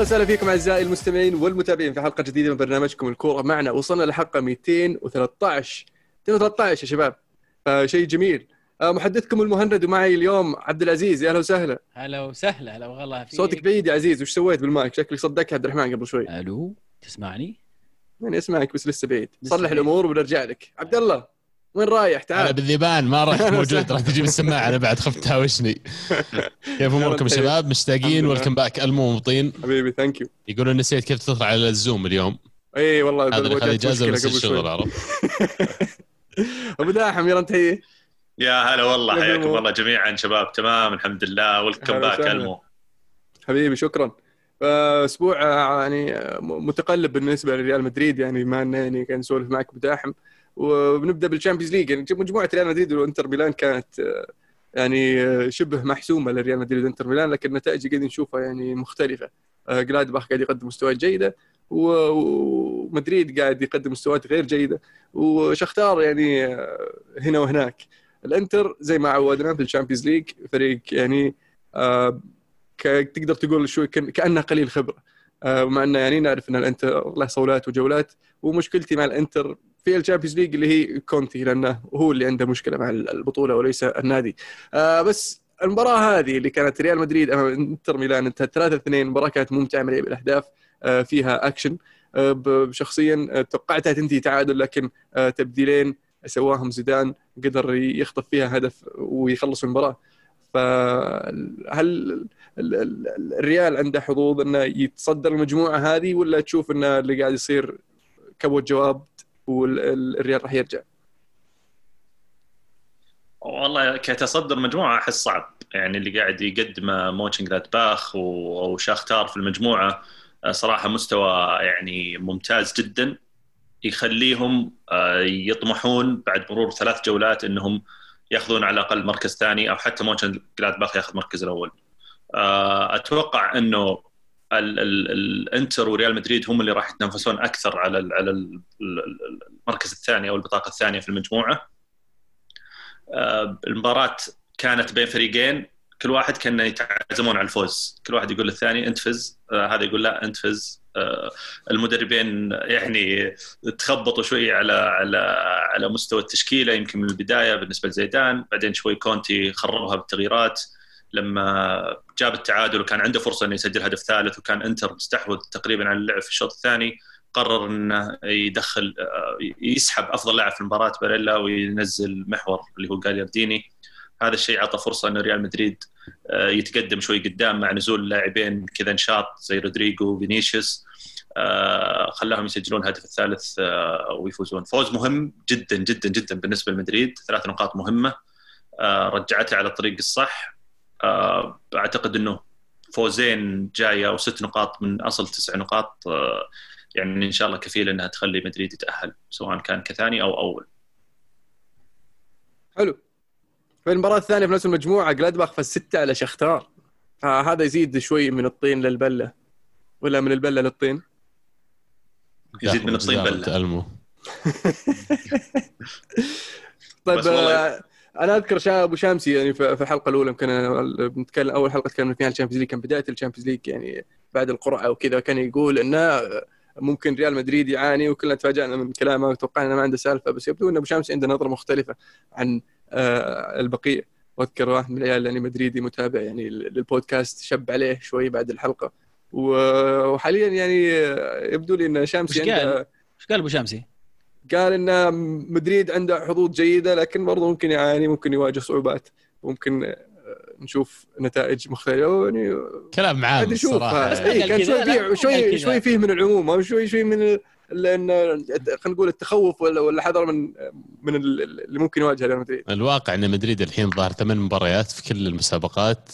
اهلا وسهلا فيكم اعزائي المستمعين والمتابعين في حلقه جديده من برنامجكم الكوره معنا. وصلنا لحلقه 213 يا شباب، شيء جميل. محدثكم المهند، ومعي اليوم عبد العزيز. اهلا وسهلا. هلا وسهلا. هلا والله فيك. صوتك بعيد يا عزيز، وش سويت بالمايك؟ شكلك صدقت عبد الرحمن قبل شوي. الو، تسمعني؟ يعني اسمعك بس لسه بعيد. صلح الامور ونرجع لك. عبد الله وين رايح؟ تعال. انا بالذيبان ما رحت موجود، راح تجيب السماعه. انا بعد خفت تهاوشني. كيف اموركم شباب؟ مشتاقين. ويلكم باك الموطين حبيبي. ثانك يو. يقولون نسيت كيف تطلع على الزوم اليوم. اي والله هذا اجازه بس الشغل، عرفت. ابو داحم يلا تحيه. يا هلا والله، حياكم والله جميعا شباب. تمام الحمد لله. ويلكم باك المو حبيبي، شكرا. اسبوع يعني متقلب بالنسبه لريال مدريد، يعني ما لنا يعني كان نسولف معك ابو داحم. وبنبدا بالتشامبيونز ليج. يعني مجموعه ريال مدريد وانتر ميلان كانت يعني شبه محسومه لريال مدريد وانتر ميلان، لكن النتائج قاعدين نشوفها يعني مختلفه. جلادباخ قاعد يقدم مستويات جيده، ومدريد قاعد يقدم مستويات غير جيده، وشختار يعني هنا وهناك. الانتر زي ما عودنا في الشامبيونز ليج فريق يعني تقدر تقول شوي كانه قليل خبره، مع انه يعني نعرف ان الانتر له صولات وجولات. ومشكلتي مع الانتر في الشامبيونز ليج اللي هي كونتي، لانه هو اللي عنده مشكله مع البطوله وليس النادي. بس المباراه هذه اللي كانت ريال مدريد امام انتر ميلان انتهت 3-2. مباراه كانت ممتعه، مليئه بالاهداف، فيها اكشن. شخصيا توقعتها تنتهي تعادل، لكن تبديلين سواهم زيدان قدر يخطف فيها هدف ويخلص المباراه. فهل الريال عنده حظوظ انه يتصدر المجموعه هذه، ولا تشوف ان اللي قاعد يصير كبوة جواب والريال راح يرجع؟ والله كتصدر مجموعه احس صعب. يعني اللي قاعد يقدمه موتشنج ذات باخ وشاختار في المجموعه صراحه مستوى يعني ممتاز جدا، يخليهم يطمحون بعد مرور 3 جولات انهم ياخذون على الاقل مركز ثاني، او حتى موتشنج ذات باخ ياخذ مركز الاول. اتوقع انه الانتر وريال مدريد هم اللي راح يتنافسون اكثر على المركز الثاني او البطاقه الثانيه في المجموعه. المباراه كانت بين فريقين، كل واحد كان يتعزمون على الفوز، كل واحد يقول للثاني انتفز، هذا يقول لا انتفز. المدربين يعني تخبطوا شوي على مستوى التشكيله، يمكن من البدايه بالنسبه لزيدان، بعدين شوي كونتي خربها بالتغييرات لما جاب التعادل، وكان عنده فرصه انه يسجل هدف ثالث، وكان انتر مستحوذ تقريبا على اللعب في الشوط الثاني. قرر انه يدخل يسحب افضل لاعب في المباراه باريلا وينزل محور اللي هو غاليارديني. هذا الشيء عطى فرصه انه ريال مدريد يتقدم شوي قدام مع نزول لاعبين كذا نشاط زي رودريجو وفينيسيوس، خلاهم يسجلون الهدف الثالث ويفوزون. فوز مهم جدا جدا جدا بالنسبه لمدريد، 3 نقاط مهمه رجعتها على الطريق الصح. اعتقد انه فوزين جايه او 6 نقاط من اصل 9 نقاط، يعني ان شاء الله كفيل انها تخلي مدريد يتاهل سواء كان كثاني او اول. حلو. في المباراه الثانيه في نفس المجموعه جلادباخ فاز 6 على شختار، فهذا يزيد شوي من الطين للبله، ولا من البله للطين؟ يزيد من الطين بله. طيب انا اذكر ابو شامسي يعني في الحلقه الاولى كنا بنتكلم، اول حلقه تكلمنا فيها عن الشامبيونز ليج، كان بدايه الشامبيونز ليج يعني بعد القرعه وكذا، كان يقول انه ممكن ريال مدريد يعاني، وكلنا تفاجئنا من كلامه وتوقعنا ما عنده سالفه. بس يبدو ان ابو شامسي عنده نظره مختلفه عن البقيه. واذكر واحد من العيال يعني مدريدي متابع يعني للبودكاست شب عليه شوي بعد الحلقه، وحاليا يعني يبدو لي ان شامسي ايش قال ابو شامسي؟ قال إن مدريد عنده حظوظ جيدة، لكن برضه ممكن يعاني، ممكن يواجه صعوبات، ممكن نشوف نتائج مختلفة. يعني كلام عام صراحة. كان شوي فيه من العموم، أو شوي من لأن خلينا نقول التخوف ولا حذر من اللي ممكن يواجهه ريال مدريد. الواقع أن مدريد الحين ظهر 8 مباريات في كل المسابقات،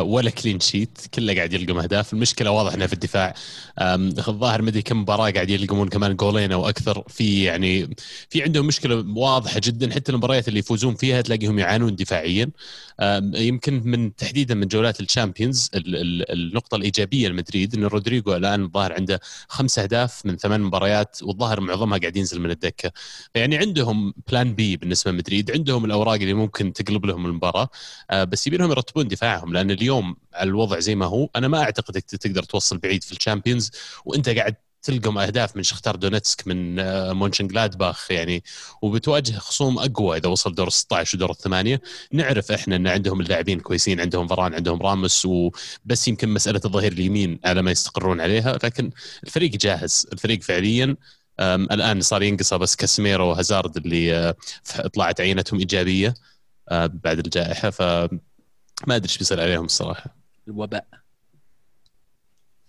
ولا كلين شيت، كله قاعد يلقم أهداف. المشكلة واضح أنها في الدفاع. الظاهر مدري كم مباراة قاعد يلقمون كمان جولين أو أكثر. في يعني في عندهم مشكلة واضحة جدا، حتى المباريات اللي يفوزون فيها تلاقيهم يعانون دفاعيا. يمكن من تحديدا من جولات الشامبيونز النقطة الإيجابية لمدريد أن رودريجو الآن ظاهر عنده 5 أهداف من 8 مباريات مباريات والظاهر معظمها قاعد ينزل من الدكة. يعني عندهم بلان بي بالنسبة لمدريد، عندهم الأوراق اللي ممكن تقلب لهم المباراة، بس يبينهم يرتبون دفاعهم، لأن اليوم الوضع زي ما هو أنا ما أعتقدك تقدر توصل بعيد في الشامبيونز وأنت قاعد تلقم أهداف من شختار دونتسك، من مونشن جلادباخ يعني، وبتواجه خصوم أقوى إذا وصل دور 16 ودور 8. نعرف إحنا أن عندهم اللاعبين كويسين، عندهم فاران، عندهم راموس، وبس يمكن مسألة الظهير اليمين على ما يستقرون عليها، لكن الفريق جاهز. الفريق فعليا الآن صار ينقصه بس كاسميرو وهازارد اللي طلعت عينتهم إيجابية بعد الجائحة، فما أدري إيش بيصير عليهم الصراحة. الوباء.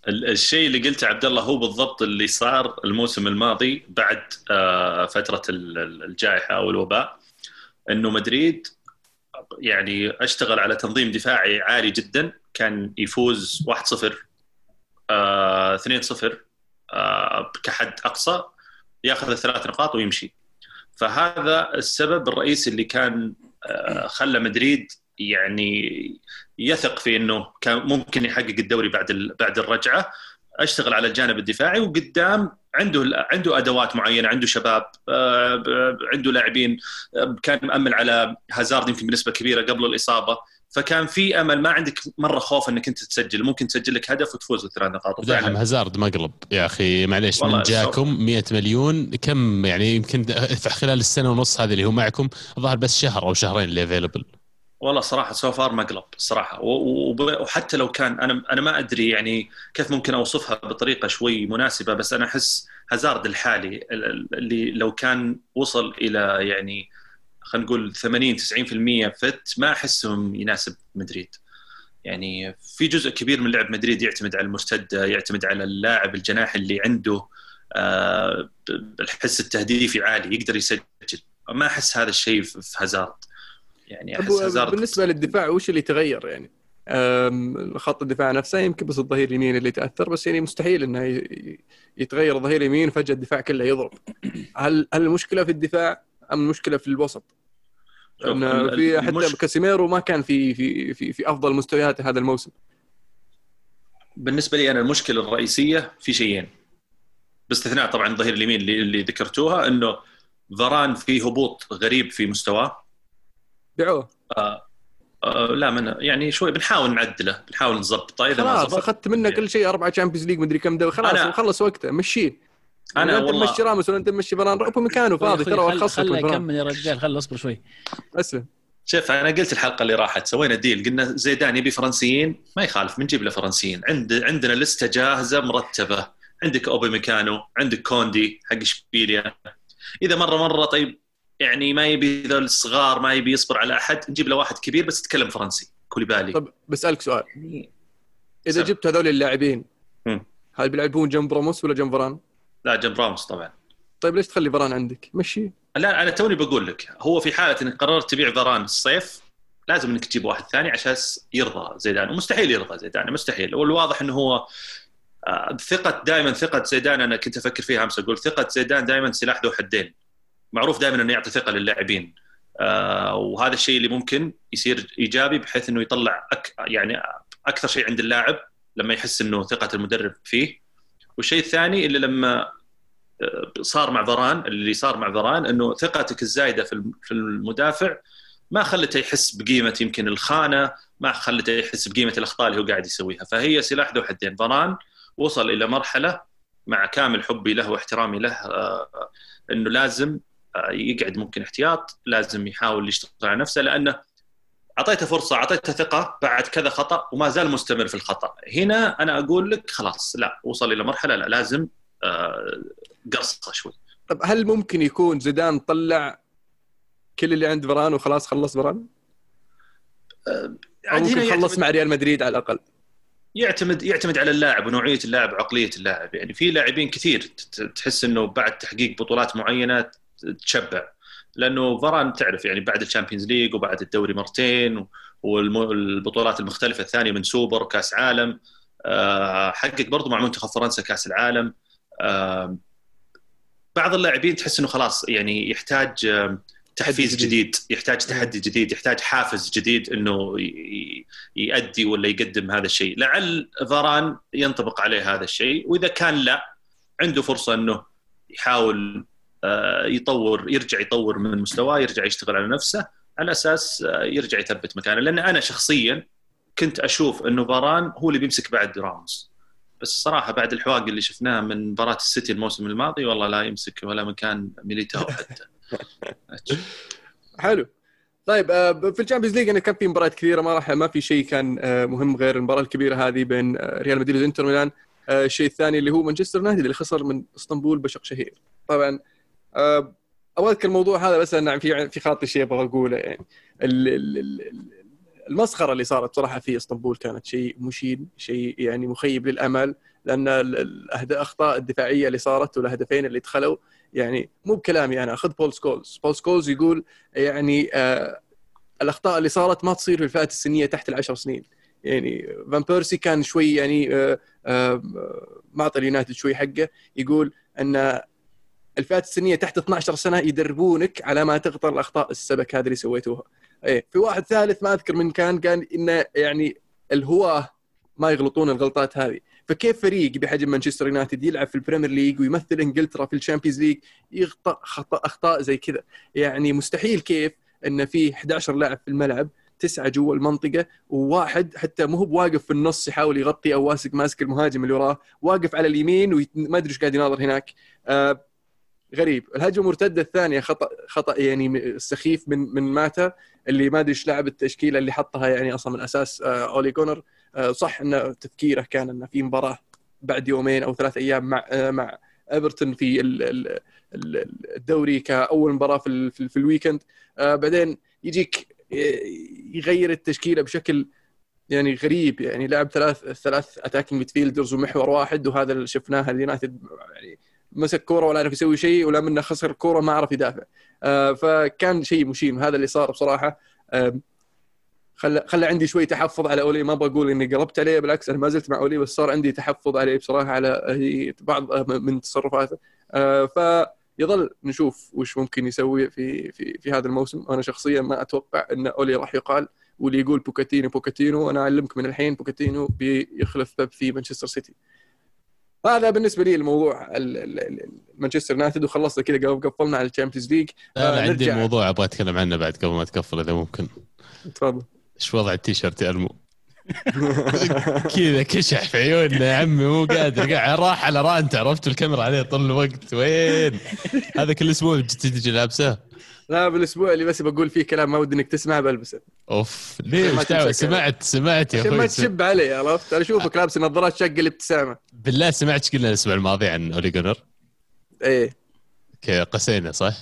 الشيء اللي قلته عبد الله هو بالضبط اللي صار الموسم الماضي بعد فترة الجائحة أو الوباء، إنه مدريد يعني أشتغل على تنظيم دفاعي عالي جدا، كان يفوز 1-0 2-0 كحد أقصى، يأخذ 3 نقاط ويمشي. فهذا السبب الرئيسي اللي كان خلى مدريد يعني يثق في انه كان ممكن يحقق الدوري بعد الرجعه. اشتغل على الجانب الدفاعي، وقدام عنده ادوات معينه، عنده شباب، عنده لاعبين، كان مأمل على هازارد يمكن بنسبه كبيره قبل الاصابه، فكان في امل، ما عندك مره خوف انك انت تسجل، ممكن تسجل لك هدف وتفوز ب3 نقاط. ودعم هازارد مقلب يا اخي، معليش من جاكم 100 مليون، كم يعني يمكن خلال السنه ونص هذه اللي هو معكم ظهر بس شهر او شهرين اللي افيلبل. والله صراحة سوفار مقلب صراحة، وحتى لو كان أنا ما أدري يعني كيف ممكن أوصفها بطريقة شوي مناسبة، بس أنا أحس هازارد الحالي اللي لو كان وصل إلى يعني خلينا نقول 80-90% فت، ما أحسهم يناسب مدريد. يعني في جزء كبير من لعب مدريد يعتمد على المرتدة، يعتمد على اللاعب الجناح اللي عنده الحس التهديفي عالي يقدر يسجل. ما أحس هذا الشيء في هازارد. يعني بالنسبة للدفاع وش اللي تغير؟ يعني خط الدفاع نفسه يمكن، بس الظهير اليمين اللي تأثر، بس يعني مستحيل إنه يتغير ظهير يمين فجأة الدفاع كله يضرب. هل المشكلة في الدفاع أم المشكلة في الوسط؟ في حتى كاسيميرو ما كان في في في في أفضل مستوياته هذا الموسم. بالنسبة لي أنا المشكلة الرئيسية في شيئين، باستثناء طبعا الظهير اليمين اللي ذكرتوها، إنه فاران فيه هبوط غريب في مستواه. بيعوه لا من يعني شوي بنحاول نعدله، بنحاول نضبطه. إذا ما ضبطت اخذت منه كل شيء 4 تشامبيونز ليج مدري كم دوري، خلاص وخلص وقته مشي. انا والله مشي راموس ولا انت مشي فاران، روحوا مكانه فاضي ترى، وخلص كمل يا رجال، خلص اصبر شوي. بس شوف انا قلت الحلقه اللي راحت سوينا ديل، قلنا زيدان يبي فرنسيين، ما يخالف بنجيب له فرنسيين، عندنا لسته جاهزه مرتبه، عندك اوبي مكانو، عندك كوندي حق اشبيليا. اذا مره طيب يعني ما يبي ذول الصغار، ما يبي يصبر على أحد، نجيب له واحد كبير بس يتكلم فرنسي كوليبالي. طب بسألك سؤال، إذا جبت هذول اللاعبين هل بيلعبون جنب راموس ولا جنب فاران؟ لا جنب راموس طبعا. طيب ليش تخلي فاران عندك؟ مشي. لا أنا توني بقول لك، هو في حالة إنك قررت تبيع فاران الصيف لازم إنك تجيب واحد ثاني عشان يرضى زيدان، ومستحيل يرضى زيدان، مستحيل. والواضح إنه هو ثقة دائما، ثقة زيدان أنا كنت أفكر فيها أمس، أقول ثقة زيدان دائما سلاح ذو حدين، معروف دائما انه يعطي ثقه للاعبين، وهذا الشيء اللي ممكن يصير ايجابي بحيث انه يطلع يعني اكثر شيء عند اللاعب لما يحس انه ثقه المدرب فيه. والشيء الثاني اللي لما صار مع فاران، اللي صار مع فاران انه ثقتك الزايده في المدافع ما خلته يحس بقيمه يمكن الخانه، ما خلته يحس بقيمه الاخطاء اللي هو قاعد يسويها. فهي سلاح ذو حدين. فاران وصل الى مرحله مع كامل حبي له واحترامي له انه لازم يقعد ممكن احتياط، لازم يحاول يشتغل على نفسه، لأنه أعطيته فرصة، أعطيته ثقة بعد كذا خطأ وما زال مستمر في الخطأ. هنا أنا أقول لك خلاص، لا وصل إلى مرحلة لا لازم قصة شوي. طب هل ممكن يكون زيدان طلع كل اللي عند فاران وخلاص خلص فاران؟ ممكن يخلص مع ريال مدريد على الأقل. يعتمد على اللاعب ونوعية اللاعب وعقلية اللاعب. يعني في لاعبين كثير تحس إنه بعد تحقيق بطولات معينة تشبع، لأنه فاران تعرف يعني بعد الشامبيونز ليج وبعد الدوري مرتين والبطولات المختلفة الثانية من سوبر وكاس عالم، حقق برضو مع منتخب فرنسا كاس العالم. بعض اللاعبين تحس إنه خلاص يعني يحتاج تحفيز جديد، يحتاج تحدي جديد، يحتاج حافز جديد إنه يؤدي ولا يقدم هذا الشيء. لعل فاران ينطبق عليه هذا الشيء، وإذا كان لا عنده فرصة إنه يحاول يطور، يرجع يطور من مستواه، يرجع يشتغل على نفسه على أساس يرجع يثبت مكانه. لأن أنا شخصياً كنت أشوف إنه فاران هو اللي بيمسك بعد راموس، بس الصراحة بعد الحواق اللي شفناه من مباراة السيتي الموسم الماضي والله لا يمسك ولا مكان ميليتاو حتى. حلو. طيب في الشامبيونز ليج أنا كان في مباريات كثيرة، ما في شيء كان مهم غير المباراة الكبيرة هذه بين ريال مدريد وإنتر ميلان. الشيء الثاني اللي هو مانشستر يونايتد اللي خسر من اسطنبول بشق شهير. طبعاً أبغى أذكر الموضوع هذا بس أنا في خاطري شيء أبغى أقوله، يعني المسخرة اللي صارت صراحة في اسطنبول كانت شيء مشين، شيء يعني مخيب للأمل، لأن الأخطاء الدفاعية اللي صارت والهدفين اللي دخلوا يعني مو بكلامي أنا، أخذ بول سكولز يقول يعني الأخطاء اللي صارت ما تصير في الفئات السنية تحت 10 سنين. يعني فان بيرسي كان شوي يعني معطي اليونايتد شوي حقه، يقول أن الفئات السنية تحت 12 سنة يدربونك على ما تغطر الأخطاء السبك هذه اللي سويتوها. إيه في واحد ثالث ما أذكر من كان إنه يعني الهواه ما يغلطون الغلطات هذه. فكيف فريق بحجم مانشستر يونايتد يلعب في البريمير ليج ويمثل إنجلترا في الشامبيونز ليج يغطى أخطاء زي كذا؟ يعني مستحيل. كيف إن في 11 لاعب في الملعب، 9 جوا المنطقة، وواحد حتى مو بواقف في النص يحاول يغطي أو واسك ماسك المهاجم اللي وراه، واقف على اليمين وما أدري إيش قاعد يناظر هناك. غريب. الهجمه المرتده الثانيه خطا يعني سخيف من ماتا اللي ما ادري ايش لعب التشكيله اللي حطها يعني اصلا من اساس اولي كونر. صح ان تفكيره كان انه في مباراه بعد يومين او 3 أيام مع ايفرتون في الدوري كاول مباراه في الويكند، بعدين يجيك يغير التشكيله بشكل يعني غريب، يعني لعب ثلاث اتاكينج ميدفيلدرز ومحور واحد، وهذا اللي شفناها اليونايتد يعني مسك كوره ولا عارف يسوي شيء، ولا منه خسر كوره ما عرف يدافع. فكان شيء مشين هذا اللي صار بصراحه. خلى عندي شوي تحفظ على أولي، ما بقول إني قلبت عليه، بالعكس أنا ما زلت مع أولي، بس صار عندي تحفظ عليه بصراحه على بعض من تصرفاته. فيظل نشوف وش ممكن يسوي في هذا الموسم. أنا شخصيا ما أتوقع إن أولي راح يقال، واللي يقول بوكاتينو أنا أعلمك من الحين بوكاتينو بيخلف باب في مانشستر سيتي. هذا بالنسبه لي الموضوع مانشستر يونايتد، وخلصنا كذا قفلنا على الشامبيونز ليج. انا عندي موضوع ابغى اتكلم عنه بعد قبل ما تقفل اذا ممكن. تفضل. ايش وضع التيشيرت يا المو؟ كذا كشح في عيوننا يا عمي، مو قادر، قاعد راح على رانت، عرفت الكاميرا عليه طول الوقت. وين هذا كل اسبوع تجي لابسه؟ لا بالاسبوع اللي بس بقول فيه كلام ما ودي انك تسمعه بلبسه. اوف ليه؟ سمعت يا اخوي، ما تشب علي، عرفت؟ انا اشوفك لابس نظارات شق الابتسامه. بالله سمعت قلنا الاسبوع الماضي عن اولي جونر؟ ايه قسينا صح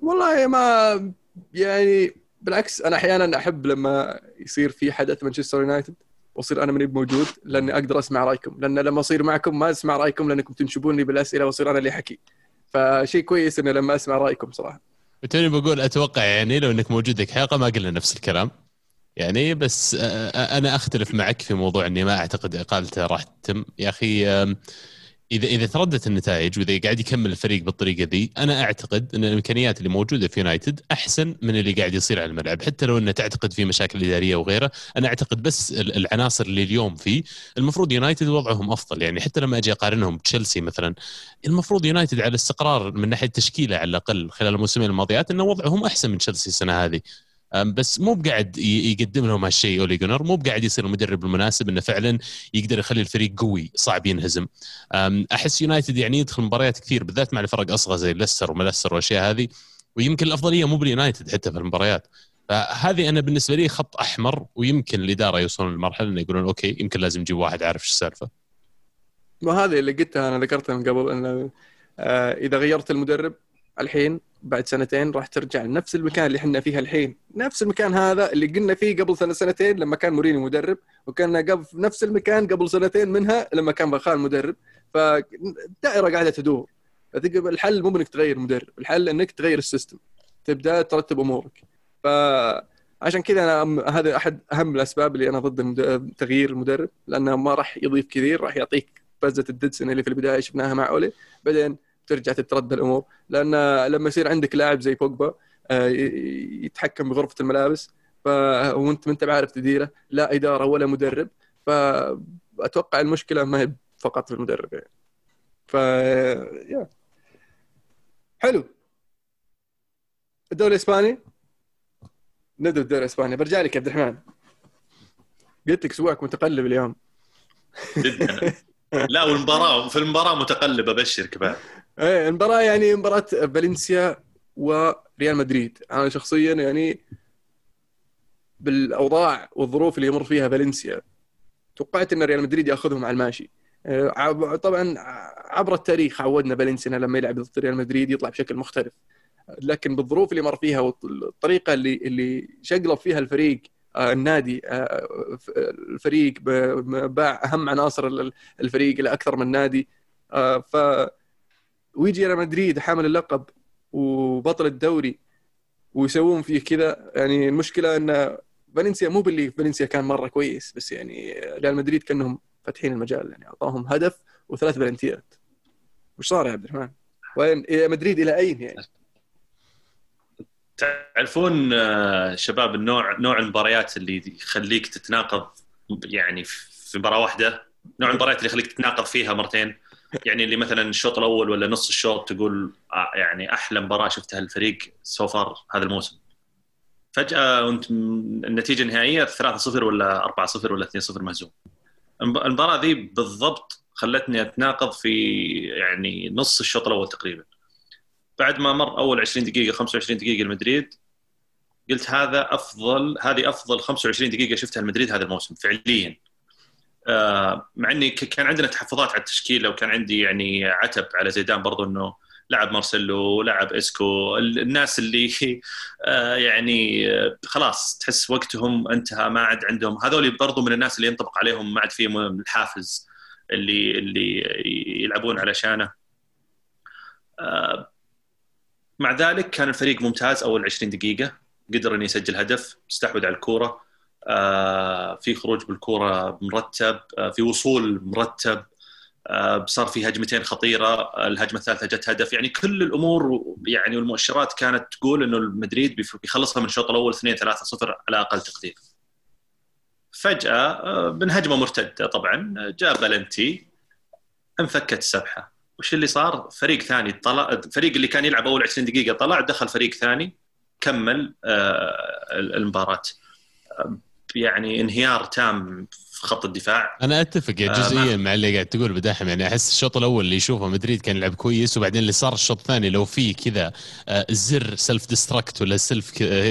والله. ما يعني بالعكس انا احيانا احب لما يصير في حدث مانشستر يونايتد واصير انا منيب موجود، لاني اقدر اسمع رايكم، لان لما اصير معكم ما اسمع رايكم لانكم تنشبوني بالاسئله واصير انا اللي احكي، فشيء كويس انه لما اسمع رايكم صراحه. وتوني بقول أتوقع يعني لو أنك موجودك حلقة ما قلنا نفس الكلام يعني، بس أنا أختلف معك في موضوع أني ما أعتقد إقالته راح تتم. يا أخي إذا تردت النتائج وإذا قاعد يكمل الفريق بالطريقة دي، أنا أعتقد أن الإمكانيات اللي موجودة في يونايتد أحسن من اللي قاعد يصير على الملعب، حتى لو أنه تعتقد في مشاكل إدارية وغيره. أنا أعتقد بس العناصر اللي اليوم فيه المفروض يونايتد وضعهم أفضل. يعني حتى لما أجي أقارنهم بتشلسي مثلا، المفروض يونايتد على الاستقرار من ناحية تشكيلة على الأقل خلال الموسمين الماضيات أنه وضعهم أحسن من تشلسي السنة هذه، بس مو بقاعد يقدم لهم هالشيء أولي جونر، مو بقاعد يصير المدرب المناسب إنه فعلا يقدر يخلي الفريق قوي صعب ينهزم. أحس يونايتد يعني يدخل مباريات كثير بالذات مع الفرق أصغر زي لستر وملستر والأشياء هذه، ويمكن الأفضلية مو باليونايتد حتى في المباريات. فهذه أنا بالنسبة لي خط أحمر، ويمكن الإدارة يوصلون لمرحلة إنه يقولون أوكي يمكن لازم نجيب واحد عارف شو السالفة. وهذه اللي قلتها أنا، ذكرتها من قبل، إنه إذا غيرت المدرب الحين بعد 2 راح ترجع لنفس المكان اللي احنا فيها الحين، نفس المكان هذا اللي قلنا فيه قبل 2 لما كان مورينيو مدرب، وكنا قبل نفس المكان قبل 2 منها لما كان فخال مدرب. فالدائرة قاعدة تدور. الحل مو انك تغير مدرب، الحل انك تغير السيستم، تبدأ ترتب امورك. فعشان كذا انا هذا احد اهم الاسباب اللي انا ضد تغيير المدرب، لانه ما راح يضيف كثير، راح يعطيك بزة الددسن اللي في البداية شفناها مع أولي، بعدين ترجع تتردد الأمور. لأن لما يصير عندك لاعب زي بوجبا يتحكم بغرفة الملابس وانت ما انت عارف تديره، لا إدارة ولا مدرب، فأتوقع المشكلة ما هي فقط في المدرب يعني. حلو. الدوري الاسباني ندو الدوري الاسباني. برجع لك يا عبد الرحمن، قلت لك اسبوعك متقلب اليوم جدا. لا والمباراه في المباراه متقلبه، ابشرك بعد. ايه المباراه يعني مباراه بالنسيا وريال مدريد، انا شخصيا يعني بالاوضاع والظروف اللي يمر فيها بالنسيا توقعت ان ريال مدريد ياخذهم على الماشي. طبعا عبر التاريخ عودنا بالنسيا لما يلعب ضد ريال مدريد يطلع بشكل مختلف، لكن بالظروف اللي مر فيها والطريقه اللي شقلب فيها الفريق، النادي، الفريق باع اهم عناصر الفريق لاكثر من نادي، ف ويجي ريال مدريد حامل اللقب وبطل الدوري ويسوون فيه كذا. يعني المشكله ان فالنسيا مو باللي فالنسيا كان مره كويس، بس يعني ريال مدريد كانهم فاتحين المجال، يعني اعطاهم هدف وثلاث بلنتيات. وش صار يا عبد الرحمن؟ وين مدريد الى اين يعني؟ تعرفون شباب نوع المباريات اللي يخليك تتناقض يعني في مباراه واحده، نوع المباريات اللي يخليك تتناقض فيها مرتين، يعني اللي مثلا الشوط الاول ولا نص الشوط تقول يعني احلى مباراه شفتها الفريق سوفر هذا الموسم، فجاه وانت النتيجه النهائيه 3-0 ولا 4-0 ولا 2-0 مهزوم. المباراه ذي بالضبط خلتني اتناقض في يعني نص الشوط الاول تقريبا، بعد ما مر اول 20 دقيقه 25 دقيقه لمدريد قلت هذه افضل 25 دقيقه شفتها لمدريد هذا الموسم فعليا، مع اني كان عندنا تحفظات على التشكيله وكان عندي يعني عتب على زيدان برضو انه لعب مارسيلو، لعب اسكو، الناس اللي يعني خلاص تحس وقتهم انتهى، ما عاد عندهم، هذول برضو من الناس اللي ينطبق عليهم ما عاد فيهم الحافز اللي يلعبون علشانه. مع ذلك كان الفريق ممتاز، أول 20 دقيقة قدر أن يسجل هدف، استحوذ على الكورة، في خروج بالكورة مرتب، في وصول مرتب، صار في هجمتين خطيرة، الهجمة الثالثة جت هدف، يعني كل الأمور يعني والمؤشرات كانت تقول إنه المدريد بيخلصها من الشوط الأول 2-3-0 على أقل تقدير. فجأة من هجمة مرتدة طبعا جاء بلنتي، انفكت السبحة. وش اللي صار؟ فريق ثاني طلع، فريق اللي كان يلعب اول 20 دقيقه طلع، دخل فريق ثاني كمل المباراه. يعني انهيار تام في خط الدفاع. انا اتفق جزئيا مع اللي قاعد تقول بداحم، يعني احس الشوط الاول اللي يشوفه مدريد كان يلعب كويس، وبعدين اللي صار الشوط الثاني لو فيه كذا زر سيلف ديستراكت ولا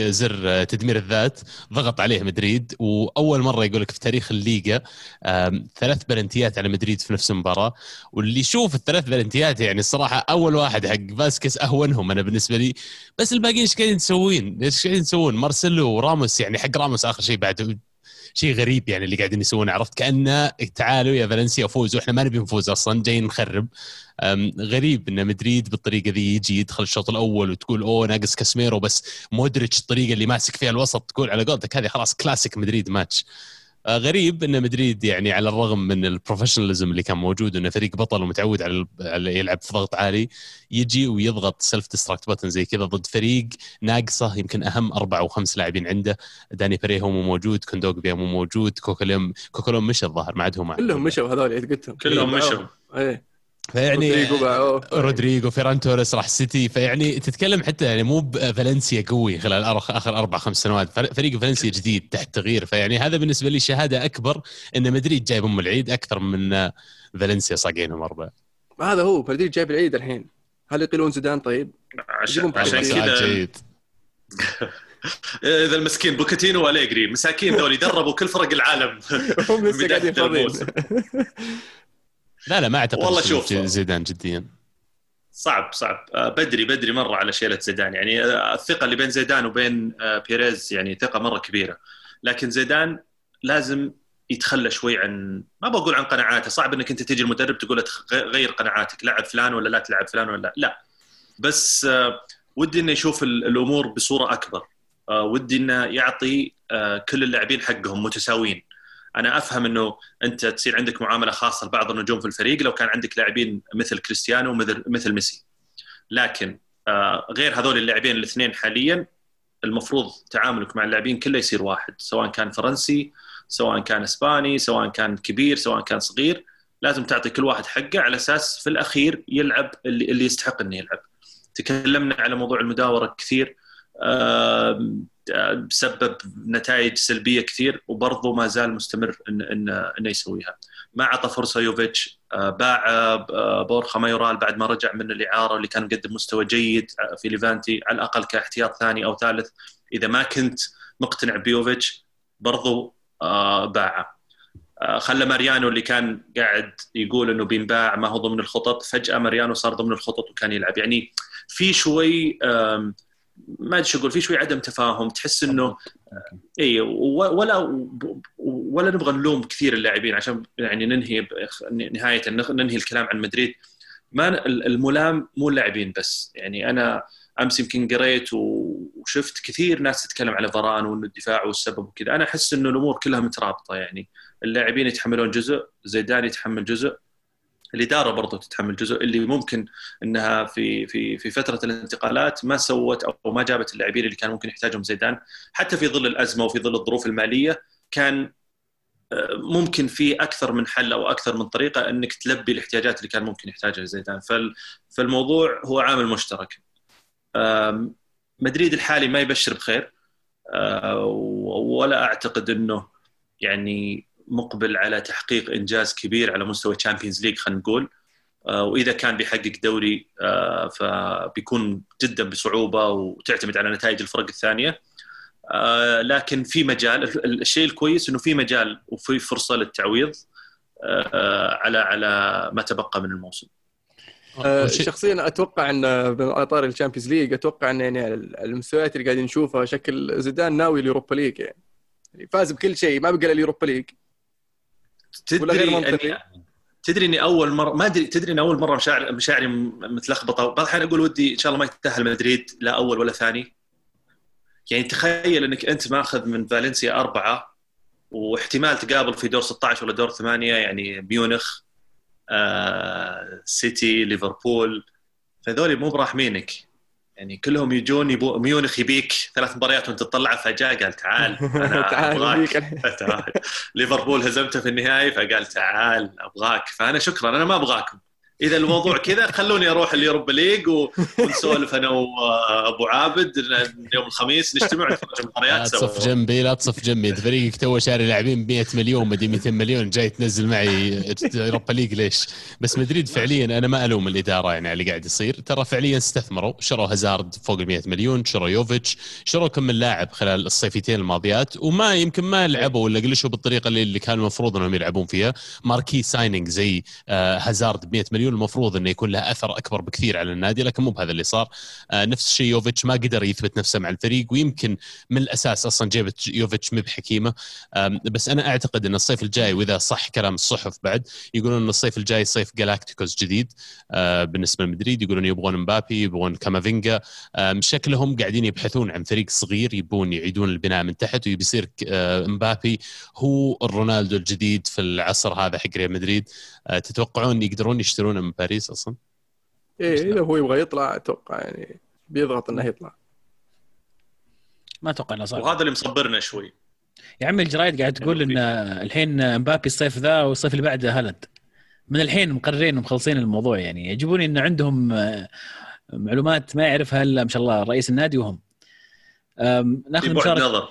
زر تدمير الذات ضغط عليه مدريد، واول مره يقولك في تاريخ الليغا 3 بلنتيات على مدريد في نفس المباراه. واللي يشوف ال3 بلنتيات يعني الصراحه اول واحد حق فاسكيز اهونهم انا بالنسبه لي، بس الباقيين ايش قاعدين تسوون؟ مارسيلو وراموس، يعني حق راموس اخر شيء بعد شيء غريب يعني اللي قاعدين يسوونه، عرفت كأنه تعالوا يا فالنسيا فوزوا، احنا ما نبي نفوز اصلا جايين نخرب. غريب ان مدريد بالطريقه ذي يجي يدخل الشوط الاول وتقول اوه ناقص كاسميرو، بس مودريتش الطريقه اللي ماسك فيها الوسط تقول على قولتك هذه خلاص كلاسيك مدريد ماتش. غريب ان مدريد يعني على الرغم من البروفيشناليزم اللي كان موجود انه فريق بطل ومتعود على يلعب في ضغط عالي، يجي ويضغط سيلف ديستراكت باتن زي كذا ضد فريق ناقصه يمكن اهم 4 و5 لاعبين عنده. داني بيريه مو موجود، كوندوغبيا مو موجود، كوكولوم مش الظاهر ما عندهم، كلهم مشوا هذول اللي قلتهم كلهم مشوا. ايه يعني رودريجو فيران توريس راح سيتي، فيعني تتكلم حتى يعني مو بفالنسيا قوي خلال اخر 4-5 سنوات، فريق فالنسيا جديد تحت تغيير، فيعني هذا بالنسبه لي شهاده اكبر ان مدريد جايب ام العيد اكثر من فالنسيا صاقينهم 4. هذا هو مدريد جايب العيد الحين. هل يقيلون زيدان؟ طيب عشان كذا اذا المسكين بوكيتينو واليجري مساكين ذول يدربوا كل فرق العالم هم لسه قاعدين يفرون. لا ما اعتقد والله. شوف زيدان جديا صعب بدري مره على شيله زيدان، يعني الثقه اللي بين زيدان وبين بيريز يعني ثقه مره كبيره، لكن زيدان لازم يتخلى شوي عن، ما بقول عن قناعاته، صعب انك انت تيجي المدرب تقول غير قناعاتك، لعب فلان ولا لا تلعب فلان ولا لا، بس ودي انه يشوف الامور بصوره اكبر، ودي انه يعطي كل اللاعبين حقهم متساويين. أنا أفهم أنه أنت تصير عندك معاملة خاصة لبعض النجوم في الفريق لو كان عندك لاعبين مثل كريستيانو مثل ميسي، لكن غير هذول اللاعبين الاثنين حاليا المفروض تعاملك مع اللاعبين كله يصير واحد، سواء كان فرنسي سواء كان إسباني سواء كان كبير سواء كان صغير، لازم تعطي كل واحد حقه على أساس في الأخير يلعب اللي يستحق أنه يلعب. تكلمنا على موضوع المداورة كثير بسبب نتائج سلبية كثير، وبرضه ما زال مستمر إنه يسويها. ما عطى فرصة يوفيتش، باع بورخا مايورال بعد ما رجع من الإعارة اللي كان مقدم مستوى جيد في ليفانتي على الأقل كاحتياط ثاني أو ثالث. إذا ما كنت مقتنع بيوفيتش برضه باعه. خلى ماريانو اللي كان قاعد يقول انه بينباع ما هو ضمن الخطط، فجأة ماريانو صار ضمن الخطط وكان يلعب. يعني في شوي ما ادري اقول، في شوي عدم تفاهم، تحس انه اي ولا نبغى نلوم كثير اللاعبين عشان يعني ننهي نهايه ننهي الكلام عن مدريد. ما الملام مو اللاعبين بس، يعني انا امس يمكن قريت وشفت كثير ناس تتكلم على فاران وانه الدفاع والسبب وكذا. انا احس انه الامور كلها مترابطه، يعني اللاعبين يتحملون جزء، زيدان يتحمل جزء، الإدارة برضو تتحمل جزء، اللي ممكن أنها في فترة الانتقالات ما سوت أو ما جابت اللاعبين اللي كان ممكن يحتاجهم زيدان، حتى في ظل الأزمة وفي ظل الظروف المالية كان ممكن في أكثر من حل أو أكثر من طريقة أنك تلبي الاحتياجات اللي كان ممكن يحتاجها زيدان. فالموضوع هو عامل مشترك. مدريد الحالي ما يبشر بخير، ولا أعتقد أنه يعني مقبل على تحقيق إنجاز كبير على مستوى تشامبيونز ليج خلينا نقول، وإذا كان بيحقق دوري فبيكون جدا بصعوبة وتعتمد على نتائج الفرق الثانية. لكن في مجال، الشيء الكويس إنه في مجال وفي فرصة للتعويض على ما تبقى من الموسم. شخصيا أتوقع أن بإطار التشامبيونز ليج أتوقع أن يعني المستويات اللي قاعدين نشوفها شكل زيدان ناوي ليوروبا ليج، يعني فاز بكل شيء ما بقى إلا اليوروبا ليج. تدري اني اول مره ما ادري، تدري ان اول مره مشاعري متلخبطه، بعض الحين اقول ودي ان شاء الله ما يتاهل مدريد لا اول ولا ثاني. يعني تخيل انك انت ماخذ من بالنسيا 4 واحتمال تقابل في دور 16 ولا دور 8، يعني ميونخ سيتي ليفربول، فذول مو براحمينك يعني كلهم يجون ميونخ يبيك 3 مباريات وانت تطلع، فجاء قال تعال انا ابغاك ليفربول هزمته في النهائي فقال تعال ابغاك، فانا شكرا انا ما ابغاكم. اذا الموضوع كذا خلوني اروح اليوروبا ليج ونسولف انا وابو عابد يوم الخميس نجتمع نتفرج مباريات سوا. لا تصف جنبي فريقك تو شاري لاعبين 100 مليون مدري 200 مليون جاي تنزل معي يوروبا ليج ليش؟ بس مدريد فعليا انا ما الوم الاداره يعني اللي قاعد يصير، ترى فعليا استثمروا، شروا هازارد فوق ال 100 مليون، شروا يوفيتش، شروا كم من لاعب خلال الصيفيتين الماضيات وما يمكن ما لعبوا ولا قلشوا بالطريقه اللي كان المفروض انهم يلعبون فيها. ماركي ساينينج زي هازارد ب 100 مليون المفروض انه يكون لها اثر اكبر بكثير على النادي، لكن مو بهذا اللي صار. نفس الشيء يوفيتش ما قدر يثبت نفسه مع الفريق، ويمكن من الاساس اصلا جيبه يوفيتش مب حكيمه. بس انا اعتقد ان الصيف الجاي، واذا صح كلام الصحف بعد يقولون ان الصيف الجاي صيف جالاكتيكوس جديد بالنسبه لمدريد، يقولون يبغون مبابي يبغون كامافينجا، شكلهم قاعدين يبحثون عن فريق صغير يبون يعيدون البناء من تحت، ويصير مبابي هو الرونالدو الجديد في العصر هذا حق ريال مدريد. تتوقعون يقدرون يشترون من باريس اصلا؟ ايه اذا هو يبغى يطلع اتوقع يعني بيضغط انه يطلع، ما اتوقع انه صعب، وهذا اللي مصبرنا شوي. يا عمي الجرايد قاعد تقول ان الحين مبابي الصيف ذا والصيف اللي بعده هالند، من الحين مقررين ومخلصين الموضوع. يعني يعجبوني ان عندهم معلومات ما يعرفها الا ما شاء الله رئيس النادي. وهم ناخذ مشاركه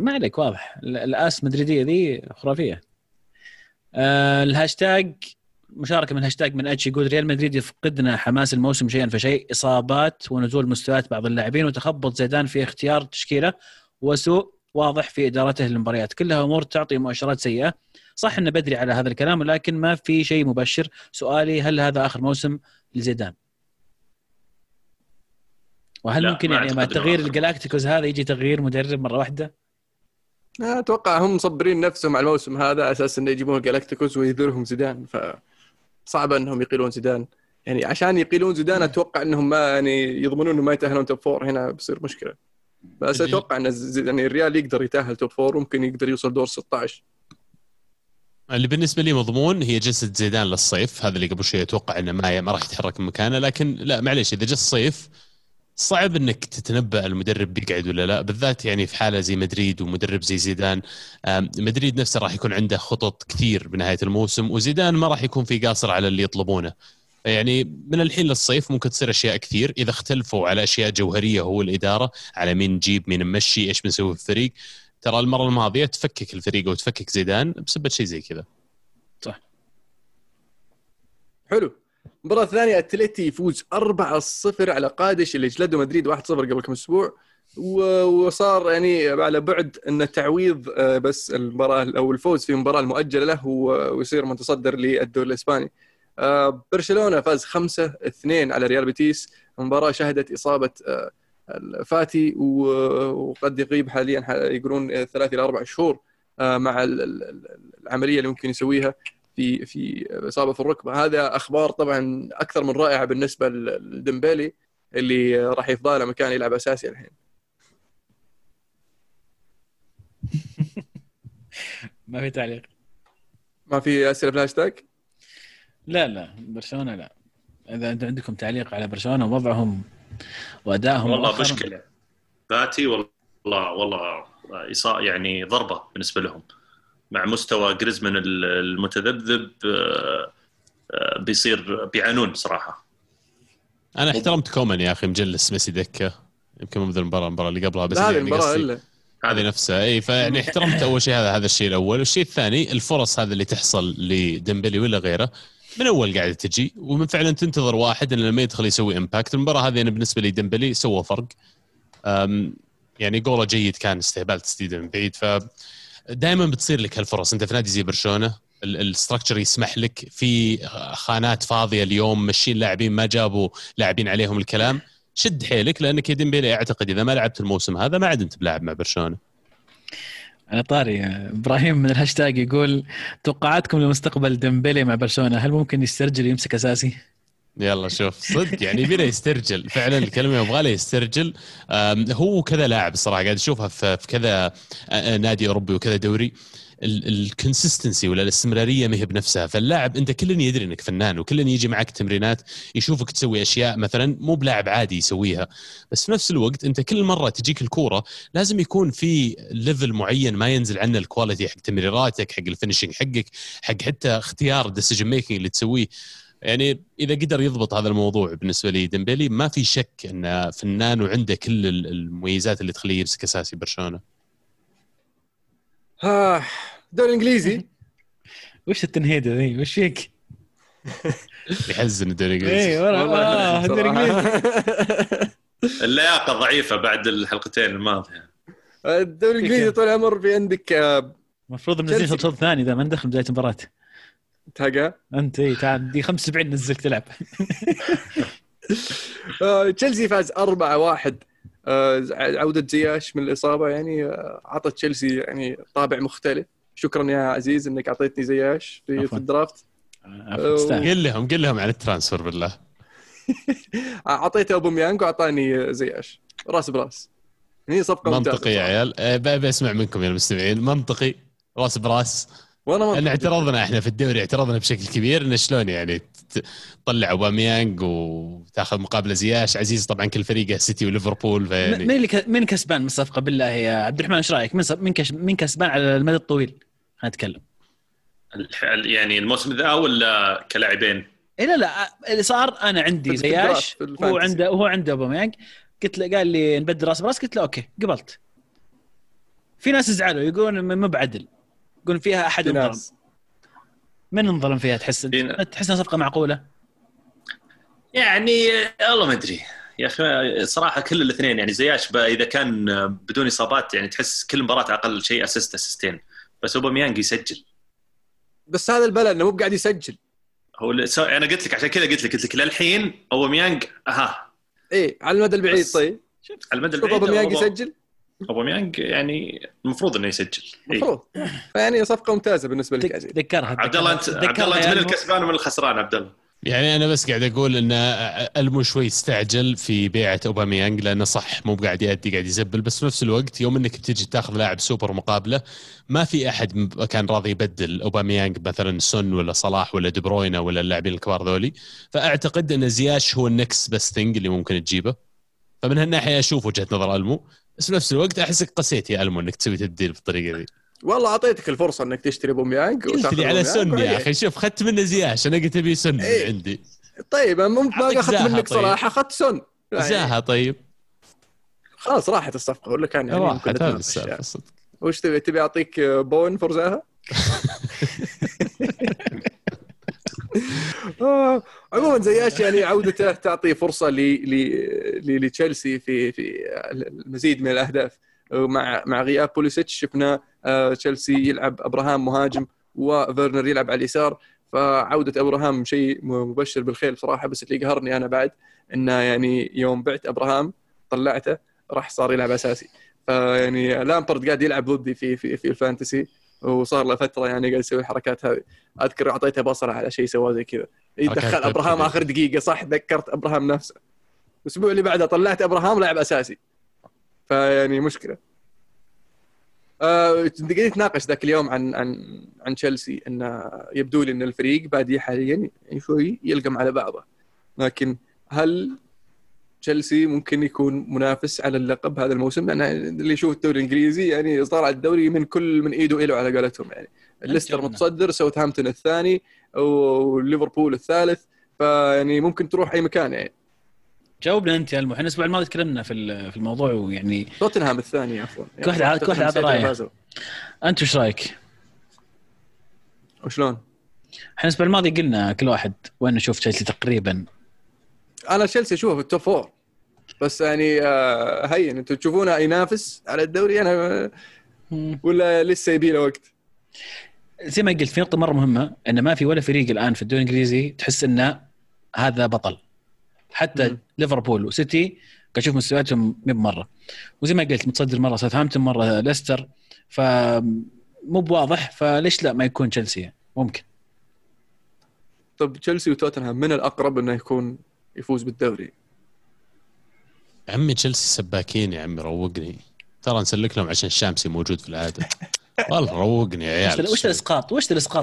ما عليك، واضح الاس مدريديه ذي خرافيه. الهاشتاج مشاركة من هاشتاج من أتش يقول ريال مدريد يفقدنا حماس الموسم شيئا فشيء، إصابات ونزول مستويات بعض اللاعبين وتخبط زيدان في اختيار تشكيلة وسوء واضح في إدارته للمباريات، كلها أمور تعطي مؤشرات سيئة. صح أنه بدري على هذا الكلام ولكن ما في شيء مبشر. سؤالي هل هذا آخر موسم لزيدان؟ وهل ممكن يعني مع تغيير الجلاكتيكوز هذا يجي تغيير مدرب مرة واحدة؟ أتوقع هم مصبرين نفسهم على الموسم هذا أساس أن يجيبون الجلاكتيكوز ويذرهم زيدان، ف صعب انهم يقيلون زيدان. يعني عشان يقيلون زيدان اتوقع انهم ما يعني يضمنون انه ما يتاهلون توب 4، هنا بيصير مشكله. بس اتوقع ان يعني الريال يقدر يتاهل توب 4 وممكن يقدر يوصل دور 16. اللي بالنسبه لي مضمون هي جلسه زيدان للصيف، هذا اللي قبل شوي اتوقع انه ما راح يتحرك من مكانه. لكن لا معليش، اذا جاء الصيف صعب انك تتنبأ المدرب بيقعد ولا لا، بالذات يعني في حاله زي مدريد ومدرب زي زيدان. مدريد نفسه راح يكون عنده خطط كثير بنهايه الموسم، وزيدان ما راح يكون في قاصر على اللي يطلبونه، يعني من الحين للصيف ممكن تصير أشياء كثير إذا اختلفوا على أشياء جوهرية، هو الإدارة على مين نجيب، مين نمشي، إيش بنسوي في الفريق. ترى المرة الماضية تفكك الفريق وتفكك زيدان بسبب شيء زي كذا. صح. حلو. المباراة الثانية التليتي يفوز 4-0 على قادش اللي جلده مدريد 1-0 قبل كم أسبوع، وصار يعني على بعد أن التعويض بس المباراة أو الفوز في المباراة المؤجلة له ويصير متصدر للدوري الإسباني. برشلونة فاز 5-2 على ريال بيتيس، مباراة شهدت إصابة فاتي وقد يغيب حاليا يقولون 3-4 شهور مع العملية اللي ممكن يسويها في إصابة في الركبة. هذا أخبار طبعا أكثر من رائعة بالنسبة لديمبيلي اللي راح يفضل مكان يلعب أساسي الحين. ما في تعليق؟ ما في أسئلة في الهاشتاج؟ لا برشلونة لا. إذا عندكم تعليق على برشلونة ووضعهم وأدائهم والله مشكلة باتي، والله إصابة يعني ضربة بالنسبة لهم مع مستوى جريزمان المتذبذب، بيصير بيعانون صراحة. أنا احترمت كومان يا أخي مجلس ميسي دكة يمكن مبدل المباراة اللي قبلها، بس هذه نفسها أي، فيعني احترمت أول شيء هذا الشيء الأول. والشيء الثاني الفرص هذا اللي تحصل لديمبلي ولا غيره من أول قاعدة تجي، ومن فعلا تنتظر واحد إن لما يدخل يسوي إمباكت. المباراة هذه أنا بالنسبة لي ديمبلي سوى فرق، يعني جوله جيد كان استهبال تسديد من بعيد. دائما بتصير لك هالفرص انت في نادي زي برشلونه، الاستراكشر يسمح لك في خانات فاضيه اليوم ماشيين لاعبين ما جابوا لاعبين عليهم الكلام، شد حيلك لانك يا ديمبيلي اعتقد اذا ما لعبت الموسم هذا ما عاد انت بلاعب مع برشلونه. انا طاري ابراهيم من الهاشتاج يقول توقعاتكم لمستقبل ديمبيلي مع برشلونه، هل ممكن يسترجل يمسك اساسي؟ يلا شوف صدق يعني بينا يسترجل فعلا، الكلمة يبغى له يسترجل. هو كذا لاعب صراحة قاعد أشوفها في كذا نادي أوروبي وكذا دوري، الكونسيستنسي ولا الاستمرارية مهي بنفسها. فاللاعب أنت كلن يدري أنك فنان وكلن يجي معك تمرينات يشوفك تسوي أشياء مثلا مو بلاعب عادي يسويها، بس في نفس الوقت أنت كل مرة تجيك الكورة لازم يكون في ليفل معين ما ينزل عنه الكواليتي حق تمريراتك، حق الفينشينج حقك، حق حتى اختيار ديسيجن ميكينج اللي تسويه. يعني إذا قدر يضبط هذا الموضوع بالنسبة لي ديمبيلي ما في شك أنه فنان وعنده كل المميزات اللي تخليه يمسك أساسي برشلونة. ها دوري إنجليزي وش التنهيدة ذي وش فيك؟ يحزن الدوري الإنجليزي. إيه والله الدوري الإنجليزي اللياقة ضعيفة بعد الحلقتين الماضية. الدوري الإنجليزي طول عمر في عندك مفروض منزل صوت ثاني إذا ما ندخل بداية المباراة تاقا انت اي تعال دي 75 نزلك تلعب. تشلسي فاز 4-1 عودة زياش من الإصابة، يعني عطت تشلسي يعني طابع مختلف. شكرا يا عزيز انك اعطيتني زياش في الدرافت. قل لهم على الترانسفر بالله. اعطيته اوباميانغ واعطاني زياش راس براس، هي صفقة منطقية يا عيال. بسمع منكم يا المستمعين منطقي راس براس. أنا اعترضنا إحنا في الدوري اعترضنا بشكل كبير إن شلون يعني تطلع أوباميانغ وتأخذ مقابلة زياش. عزيز طبعًا كل فريقه سيتي وليفربول. فيعني من كسبان من الصفقة بالله يا عبد الرحمن إيش رأيك؟ من كسبان على المدى الطويل هنتكلم يعني الموسم ذا ولا كلاعبين؟ لا اللي صار أنا عندي زياش وعنده أوباميانغ، قلت له قال لي نبدل راس براس، قلت له أوكي قبلت. في ناس زعلوا يقولون مو بعدل، يقولون فيها أحد انظلم. من انظلم فيها تحس صفقة معقولة؟ يعني الله ما أدري يا أخي صراحة كل الاثنين يعني زياش إذا كان بدون إصابات يعني تحس كل مباراة أقل شيء أسيستين، بس أوباميانغ يسجل. بس هذا البلد إنه مو قاعد يسجل هو أنا قلت لك عشان كذا قلت لك للحين أوباميانغ إيه على المدى البعيد. طيب على المدى البعيد أوباميانغ يسجل، أوباميانغ يعني المفروض إنه يسجل. المفروض يعني صفقة ممتازة بالنسبة لك عزيز. ذكرها عبد الله أنت من الكسبان ومن الخسران عبد الله. يعني أنا بس قاعد أقول إن ألمو شوي استعجل في بيعة أوباميانغ لأنه صح مو قاعد يأدي قاعد يزبل، بس في نفس الوقت يوم إنك بتيجي تأخذ لاعب سوبر مقابلة ما في أحد كان راضي يبدل أوباميانغ مثلا سون ولا صلاح ولا دي بروينا ولا اللاعبين الكبار ذولي. فأعتقد إن زياش هو النكس بس ثينج اللي ممكن تجيبه، فمن هالناحية أشوف وجهة نظر ألمو. بس نفس الوقت أحسك قسيت يا ألمو إنك تسوي تبديل بالطريقة دي. والله أعطيتك الفرصة إنك تشتري بوميانغ. قلت لي على سن يا أخي شوف خدت منه زياش أنا قلت أبي سن عندي. طيب ممكن ما اخذت منك صراحه، اخذت سون زاها. طيب خلاص راحت الصفقه، اقول لك يعني ممكن وش تبي اعطيك بون فور زاها. عموما زياش يعني عودته تعطي فرصه لتشيلسي في المزيد من الاهداف. مع غياب بوليسيتش شفنا تشيلسي يلعب ابراهام مهاجم وفيرنر يلعب على اليسار، فعوده ابراهام شيء مبشر بالخير بصراحه. بس اللي قهرني انا بعد انه يعني يوم بعت ابراهام طلعته راح صار يلعب اساسي، فيعني لامبارد قاعد يلعب ضدي في الفانتسي، وصار له فتره يعني قاعد يسوي الحركات هذه. اذكر اعطيته بصره على شيء سواه زي كذا، يدخل ابراهام اخر دقيقه صح، ذكرت ابراهام نفسه. الاسبوع اللي بعده طلعت ابراهام لاعب اساسي، فيعني مشكله. قاعد نتناقش ذاك اليوم عن تشيلسي، انه يبدو لي ان الفريق بادي حاليا يعني شوي يلقم على بعضه، لكن هل تشيلسي ممكن يكون منافس على اللقب هذا الموسم؟ انا اللي يشوف الدوري الانجليزي يعني صار على الدوري من ايده إله على قولتهم، يعني لستر متصدر، ساوثهامبتون الثاني، وليفربول الثالث، فيعني ممكن تروح اي مكان. يعني جاوبنا انت يا المو، احنا الاسبوع الماضي تكلمنا في الموضوع، ويعني توتنهام الثاني عفوا كل واحد عطى رايه. انت وش رايك وشلون؟ احنا الاسبوع الماضي قلنا كل واحد وين نشوف تشيلسي تقريبا. انا تشيلسي اشوفه في التوب 4، بس يعني هي انتم تشوفونه ينافس على الدوري انا ولا لسه يبي له وقت؟ زي ما قلت في نقطه مره مهمه، انه ما في ولا فريق الان في الدوري الانجليزي تحس انه هذا بطل. حتى ليفربول وسيتي كشوف مستوياتهم مره، وزي ما قلت متصدر مره ساوثهامبتون مره لستر، فمو بواضح، فليش لا ما يكون تشيلسي ممكن. طب تشيلسي وتوتنهام من الاقرب انه يكون يفوز بالدوري؟ عمي تشيلسي سباكين يا عمي، روقني ترى، نسلك لهم عشان الشامسي موجود في العاده. والله روقني يا عيال. وش الاسقاط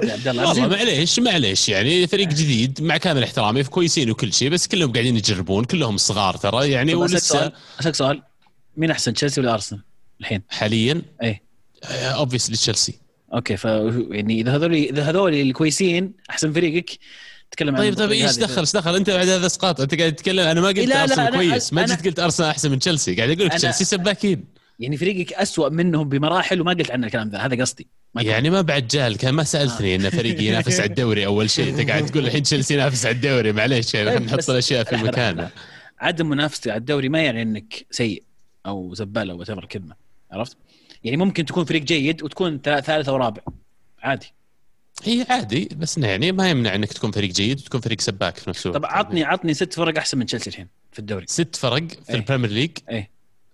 يا عبد الله؟ والله معليش يعني فريق جديد مع كامل احترامي، كويسين وكل شيء، بس كلهم قاعدين يجربون، كلهم صغار ترى يعني. ولسه اسالك سؤال، مين احسن تشيلسي ولا ارسنال الحين حاليا؟ اي اوبفيسلي تشيلسي. اوكي، ف يعني اذا هذول الكويسين احسن فريقك تكلم. طيب ايش دخل انت بعد هذا اسقاط؟ انت قاعد تتكلم، انا ما قلت ارسنال كويس، ما جيت قلت ارسنال احسن من تشيلسي، قاعد اقول لك تشيلسي سباكين يعني فريقك أسوأ منهم بمراحل، وما قلت عنه الكلام ذا، هذا قصدي. يعني ما بعد جاهل كان ما سألتني إن فريقي ينافس على الدوري أول شيء، أنت قاعد تقول الحين تشيلسي ينافس على الدوري. معليش يعني نحط الأشياء في مكانها. عدم منافسة على الدوري ما يعني إنك سيء أو زبالة أو تمر كلمة، عرفت؟ يعني ممكن تكون فريق جيد وتكون ثالث أو رابع عادي. هي عادي، بس يعني ما يمنع إنك تكون فريق جيد وتكون فريق سباك في نفسه. طب عطني 6 فرق أحسن من تشيلسي الحين في الدوري. 6 فرق في البريمير ليج؟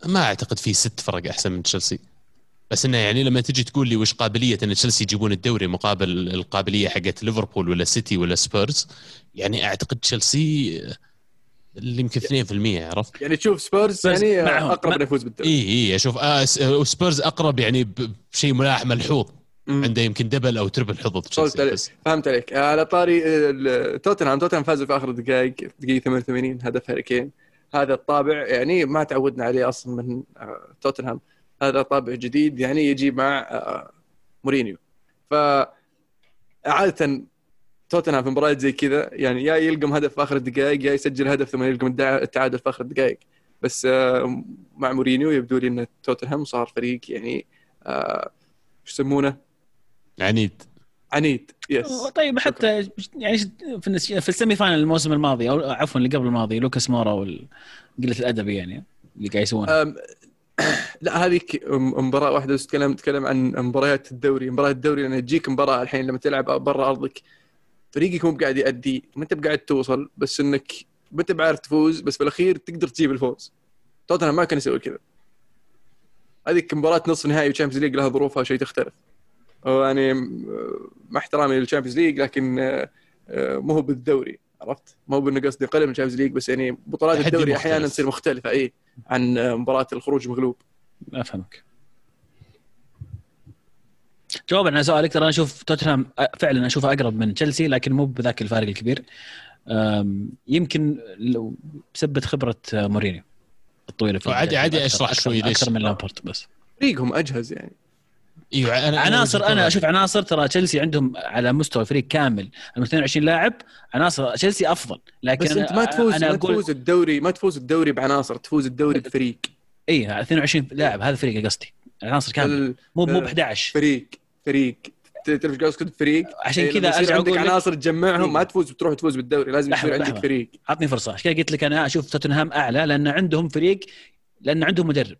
ما أعتقد فيه 6 فرق أحسن من تشيلسي، بس إنه يعني لما تجي تقول لي وش قابلية إن تشيلسي يجيبون الدوري مقابل القابلية حقت ليفربول ولا سيتي ولا سبيرز، يعني أعتقد تشيلسي اللي يمكن 2%. عرفت يعني؟ تشوف سبيرز يعني أقرب يفوز بالدوري. إيه أشوف سبيرز أقرب يعني بشيء ملاحم الحظ، عنده يمكن دبل أو تربل حظ تشيلسي. فهمت عليك. على طاري توتنهام فازوا في آخر دقائق، دقيقة 88، هدف هاري كين. هذا الطابع يعني ما تعودنا عليه أصلا من توتنهام، هذا طابع جديد يعني يجي مع مورينيو. فعادة توتنهام في مباريات زي كذا يعني يا يلقم هدف في آخر الدقائق، يا يسجل هدف ثم يلقم التعادل في آخر الدقائق، بس مع مورينيو يبدو لي أن توتنهام صار فريق يعني يسمونه عنيد. يس. طيب حتى يعني في السيمي فاينل الموسم الماضي او عفوا اللي قبل الماضي، لوكاس مورا والقلة الادب يعني اللي قاعد يسوونها. لا هذيك مباراه واحده، تكلم عن مباريات الدوري. لما تجيك مباراه الحين لما تلعب برا ارضك، فريقك مو قاعد يأدي، ما انت قاعد توصل، بس انك ما انت بعرف تفوز، بس في الاخير تقدر تجيب الفوز. توتنهام ما كان يسوي كذا. هذيك مباراه نصف نهائي والتشامبيونز ليج لها ظروفها شيء تختلف، يعني مع احترامي للتشامبيونز ليج، لكن مو هو بالدوري، عرفت؟ مو بالنقص قصدي قليل من التشامبيونز ليج، بس يعني بطولات الدوري احيانا تصير مختلفه اي عن مباراه الخروج مغلوب. افهمك. جواب عن سؤالك، ترى انا اشوف توتنهام فعلا اشوفه اقرب من تشيلسي، لكن مو بذاك الفارق الكبير، يمكن لو بسبب خبره مورينيو الطويله في عادي اشرح شوي ليش اكثر من لامبارد، بس فريقهم اجهز يعني. ايوه انا اشوف عناصر ترى تشلسي عندهم على مستوى فريق كامل 22 لاعب عناصر تشلسي افضل، لكن بس انت ما تفوز الدوري، ما تفوز الدوري بعناصر، تفوز الدوري بفريق. اي 22 لاعب هذا فريق قصدي، عناصر كامل مو ب 11 فريق تعرف قصدي فريق. عشان كذا ارجع اقول عناصر تجمعهم ما تفوز بتروح تفوز بالدوري، لازم يصير عندك فريق. اعطني فرصه، عشان قلت لك انا اشوف توتنهام اعلى لان عندهم فريق، لان عندهم مدرب،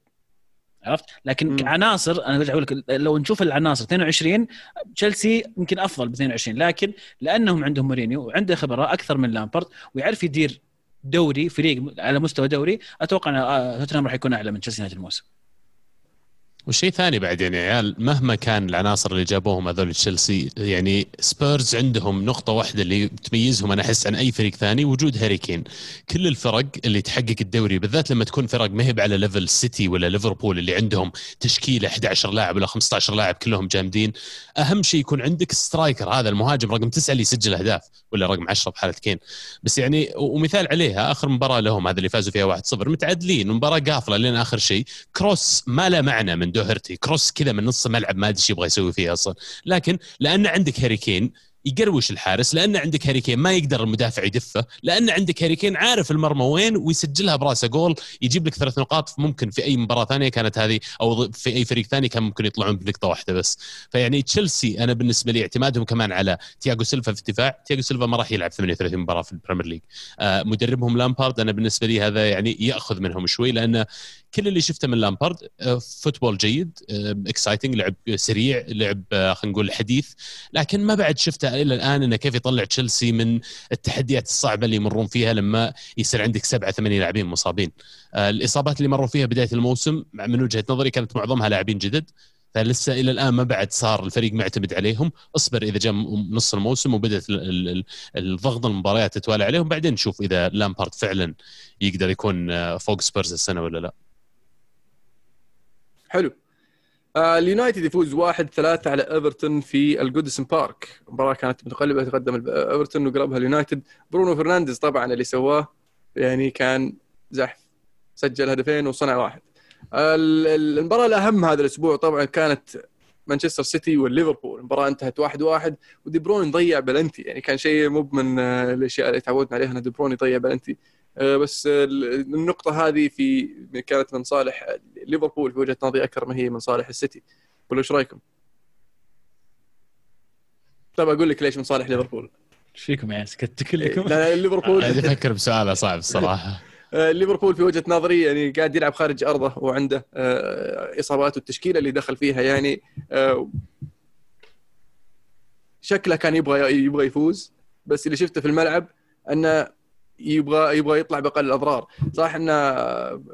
عرفت؟ لكن كعناصر انا برجع اقول لك لو نشوف العناصر 22 تشيلسي يمكن افضل ب 22، لكن لانهم عندهم مورينيو وعنده خبره اكثر من لامبارد ويعرف يدير دوري فريق على مستوى دوري، اتوقع ان توتنهام راح يكون اعلى من تشيلسي نهايه الموسم. والشيء ثاني بعدين يا عيال، مهما كان العناصر اللي جابوهم هذول تشيلسي، يعني سبيرز عندهم نقطة واحدة اللي تميزهم أنا أحس عن أي فريق ثاني، وجود هاري كين. كل الفرق اللي تحقق الدوري بالذات لما تكون فرق مهب على ليفل سيتي ولا ليفربول اللي عندهم تشكيلة 11 لاعب ولا 15 لاعب كلهم جامدين، أهم شيء يكون عندك سترايكر، هذا المهاجم رقم 9 اللي يسجل أهداف ولا رقم 10 بحالة كين. بس يعني ومثال عليها آخر مباراة لهم هذا اللي فازوا فيها 1-0 متعادلين، مباراة قافلة لين آخر شيء، كروس ما له معنى من دوهرتي، كروس كذا من نص الملعب ما ادري ايش يبغى يسوي فيها اصلا، لكن لان عندك هاري كين يقروش الحارس، لان عندك هاري كين ما يقدر المدافع يدفه، لان عندك هاري كين عارف المرمى وين ويسجلها براسه جول، يجيب لك 3 نقاط ممكن في اي مباراه ثانيه كانت هذه او في اي فريق ثاني كان ممكن يطلعون بنقطه واحده بس. فيعني تشيلسي انا بالنسبه لي اعتمادهم كمان على تياغو سيلفا في الدفاع، تياغو سيلفا ما راح يلعب 38 مباراه في البريمير ليج. مدربهم لامبارد انا بالنسبه لي هذا يعني ياخذ منهم شوي، لان كل اللي شفته من لامبارد فوتبول جيد اكسايتنج، لعب سريع، لعب خلينا نقول حديث، لكن ما بعد شفته الى الان انه كيف يطلع تشيلسي من التحديات الصعبه اللي يمرون فيها لما يصير عندك 7-8 لاعبين مصابين. الاصابات اللي مروا فيها بدايه الموسم من وجهه نظري كانت معظمها لاعبين جدد، فلسه الى الان ما بعد صار الفريق معتمد عليهم. اصبر اذا جاء نص الموسم وبدات الضغط المباريات تتوالى عليهم، بعدين نشوف اذا لامبارد فعلا يقدر يكون فوق سبيرز السنه ولا لا. حلو. اليونايتد يفوز 1-3 على ايفرتون في الجودسون بارك، مباراه كانت متقلبه، تقدم ايفرتون وقلبها اليونايتد. برونو فرنانديز طبعا اللي سواه يعني كان زحف، سجل 2 هدفين وصنع 1. المباراه الاهم هذا الاسبوع طبعا كانت مانشستر سيتي والليفربول، المباراه انتهت 1-1 ودي بروني ضيع بلنتي، يعني كان شيء مو من الاشياء اللي تعودنا عليها ان دي بروني يضيع بلنتي، بس النقطة هذه في كانت من صالح ليفربول في وجهة نظري أكثر ما هي من صالح السيتي. ولا إيش رأيكم؟ طب أقول لك ليش من صالح ليفربول. إيش فيكم يعني سكت كلكم؟ لا ليفربول. أفكر بسؤال صعب الصراحة. ليفربول في وجهة نظري يعني قاعد يلعب خارج أرضه وعنده إصابات، والتشكيلة اللي دخل فيها يعني شكله كان يبغى يفوز، بس اللي شفته في الملعب أنه يبغى يطلع بأقل الأضرار. صح إنه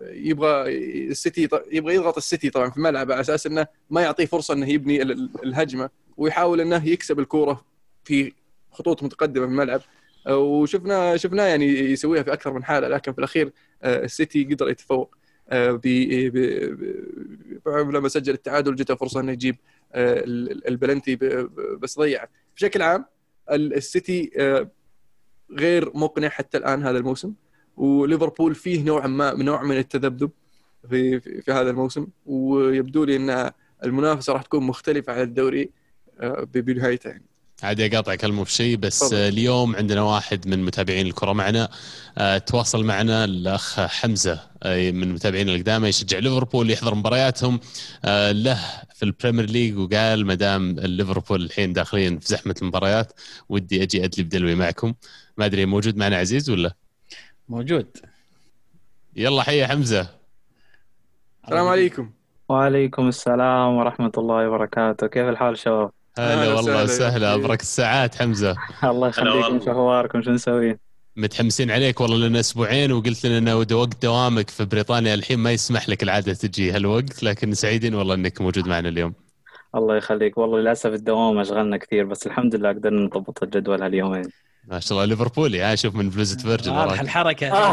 يبغى السيتي يبغى يضغط السيتي طبعا في الملعب على أساس إنه ما يعطيه فرصة إنه يبني الهجمة ويحاول إنه يكسب الكرة في خطوط متقدمة في الملعب، وشفنا يعني يسويها في أكثر من حالة، لكن في الأخير السيتي قدر يتفوق لما سجل التعادل، جت فرصة إنه يجيب البلنتي بس ضيع. بشكل عام السيتي غير مقنع حتى الآن هذا الموسم، وليفربول فيه نوع من التذبذب في هذا الموسم، ويبدو لي أن المنافسة راح تكون مختلفة على الدوري بنهايته. عادي أقاطع كلمه في شيء بس طبعا. اليوم عندنا واحد من متابعين الكرة معنا تواصل معنا، الأخ حمزة من متابعين القدامى يشجع ليفربول يحضر مبارياتهم له في البريمير ليج، وقال مدام ليفربول الحين داخلين في زحمة المباريات ودي أجي أدلي بدلوي معكم. ما أدري موجود معنا عزيز ولا موجود؟ يلا حيا حمزة. السلام عليكم. وعليكم السلام ورحمة الله وبركاته. كيف الحال شباب؟ هلا والله سهلة، أبرك الساعات حمزة. الله يخليكم، شو أخباركم، شو نسوين؟ متحمسين عليك والله، لنا أسبوعين وقلت لنا إنه وقت دوامك في بريطانيا الحين ما يسمح لك العادة تجي هالوقت، لكن سعيدين والله إنك موجود معنا اليوم. الله يخليك. والله للأسف الدوام أشغلنا كثير، بس الحمد لله قدرنا نضبط الجدول هاليومين. ما شاء الله ليفربولي، ها شوف من بلوزة فيرجن وراك الحركة.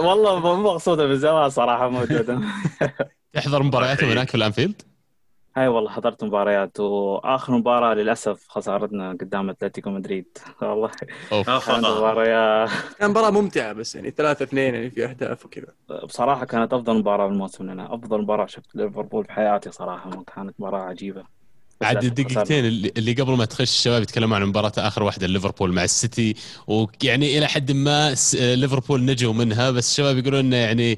والله مو مقصودة، بالزواج صراحة موجودة. تحضر مباريات هناك في الأنفيلد؟ هاي والله حضرت مباريات، واخر مباراة للاسف خسارتنا قدام اتلتيكو مدريد. والله اوف كانت آه. مباراة كان مباراة ممتعة بس يعني 3-2 يعني في أهداف وكذا. بصراحة كانت افضل مباراة الموسم لنا، افضل مباراة شفت ليفربول في حياتي صراحة، كانت مباراة عجيبة بس عاد للاسف الدقيقتين خسرنا. اللي قبل ما تخش الشباب يتكلموا عن مباراة آخر واحدة ليفربول مع السيتي، ويعني إلى حد ما ليفربول نجوا منها، بس الشباب يقولون إنه يعني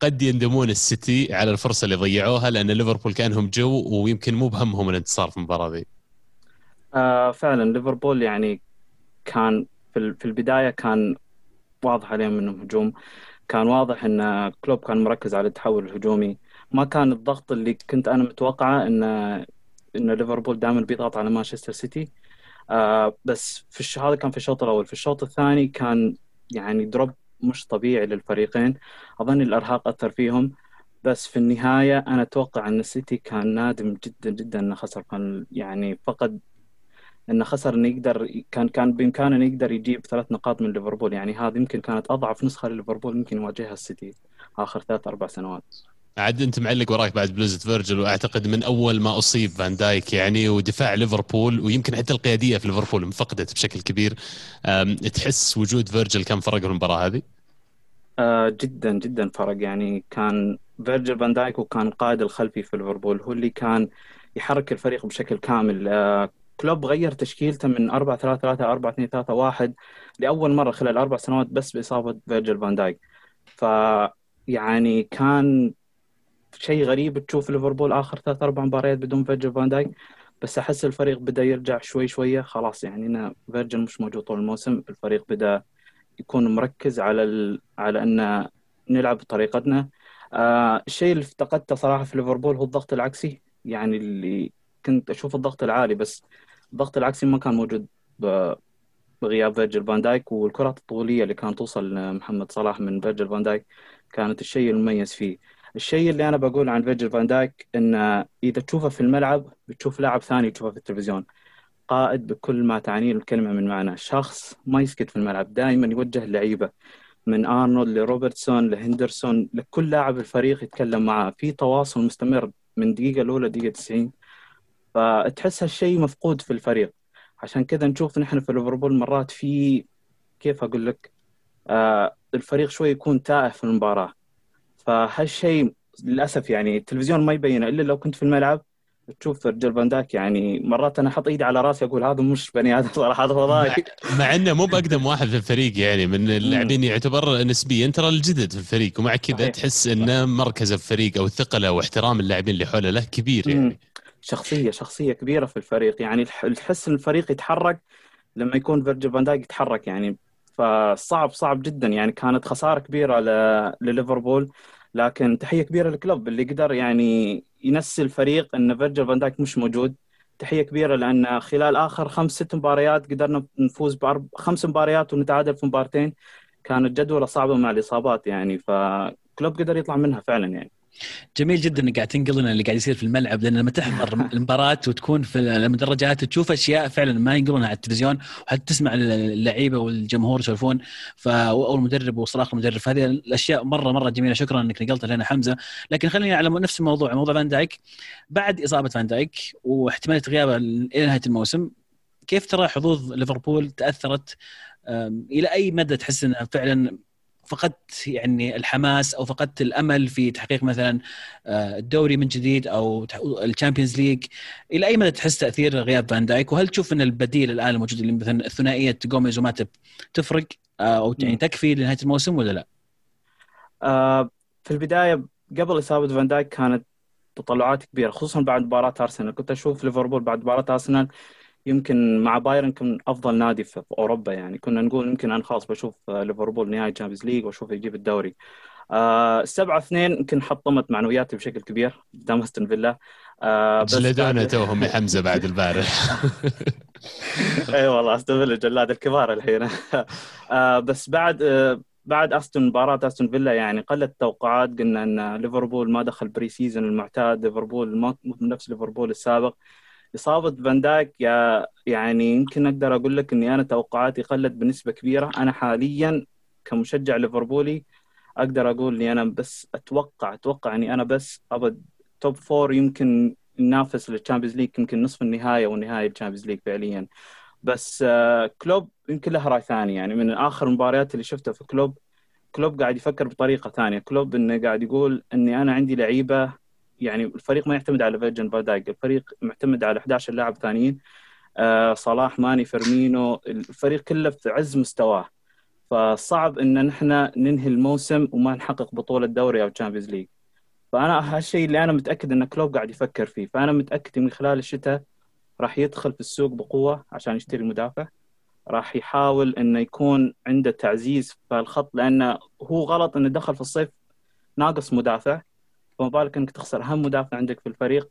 قد يندمون السيتي على الفرصة اللي ضيعوها، لأن ليفربول كانهم جو ويمكن مو بهمهم الانتصار في المباراة ذي. فعلا ليفربول يعني كان في البداية كان واضح عليهم انه هجوم، كان واضح ان كلوب كان مركز على التحول الهجومي، ما كان الضغط اللي كنت انا متوقعه ان ليفربول دائما بيضغط على مانشستر سيتي. بس هذا كان في الشوط الاول. في الشوط الثاني كان يعني دروب مش طبيعي للفريقين، اظن الارهاق اثر فيهم، بس في النهايه انا اتوقع ان السيتي كان نادم جدا جدا انه خسر، كان يعني فقد انه خسر، انه يقدر كان بامكانه انه يقدر يجيب 3 نقاط من ليفربول، يعني هذه يمكن كانت اضعف نسخه لليفربول ممكن يواجهها السيتي اخر 3 4 سنوات. عاد انت معلق وراك بعد بلوزة فيرجل، واعتقد من اول ما اصيب فان دايك يعني ودفاع ليفربول، ويمكن حتى القياديه في ليفربول انفقدت بشكل كبير. تحس وجود فيرجل كان فرق في المباراه هذه؟ جدا جدا فرق، يعني كان فيرجل فان دايك وكان القائد الخلفي في ليفربول، هو اللي كان يحرك الفريق بشكل كامل. كلوب غير تشكيلته من 4-3-3 4-2-3-1 لاول مره خلال 4 سنوات بس باصابه فيرجل فان دايك، ف يعني كان شيء غريب تشوف ليفربول آخر 3 4 مباريات بدون فيرجل فان دايك، بس أحس الفريق بدأ يرجع شوي شوية خلاص، يعني أنا فيرجل مش موجود طول الموسم، الفريق بدأ يكون مركز على أن نلعب بطريقتنا. الشيء اللي افتقدته صراحة في ليفربول هو الضغط العكسي، يعني اللي كنت أشوف الضغط العالي، بس الضغط العكسي ما كان موجود بغياب فيرجل فان دايك، والكرات الطولية اللي كانت توصل لمحمد صلاح من فيرجل فان دايك كانت الشيء المميز فيه. الشيء اللي أنا بقول عن فيرجل فان دايك إنه إذا تشوفه في الملعب بتشوف لاعب ثاني تشوفه في التلفزيون، قائد بكل ما تعنيه الكلمة من معنى، شخص ما يسكت في الملعب، دائما يوجه اللعيبة من أرنولد لروبرتسون لهندرسون، لكل لاعب الفريق يتكلم معاه، في تواصل مستمر من الدقيقة الأولى دقيقة 90، فتحس هالشيء مفقود في الفريق. عشان كذا نشوف نحن في ليفربول مرات في كيف أقول لك الفريق شوي يكون تائه في المباراة، فهالشيء للاسف يعني التلفزيون ما يبينه الا لو كنت في الملعب تشوف فيرجل فان دايك. يعني مرات انا احط ايدي على راسي اقول هذا مش بني ادم صراحه، هذا مع, فضائي. مع انه مو باقدم واحد في الفريق، يعني من اللاعبين يعتبر نسبيا ترى الجدد في الفريق، ومع كذا صحيح تحس انه مركزه في الفريق او الثقله واحترام اللاعبين اللي حوله له كبير. يعني شخصيه كبيره في الفريق، يعني تحس ان الفريق يتحرك لما يكون فيرجل فان دايك يتحرك، يعني فصعب جدا، يعني كانت خسارة كبيرة لليفربول، لكن تحية كبيرة للكلوب اللي قدر يعني ينسي الفريق أن فيرجل فان دايك مش موجود. تحية كبيرة لأن خلال آخر 5 6 مباريات قدرنا نفوز ب5 مباريات ونتعادل في مبارتين، كانت جدولة صعبة مع الإصابات، يعني فكلوب قدر يطلع منها فعلا. يعني جميل جدا انك قاعد تنقل لنا اللي قاعد يصير في الملعب، لان لما تحضر المباراه وتكون في المدرجات تشوف اشياء فعلا ما ينقلونها على التلفزيون، وحتى تسمع اللعيبه والجمهور يسولفون او المدرب وصراخ المدرب، هذه الاشياء مره جميله. شكرا انك نقلت لنا حمزه. لكن خلينا على نفس موضوع فان دايك. بعد اصابه فان دايك واحتماليه غيابه الى نهايه الموسم، كيف ترى حظوظ ليفربول تاثرت؟ الى اي مدى تحس انها فعلا فقدت يعني الحماس او فقدت الامل في تحقيق مثلا الدوري من جديد او التشامبيونز ليج؟ الى اي مدى تحس تاثير غياب فان دايك؟ وهل تشوف ان البديل الان الموجود اللي مثلا ثنائيه جوميز وماتب تفرق او يعني تكفي لنهايه الموسم ولا لا؟ في البدايه قبل اصابه فان دايك كانت تطلعات كبيره، خصوصا بعد مباراه ارسنال، كنت اشوف ليفربول بعد مباراه ارسنال يمكن مع بايرن كان افضل نادي في اوروبا، يعني كنا نقول يمكن انا خلاص بشوف ليفربول نهائي تشامبيونز ليج واشوف يجيب الدوري. 7-2 يمكن حطمت معنوياتي بشكل كبير قدام استون فيلا. بس جلدونا توهم يا حمزه بعد البارح. اي والله استون فيلا جلاد الكبار الحين. بس بعد مباراه استون فيلا يعني قلت التوقعات، قلنا ان ليفربول ما دخل بري سيزون المعتاد، ليفربول ما نفس ليفربول السابق. إصابة فان دايك يعني يمكن أقدر أقول لك إني أنا توقعاتي قلت بنسبة كبيرة. أنا حاليا كمشجع ليفربولي أقدر أقول إني أنا بس أتوقع إني أنا بس أبد توب 4، يمكن ننافس للتشامبيونز ليج يمكن نصف النهايه والنهايه للتشامبيونز ليج فعليا. بس كلوب يمكن له راي ثاني، يعني من اخر مباريات اللي شفتها في كلوب قاعد يفكر بطريقه ثانيه. كلوب انه قاعد يقول اني انا عندي لعيبه، يعني الفريق ما يعتمد على فيرجن فان دايك، الفريق معتمد على 11 لاعب ثانيين، صلاح، ماني، فيرمينو، الفريق كله في عز مستواه، فصعب ان نحن ننهي الموسم وما نحقق بطوله دوري او تشامبيونز ليج. فانا هالشيء اللي انا متاكد ان كلوب قاعد يفكر فيه، فانا متاكد من خلال الشتاء راح يدخل في السوق بقوه عشان يشتري مدافع، راح يحاول انه يكون عنده تعزيز في الخط، لانه هو غلط انه دخل في الصيف ناقص مدافع، فما بالك انك تخسر اهم مدافع عندك في الفريق.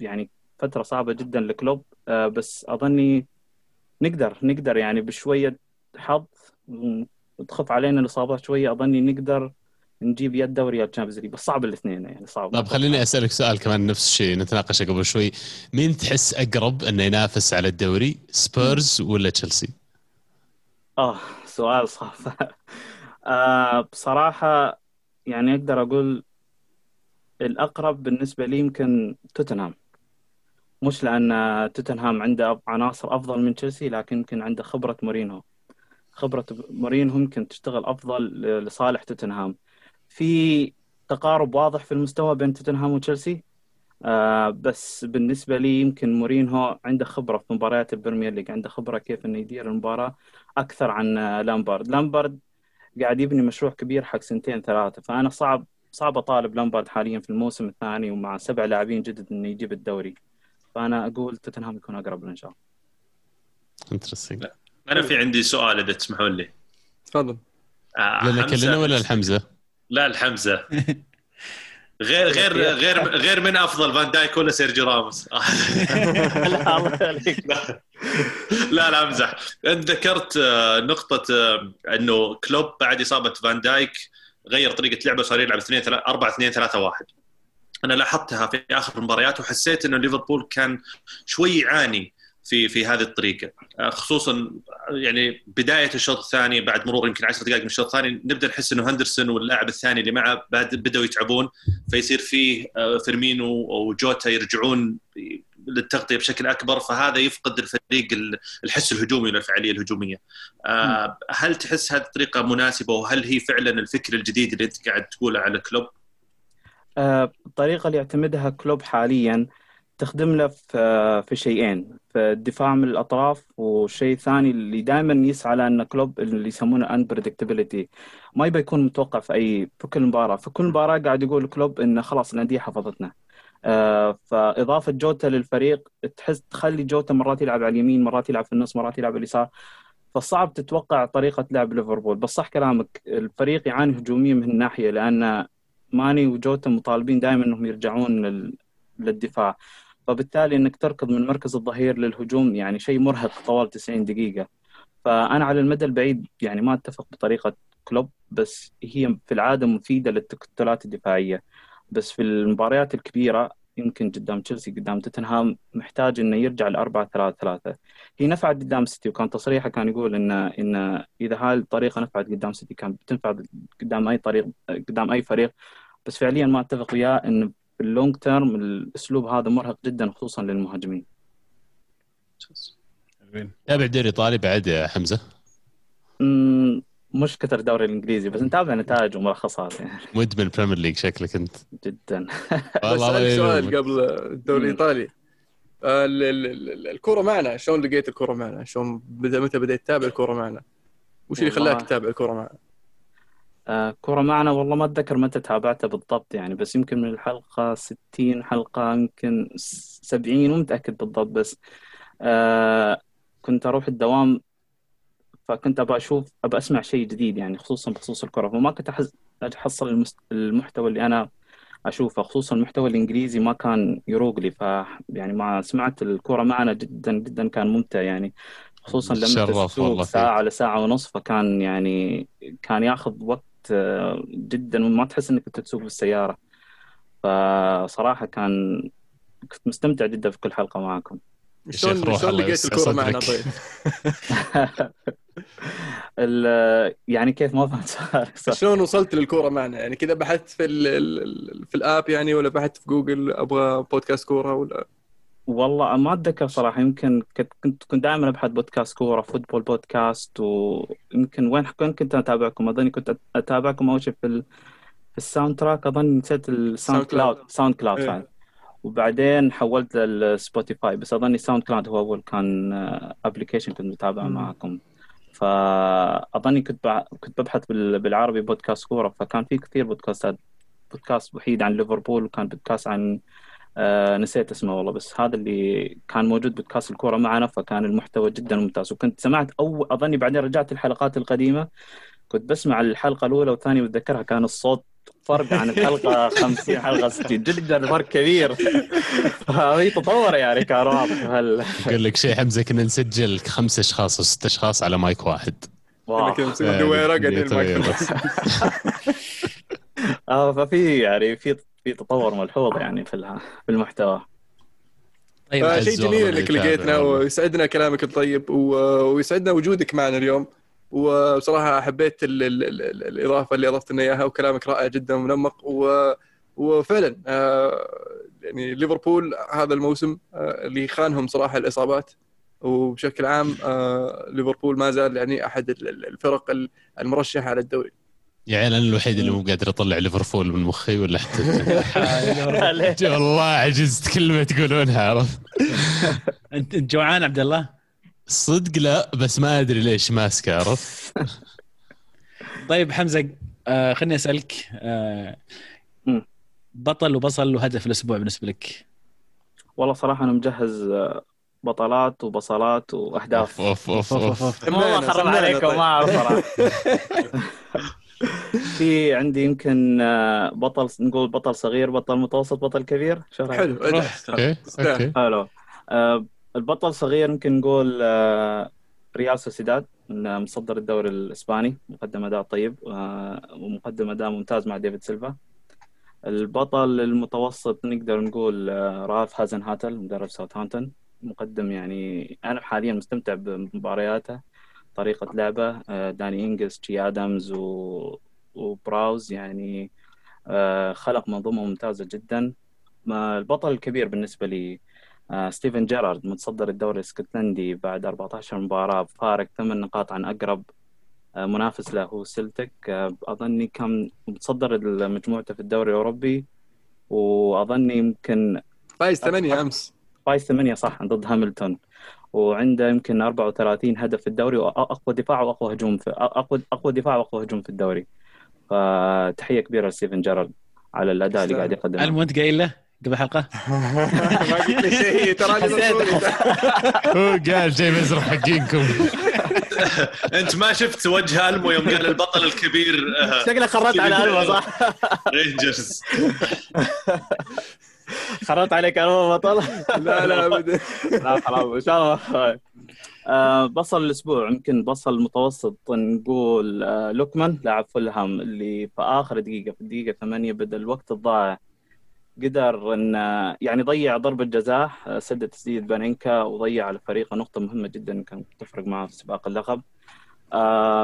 يعني فتره صعبه جدا لكلوب، بس اظني نقدر يعني بشويه حظ وتخف علينا الاصابات شويه، اظني نقدر نجيب يا الدوري يا الشامبيونز ليج، بس صعب الاثنين يعني صعب. طب خليني اسالك سؤال كمان نفس الشيء نتناقشه قبل شوي، مين تحس اقرب انه ينافس على الدوري، سبيرز ولا تشيلسي؟ سؤال صعب. بصراحه يعني اقدر اقول الاقرب بالنسبه لي يمكن توتنهام، مش لان توتنهام عنده عناصر افضل من تشيلسي، لكن يمكن عنده خبرة مورينيو ممكن تشتغل افضل لصالح توتنهام. في تقارب واضح في المستوى بين توتنهام وتشيلسي، بس بالنسبه لي يمكن مورينيو عنده خبره في مباريات البريمير ليج، عنده خبره كيف انه يدير المباراه اكثر عن لامبارد قاعد يبني مشروع كبير حق سنتين ثلاثه، فانا صعب اطالب لامبارد حاليا في الموسم الثاني ومع 7 لاعبين جدد انه يجيب الدوري، فانا اقول توتنهام يكون اقرب ان شاء الله. انترستنج. انا في عندي سؤال اذا تسمحون لي. تفضل. كلنا ولا الحمزه؟ لا الحمزة. غير من أفضل، فان دايك ولا سيرجيو راموس؟ لا أمزح. أنت ذكرت نقطة إنه كلوب بعد إصابة فان دايك غير طريقة لعبه، صار يلعب 4-2-3-1. أنا لاحظتها في آخر المباريات وحسيت إنه ليفربول كان شوي يعاني في هذه الطريقه، خصوصا يعني بدايه الشوط الثاني بعد مرور يمكن 10 دقائق من الشوط الثاني نبدا نحس انه هندرسون واللاعب الثاني اللي معه بداوا يتعبون، فيصير فيه فيرمينو وجوتا يرجعون للتغطيه بشكل اكبر، فهذا يفقد الفريق الحس الهجومي والفعاليه الهجوميه. هل تحس هذه الطريقه مناسبه، وهل هي فعلا الفكر الجديد اللي انت قاعد تقوله على كلوب؟ الطريقه اللي يعتمدها كلوب حاليا تخدم له في شيئين، في الدفاع من الأطراف، وشيء ثاني اللي دائما يسعى لأن كلوب اللي يسمونه unpredictability، ما يبي يكون متوقع في كل مباراة. في كل مباراة قاعد يقول كلوب إنه خلاص الأندية حفظتنا، فإضافة جوتا للفريق تحس تخلي جوتا مرات يلعب على اليمين، مرات يلعب في النص، مرات يلعب على اليسار، فصعب تتوقع طريقة لعب ليفربول. بس صح كلامك، الفريق يعاني هجوميا من الناحية، لأن ماني وجوتا مطالبين دائما إنهم يرجعون للدفاع، فبالتالي انك تركض من مركز الظهير للهجوم يعني شيء مرهق طوال 90 دقيقه. فانا على المدى البعيد يعني ما اتفق بطريقه كلوب، بس هي في العاده مفيده للتكتلات الدفاعيه، بس في المباريات الكبيره يمكن قدام تشيلسي، قدام توتنهام، محتاج انه يرجع ل 4-3-3. هي نفعت قدام سيتي، وكان تصريحه كان يقول ان اذا هاي الطريقه نفعت قدام سيتي كان بتنفع قدام اي طريق قدام اي فريق، بس فعليا ما اتفق وياه ان في اللونج تيرم الاسلوب هذا مرهق جدا خصوصا للمهاجمين. تابع دوري ايطالي بعد يا حمزه؟ مش كثر الدوري الانجليزي، بس نتابع نتائج وملخصات يعني. مدمن بريمير ليج شكلك انت جدا. والله سؤال قبل الدوري الايطالي، الكوره معنا، شلون لقيت الكوره معنا؟ شلون متى بديت تتابع الكوره معنا؟ وش اللي خلاك تتابع الكوره معنا؟ كرة معنا والله ما أتذكر متى تابعتها بالضبط يعني، بس يمكن من الحلقة 60 حلقة، يمكن 70، ومتأكد بالضبط. بس كنت أروح الدوام، فكنت أبى أسمع شيء جديد يعني، خصوصا بخصوص الكرة، وما كنت أحصل المحتوى اللي أنا أشوفه، خصوصا المحتوى الإنجليزي ما كان يروق لي. فيعني ما سمعت الكرة معنا جدا جدا كان ممتع يعني، خصوصا لما تسوق ساعة لساعة ونصف، فكان يعني كان ياخذ وقت جدا وما تحس انك كنت تسوق بالسياره، فصراحه كنت مستمتع جدا في كل حلقه معكم. شلون لقيت الكوره معنا؟ طيب يعني كيف ما فهمت شلون وصلت للكوره معنا؟ يعني كذا بحثت في الاب يعني، ولا بحثت في جوجل ابغى بودكاست كوره ولا؟ والله ما اتذكر صراحه، يمكن كنت دائما ابحث بودكاست كوره، فوتبول بودكاست، ويمكن وين كنت اتابعكم، اظن كنت اتابعكم اول شيء في الساوند تراك، اظن نسيت الساوند كلاود، ساوند كلاود فعلا، وبعدين حولت للسبوتيفاي، بس اظني ساوند كلاود هو اول كان ابلكيشن كنت متابعه معكم. فاظني كنت ببحث بالعربي بودكاست كوره، فكان في كثير بودكاستات، بودكاست وحيد عن ليفربول، وكان بودكاست عن نسيت اسمه والله، بس هذا اللي كان موجود بودكاست الكوره معنا، فكان المحتوى جدا ممتاز. وكنت سمعت اظني بعدين رجعت الحلقات القديمه، كنت بسمع الحلقه الاولى والثانيه واتذكرها، كان الصوت فرق عن الحلقه 50 حلقه 60 جدا، فرق كبير، فهي تطور يعني، كان واضح. اقول لك شيء حمزه، كنا نسجل 5 أشخاص و6 اشخاص على مايك واحد، لكن نسوي دويره قد المايك. ففي يعني في تطور ملحوظ يعني في المحتوى. طيب، شيء جميل انك لقيتنا ويسعدنا كلامك الطيب ويسعدنا وجودك معنا اليوم، وبصراحه حبيت الاضافه اللي اضفت لنا اياها، وكلامك رائع جدا ومنمق، وفعلا يعني ليفربول هذا الموسم اللي خانهم صراحه الاصابات، وبشكل عام ليفربول ما زال يعني احد الفرق المرشحه على الدوري. يا عيال، أنا الوحيد اللي مو قادر أطلع ليفربول من مخي ولا حتى والله عجزت كلمة تقولونها، عرفت؟ أنت جوعان عبد الله؟ صدق لا، بس ما أدري ليش ماسكة، عرفت؟ طيب حمزة، خلني أسألك، بطل وبصل وهدف الأسبوع بالنسبة لك؟ والله صراحة أنا مجهز بطلات وبصلات وأهداف. ما خرب عليكم، ما أعرف صراحة. في عندي يمكن بطل، نقول بطل صغير، بطل متوسط، بطل كبير. حلو، حلو. البطل صغير يمكن نقول ريال سوسيداد، مصدر الدوري الإسباني، مقدم أداء طيب ومقدم أداء ممتاز مع ديفيد سيلفا. البطل المتوسط نقدر نقول رالف هازنهاتل، مدرب ساوثهامبتون، مقدم يعني أنا حاليا مستمتع بمبارياته، طريقة لعبة، داني إنجلز، تشي آدمز وبراوز، يعني خلق منظومة ممتازة جدا. البطل الكبير بالنسبة لي ستيفن جيرارد، متصدر الدوري الاسكتلندي بعد 14 مباراة، بفارق 8 نقاط عن أقرب منافس له هو سلتك، أظني كان متصدر مجموعته في الدوري الأوروبي، وأظني يمكن فايز 8 أمس، فايز 8 صح ضد هاملتون، وعنده يمكن 34 هدف في الدوري، واقوى دفاع واقوى هجوم في اقوى دفاع واقوى هجوم في الدوري. فتحيه كبيره لستيفن جيرارد على الاداء اللي قاعد يقدمه. المونت قايل له قبل حلقه ما قلت له شيء، ترى هو قال جاي مزرح حقينكم. انت ما شفت وجه المو يوم قال البطل الكبير، شكله خربت على المو صح، رينجرز خربت عليك أنا بطل. لا أبدا، لا خلاص إن شاء الله. بصل الأسبوع يمكن بصل متوسط نقول لوكمان، لاعب فولهام، اللي في آخر دقيقة، في الدقيقة 8 بدأ الوقت الضائع، قدر إن يعني ضيع ضربة جزاء، سد تسديد بانينكا، وضيع على فريقه نقطة مهمة جدا كان تفرق معه في سباق اللقب.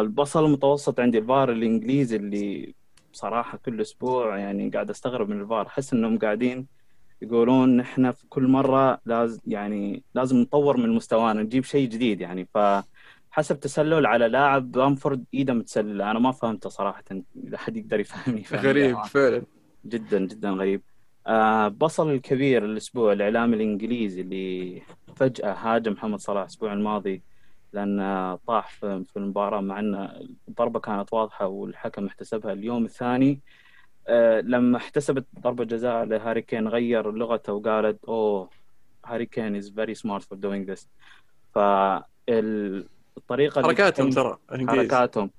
البصل المتوسط عندي الفار الإنجليزي، اللي بصراحة كل أسبوع يعني قاعد أستغرب من الفار، أحس إنهم قاعدين يقولون نحن في كل مرة لازم نطور من مستوانا، نجيب شيء جديد يعني. فحسب تسلل على لاعب بامفورد إيده متسلل، أنا ما فهمته صراحة، إذا حد يقدر يفهمني. غريب فعلا، جدا جدا غريب. بصل الكبير الأسبوع الإعلام الإنجليزي، اللي فجأة هاجم محمد صلاح الأسبوع الماضي، لأن طاح في المباراة، مع أن الضربة كانت واضحة والحكم احتسبها. اليوم الثاني لما احتسبت ضربة جزاء لهاري كين، غير لغته وقالت هاري كين is very smart for doing this. فالطريقة حركاتهم، ترى حركاتهم،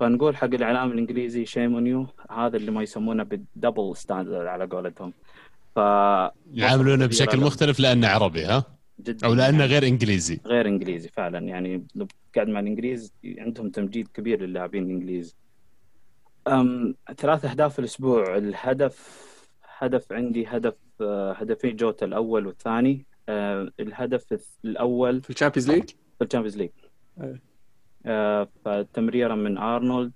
فنقول حق الإعلام الإنجليزي shame on you، هذا اللي ما يسمونه بالدبل ستاندرد على قولتهم، يعاملونه بشكل مختلف لأنه عربي جداً، أو لأنه غير إنجليزي فعلا. يعني لو قاعد مع الإنجليز عندهم تمجيد كبير للاعبين الإنجليز. 3 أهداف في الأسبوع. الهدف، هدف عندي هدفين جوتا الأول والثاني، الهدف الأول في الشامبيونز ليج فتمريرا من أرنولد،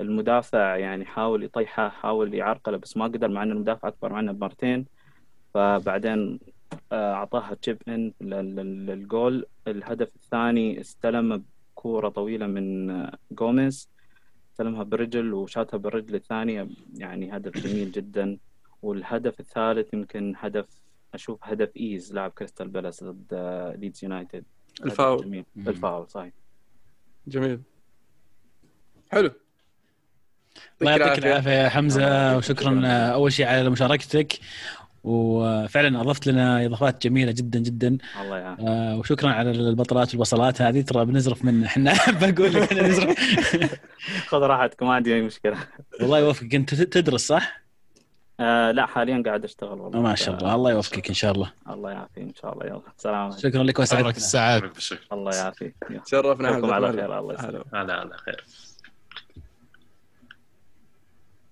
المدافع يعني حاول يطيحها، حاول يعرقله بس ما قدر، مع أن المدافع أكبر معنا بمرتين. فبعدين أعطاها تشيب إن للجول. الهدف الثاني استلم كورة طويلة من غوميز، استلمها بالرجل وشاتها بالرجل الثانية، يعني هدف جميل جدا. والهدف الثالث يمكن هدف، أشوف هدف إيز لاعب كريستال بالاس ضد ليدز يونايتد، الفاول. الفاول صحيح، جميل، حلو. الله يعطيك العافية يا حمزة، وشكرا أول شيء على مشاركتك، وفعلا أضفت لنا إضافات جميلة جدا جدا. الله يعافيك. وشكرا على البطلات والبصلات هذه، ترى بنزرف منها احنا بقول لك انا نزرف. خذ راحتكم، ما عندي اي مشكلة. والله يوفقك. انت تدرس صح؟ لا حاليا قاعد اشتغل والله. ما شاء الله، الله يوفقك ان شاء الله. الله يعافيك ان شاء الله. يلا سلام عليكم. شكرا لك وسعدتنا. السعاده. الله يعافيك. تشرفنا. على خير. الله يسلمك. على خير.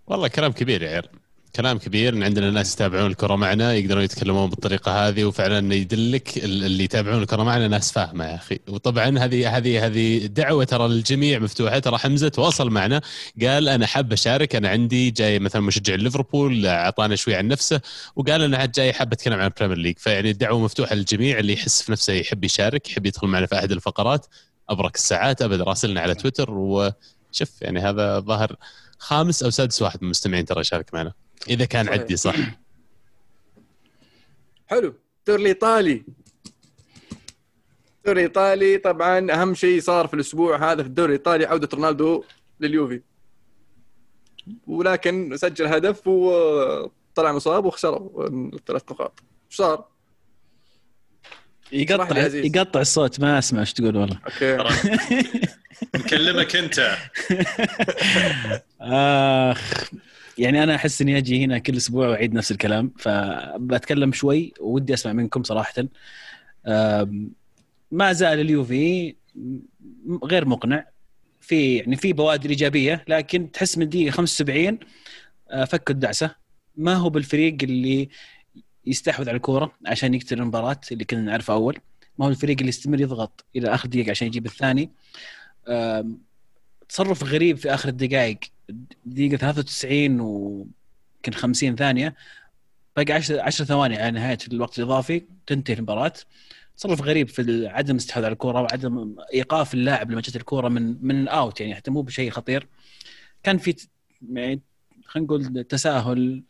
والله كلام كبير يا عيال، كلام كبير. إن عندنا ناس يتابعون الكرة معنا يقدرون يتكلمون بالطريقة هذه، وفعلا يدلك اللي يتابعون الكرة معنا ناس فاهمة يا أخي. وطبعا هذه دعوة ترى الجميع مفتوحة. ترى حمزة تواصل معنا قال أنا حاب أشارك، أنا عندي جاي مثلا مشجع ليفربول، أعطانا شوي عن نفسه وقال أنا جاي حاب أتكلم عن البريمير ليج. فيعني الدعوة مفتوحة للجميع، اللي يحس في نفسه يحب يشارك، يحب يدخل معنا في أحد الفقرات أبرك الساعات أبد، راسلنا على تويتر. وشف يعني هذا ظهر خامس أو سادس واحد من المستمعين ترى يشارك معنا إذا كان صحيح. عدي صح. حلو. الدوري الإيطالي طبعا أهم شيء صار في الأسبوع هذا في الدوري الإيطالي عودة رونالدو لليوفي، ولكن سجل هدف وطلع مصاب وخسروا الثلاث نقاط. وش صار؟ يقطع الصوت، ما أسمع إيش تقول والله. أوكي. نكلمك أنت. آخ. يعني أنا أحس إني أجي هنا كل أسبوع وأعيد نفس الكلام، فبتكلم شوي ودي أسمع منكم صراحة. ما زال اليوفي غير مقنع، في يعني في بوادر إيجابية، لكن تحس من دقيقة 75 فك الدعسة. ما هو بالفريق اللي يستحوذ على الكورة عشان يقتل المباراة اللي كنا نعرفه أول، ما هو الفريق اللي يستمر يضغط إلى آخر دقيقة عشان يجيب الثاني. تصرف غريب في آخر الدقائق، دقيقة 93 وكان 50 ثانية باقي 10 ثواني على نهاية الوقت الإضافي تنتهي المباراة. تصرف غريب في عدم استحواذ على الكرة وعدم إيقاف اللاعب لما جت الكرة من الأوت، يعني حتى مو بشيء خطير. كان في يعني خلينا نقول تساهل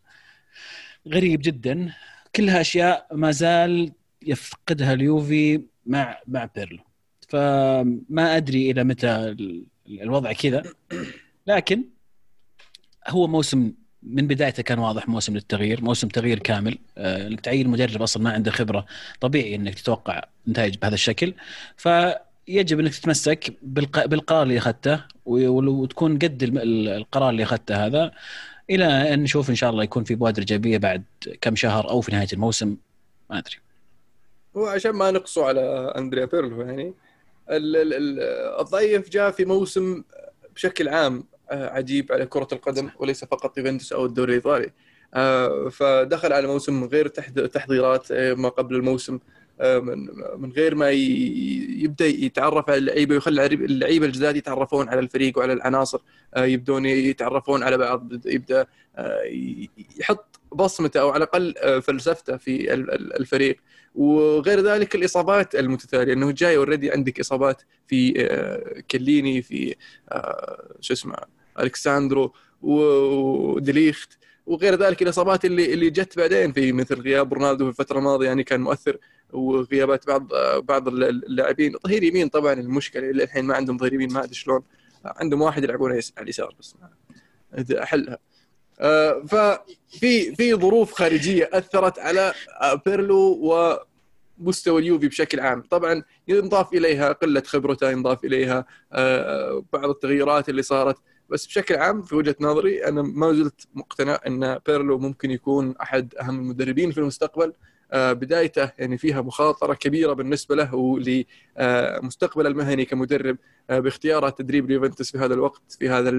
غريب جدا. كلها أشياء ما زال يفقدها اليوفي مع بيرلو، فما أدري إلى متى الوضع كذا. لكن هو موسم من بدايته كان واضح موسم للتغيير، موسم تغيير كامل. انك تعين مدرب اصلا ما عنده خبره، طبيعي انك تتوقع نتائج بهذا الشكل. فيجب انك تتمسك بالقرار اللي اخذته، وتكون قد القرار اللي اخذته هذا، الى ان نشوف ان شاء الله يكون في بوادر ايجابيه بعد كم شهر او في نهايه الموسم. ما ادري، وعشان ما نقصوا على اندريا بيرلو، يعني الضيف جاء في موسم بشكل عام عجيب على كرة القدم وليس فقط يوفنتوس أو الدوري الإيطالي. فدخل على موسم من غير تحضيرات ما قبل الموسم، من غير ما يبدأ يتعرف على اللعيبة، ويخلي اللعيبة الجداد يتعرفون على الفريق وعلى العناصر، يبدون يتعرفون على بعض، يبدأ يحط بصمته أو على الأقل فلسفته في الفريق. وغير ذلك الإصابات المتتالية، أنه جاي أوريدي عندك إصابات في كليني، في شو اسمه ألكساندرو ودليخت، وغير ذلك الإصابات اللي جت بعدين، في مثل غياب رونالدو في الفترة الماضية يعني كان مؤثر، وغيابات بعض اللاعبين. ظهير يمين طبعا المشكلة اللي الحين ما عندهم ظهير يمين، ما أدري شلون، عندهم واحد يلعبونه على اليسار بس ما أحلها. ففي ظروف خارجية أثرت على بيرلو ومستوى اليوفي بشكل عام. طبعا ينضاف إليها قلة خبرته، ينضاف إليها بعض التغييرات اللي صارت، بس بشكل عام في وجهة نظري أنا ما زلت مقتنع أن بيرلو ممكن يكون أحد أهم المدربين في المستقبل. بدايته يعني فيها مخاطرة كبيرة بالنسبة له ولمستقبله المهني كمدرب، باختياره تدريب يوفنتوس في هذا الوقت، في هذا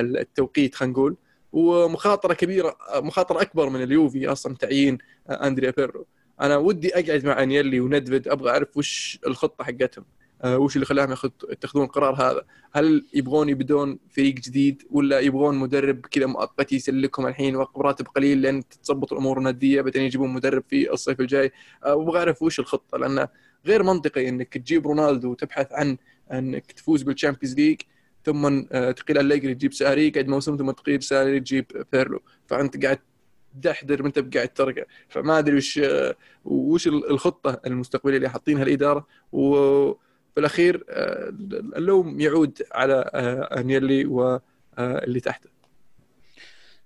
التوقيت خلينا نقول، ومخاطرة كبيرة، مخاطرة أكبر من اليوفي أصلا تعيين أندريا بيرلو. انا ودي اقعد مع انيلي وندفد ابغى اعرف وش الخطه حقتهم، وش اللي خلاهم يتخذون القرار هذا. هل يبغون يبدون فريق جديد ولا يبغون مدرب كذا مؤقت يسلكهم الحين وراتب قليل لان تتظبط الامور الناديه، بعدين يجيبون مدرب في الصيف الجاي؟ وابغى اعرف وش الخطه، لانه غير منطقي انك تجيب رونالدو وتبحث عن انك تفوز بالتشامبيونز ليج ثم تقيل الليجري تجيب ساري قاعد موسم ثم تقيل ساري تجيب بيرلو، فانت قاعد تحضر وانت قاعد ترقع. فما ادري وش الخطه المستقبليه اللي حاطينها الاداره، وبالاخير اللوم يعود على انيلي واللي تحته.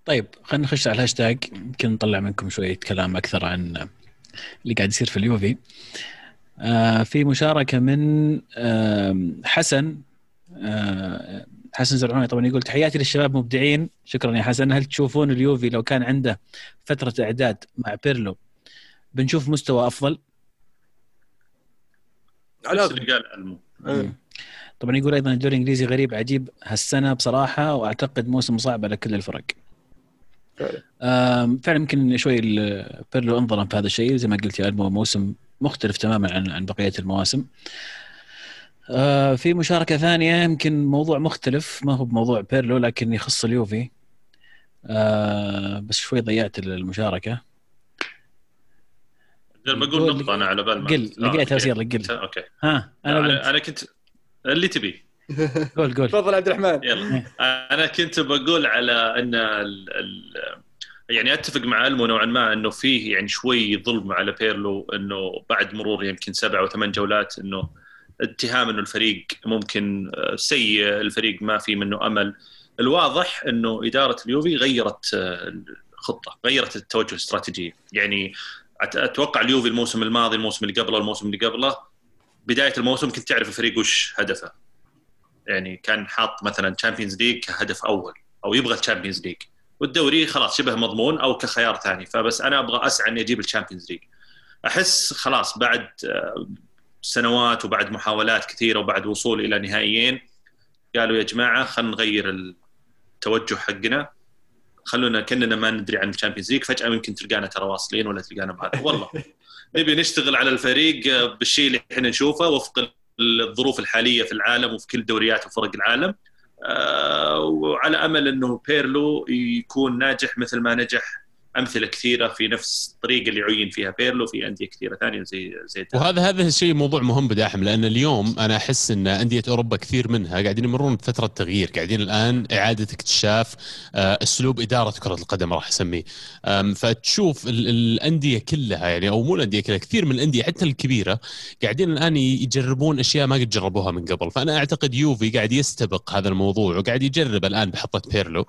طيب خلينا نخش على الهاشتاج، يمكن نطلع منكم شويه كلام اكثر عن اللي قاعد يصير في اليوفي. في مشاركه من حسن زرعوني طبعا، يقول تحياتي للشباب مبدعين. شكرا يا حسن. هل تشوفون اليوفي لو كان عنده فترة اعداد مع بيرلو بنشوف مستوى افضل؟ على اللي قال علمه. طبعا يقول ايضا الدوري الانجليزي غريب عجيب هالسنة بصراحة، واعتقد موسم صعب على كل الفرق. فعلا يمكن شوي بيرلو انظلم في هذا الشيء، زي ما قلت يا علمه موسم مختلف تماما عن بقية المواسم. في مشاركة ثانية يمكن موضوع مختلف، ما هو بموضوع بيرلو لكن يخص اليوفي. بس شوي ضيعت المشاركة. بقول نقطة أنا على بال ما قل لقيتها يصير لك قل. أوكي. ها أنا كنت اللي تبي. قول. تفضل عبد الرحمن. يلا. أنا كنت بقول على أن يعني أتفق مع علمه نوعا ما أنه فيه يعني شوي ظلم على بيرلو، أنه بعد مرور يمكن 7 و8 جولات أنه اتهام انه الفريق ممكن سيء، الفريق ما في منه امل. الواضح انه اداره اليوفي غيرت الخطه، غيرت التوجه الاستراتيجي. يعني اتوقع اليوفي الموسم الماضي، الموسم اللي قبله، الموسم اللي قبله، بدايه الموسم كنت تعرف الفريق وش هدفه. يعني كان حاط مثلا تشامبيونز ليج كهدف اول او يبغى التشامبيونز ليج، والدوري خلاص شبه مضمون او كخيار ثاني. فبس انا ابغى اسعى اني اجيب التشامبيونز ليج. احس خلاص بعد سنوات وبعد محاولات كثيرة وبعد وصول إلى نهائيين، قالوا يا جماعة خلنا نغير التوجه حقنا، خلونا كأننا ما ندري عن الشامبيونز ليج، فجأة ممكن تلقانا ترى واصلين ولا تلقانا بهذا. والله نبي نشتغل على الفريق بالشيء اللي احنا نشوفه وفق الظروف الحالية في العالم وفي كل دوريات وفرق العالم، وعلى أمل أنه بيرلو يكون ناجح مثل ما نجح امثله كثيره في نفس الطريقه اللي عين فيها بيرلو في انديه كثيره ثانيه زي وهذا الشيء موضوع مهم بداحم، لان اليوم انا احس ان انديه اوروبا كثير منها قاعدين يمرون بفتره تغيير، قاعدين الان اعاده اكتشاف اسلوب اداره كره القدم راح اسميه. فتشوف الانديه كلها يعني، او مو الانديه كلها، كثير من الانديه حتى الكبيره قاعدين الان يجربون اشياء ما قد جربوها من قبل. فانا اعتقد يوفي قاعد يستبق هذا الموضوع وقاعد يجرب الان بحطه بيرلو.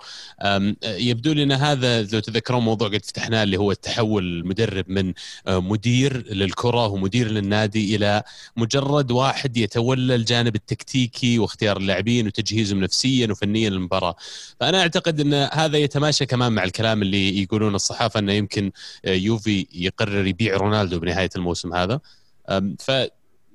يبدو لي ان هذا لو تذكرون موضوع فتحناه اللي هو التحول المدرب من مدير للكرة ومدير للنادي إلى مجرد واحد يتولى الجانب التكتيكي واختيار اللاعبين وتجهيزهم نفسيا وفنيا للمباراة. فأنا أعتقد أن هذا يتماشى كمان مع الكلام اللي يقولون الصحافة أنه يمكن يوفي يقرر يبيع رونالدو بنهاية الموسم هذا.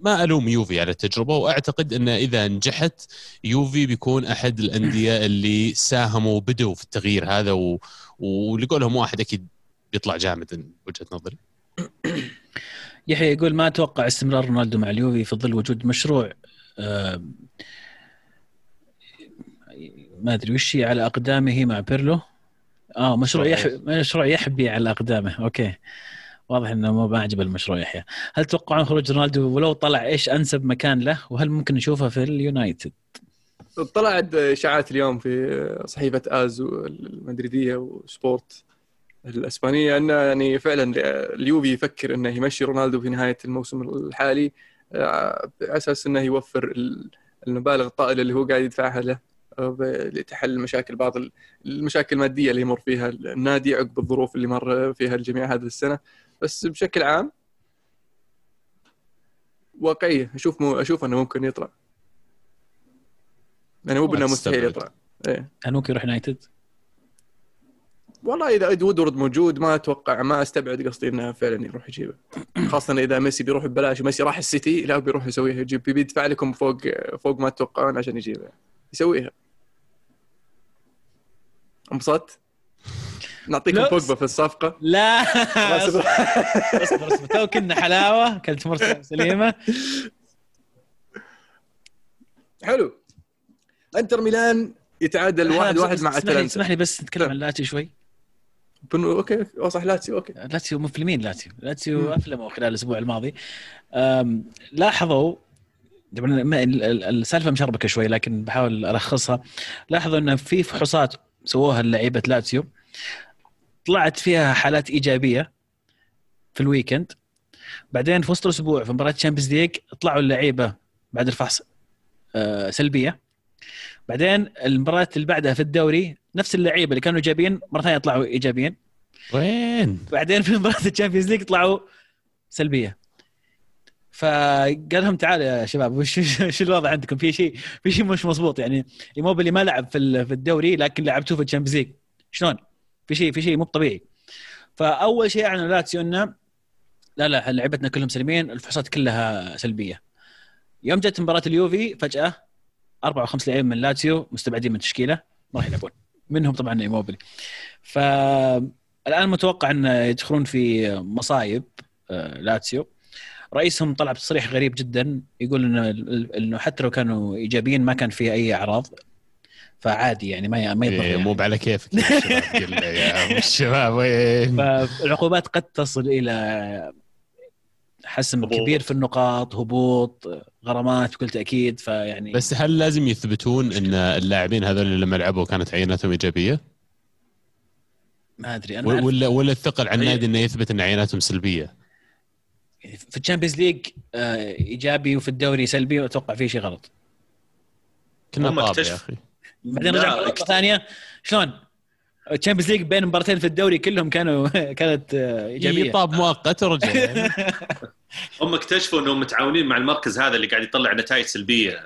ما ألوم يوفي على التجربة، وأعتقد أن إذا نجحت يوفي بيكون أحد الأندية اللي ساهموا وبدوا في التغيير هذا، ولقول لهم واحد أكيد بيطلع جامد وجهة نظري. يحيى يقول ما أتوقع استمرار رونالدو مع اليوفي في ظل وجود مشروع ما أدري وشي على أقدامه مع بيرلو. مشروع يحبي على أقدامه. أوكي، واضح انه ما عجب المشروع. يحيى هل تتوقعون خروج رونالدو ولو طلع ايش انسب مكان له، وهل ممكن نشوفه في اليونايتد؟ طلعت اشاعات اليوم في صحيفه آز المدريديه وسبورت الاسبانيه ان يعني فعلا اليوفي يفكر انه يمشي رونالدو في نهايه الموسم الحالي على اساس انه يوفر المبالغ الطائله اللي هو قاعد يدفعها له لتحل مشاكل بعض المشاكل الماديه اللي يمر فيها النادي عقب الظروف اللي مر فيها الجميع هذه السنه. بس بشكل عام واقعية أشوف أنه ممكن يطلع. أنا مو بأنه مستحيل يطلع. إيه. أنا ممكن يروح يونايتد. والله إذا إد وودورد موجود ما أتوقع، ما أستبعد قصدي أنه فعلًا يروح يجيبه. خاصة إذا ميسي بيروح ببلاش، ميسي راح السيتي لا بيروح يسويها، يجيب بيدفع لكم فوق ما تتوقعون عشان يجيبها يسويها. انبسطت؟ نعطيكم بوجبا في الصفقه. لا اصبر تو كنا حلاوه كلت مرسى سليمه. حلو. انتر ميلان يتعادل 1-1 مع اتلانتا. اسمح لي بس نتكلم عن لاتسيو شوي. اوكي صح لاتسيو. اوكي لاتسيو مفلمين. لاتسيو افلموا خلال الاسبوع الماضي. لاحظوا طبعا السالفه مشربكه شوي لكن بحاول الخصها. لاحظوا انه في فحوصات سووها لعيبه لاتسيو طلعت فيها حالات ايجابيه في الويكند، بعدين في وسط الاسبوع في مباراه تشامبيونز ليج طلعوا اللعيبه بعد الفحص سلبيه، بعدين المباراه اللي بعدها في الدوري نفس اللعيبه اللي كانوا ايجابيين مره ثانيه طلعوا ايجابيين، وين بعدين في مباراه التشامبيونز ليج طلعوا سلبيه. فقالهم تعالوا يا شباب وش الوضع عندكم، في شيء مش مزبوط، يعني إيموبيلي ما لعب في الدوري لكن لعبته في الشامبيونز ليج، شلون؟ في شيء مو طبيعي. فاول شيء عن لاتسيو انه لا لعبتنا كلهم سلبيين، الفحوصات كلها سلبيه. يوم جت مباراه اليوفي فجاه 4 و5 لاعبين من لاتسيو مستبعدين من التشكيله ما راح يلعبون، منهم طبعا إيموبيلي. فالان متوقع ان يدخلون في مصايب لاتسيو. رئيسهم طلع بتصريح غريب جدا يقول انه حتى لو كانوا ايجابيين ما كان فيه اي اعراض، فعادي يعني ما يضر يعني. مو على كيفك الشباب وين. فالعقوبات قد تصل الى حسم كبير في النقاط، هبوط، غرامات بكل تاكيد. فيعني بس هل لازم يثبتون مشكلة ان اللاعبين هذول اللي لما لعبوا كانت عيناتهم ايجابيه؟ ما ادري انا. ولا الثقل على النادي انه يثبت ان عيناتهم سلبيه؟ في الشامبيونز ليج ايجابي وفي الدوري سلبي، واتوقع فيه شيء غلط. كنا طاب يا اخي بعدين رجع مره ثانيه. شلون الشامبيونز ليج بين مبارتين في الدوري كلهم كانت ايجابيه؟ طاب مؤقت ورجع يعني. هم اكتشفوا انهم متعاونين مع المركز هذا اللي قاعد يطلع نتائج سلبيه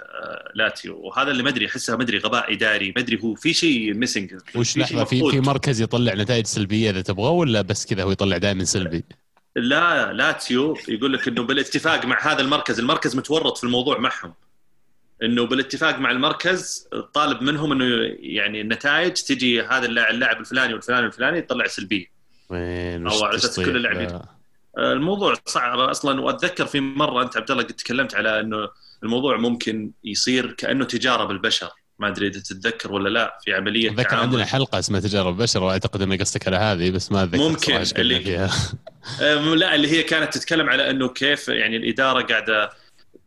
لاتيو، وهذا اللي ما ادري احسها، ما ادري غباء اداري، ما ادري هو في شيء ميسنج. وش لحظه، في مركز يطلع نتائج سلبيه اذا تبغاه ولا بس كذا هو يطلع دائما سلبي؟ لا لاتسيو يقول لك انه بالاتفاق مع هذا المركز متورط في الموضوع معهم، انه بالاتفاق مع المركز طالب منهم انه يعني النتائج تجي هذا اللاعب الفلاني والفلاني والفلاني يطلع سلبيه. وين او على اساس كل اللاعبين. الموضوع صعب اصلا. واتذكر في مره انت عبد الله قد تكلمت على انه الموضوع ممكن يصير كانه تجاره بالبشر، ما ادري اذا تتذكر ولا لا، في عمليه اتذكر عندنا حلقه اسمها تجارب بشر واعتقد اني قصدك على هذه بس ما اتذكر ممكن اللي فيها. لا اللي هي كانت تتكلم على انه كيف يعني الاداره قاعده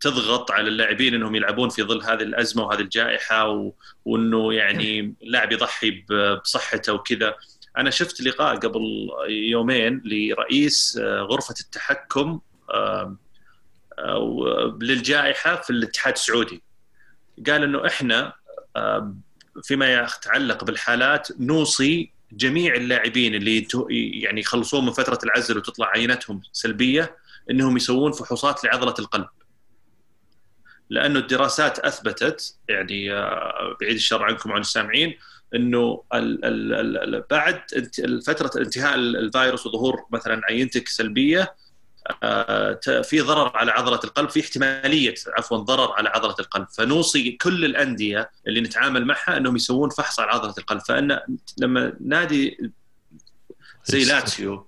تضغط على اللاعبين انهم يلعبون في ظل هذه الازمه وهذه الجائحه وانه يعني لاعب يضحي بصحته وكذا. انا شفت لقاء قبل يومين لرئيس غرفه التحكم للجائحه في الاتحاد السعودي، قال انه احنا فيما يتعلق بالحالات نوصي جميع اللاعبين اللي يعني يخلصون من فترة العزل وتطلع عينتهم سلبية إنهم يسوون فحوصات لعضلة القلب، لأنه الدراسات أثبتت يعني بعيد الشر عنكم عن السامعين إنه بعد فترة انتهاء الفيروس وظهور مثلا عينتك سلبية في ضرر على عضلة القلب، في احتمالية ضرر على عضلة القلب. فنوصي كل الأندية اللي نتعامل معها أنهم يسوون فحص على عضلة القلب. فأن لما نادي زي لاتسيو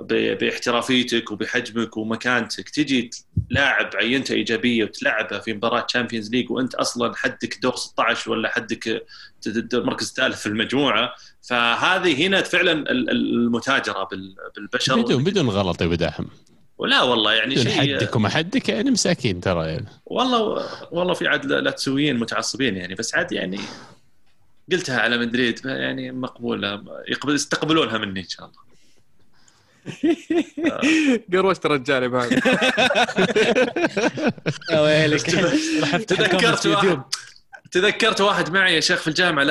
باحترافيتك وبحجمك ومكانتك تجي لاعب عينته إيجابية وتلعبها في مباراة تشامبيونز ليج وأنت أصلا حدك دور 16 ولا حدك المركز الثالث في المجموعة، فهذه هنا فعلا المتاجرة بالبشر بدون غلط يا بداحم. ولا والله يعني شيء حدك وما حدك يعني مساكين ترى يعني. والله في عاد لاتسويين متعصبين يعني، بس عاد يعني قلتها على مدريد يعني مقبوله، يستقبلونها مني ان شاء الله. قروشت رجالي بعد. يا ويلك تذكرت واحد معي يا شيخ في الجامعه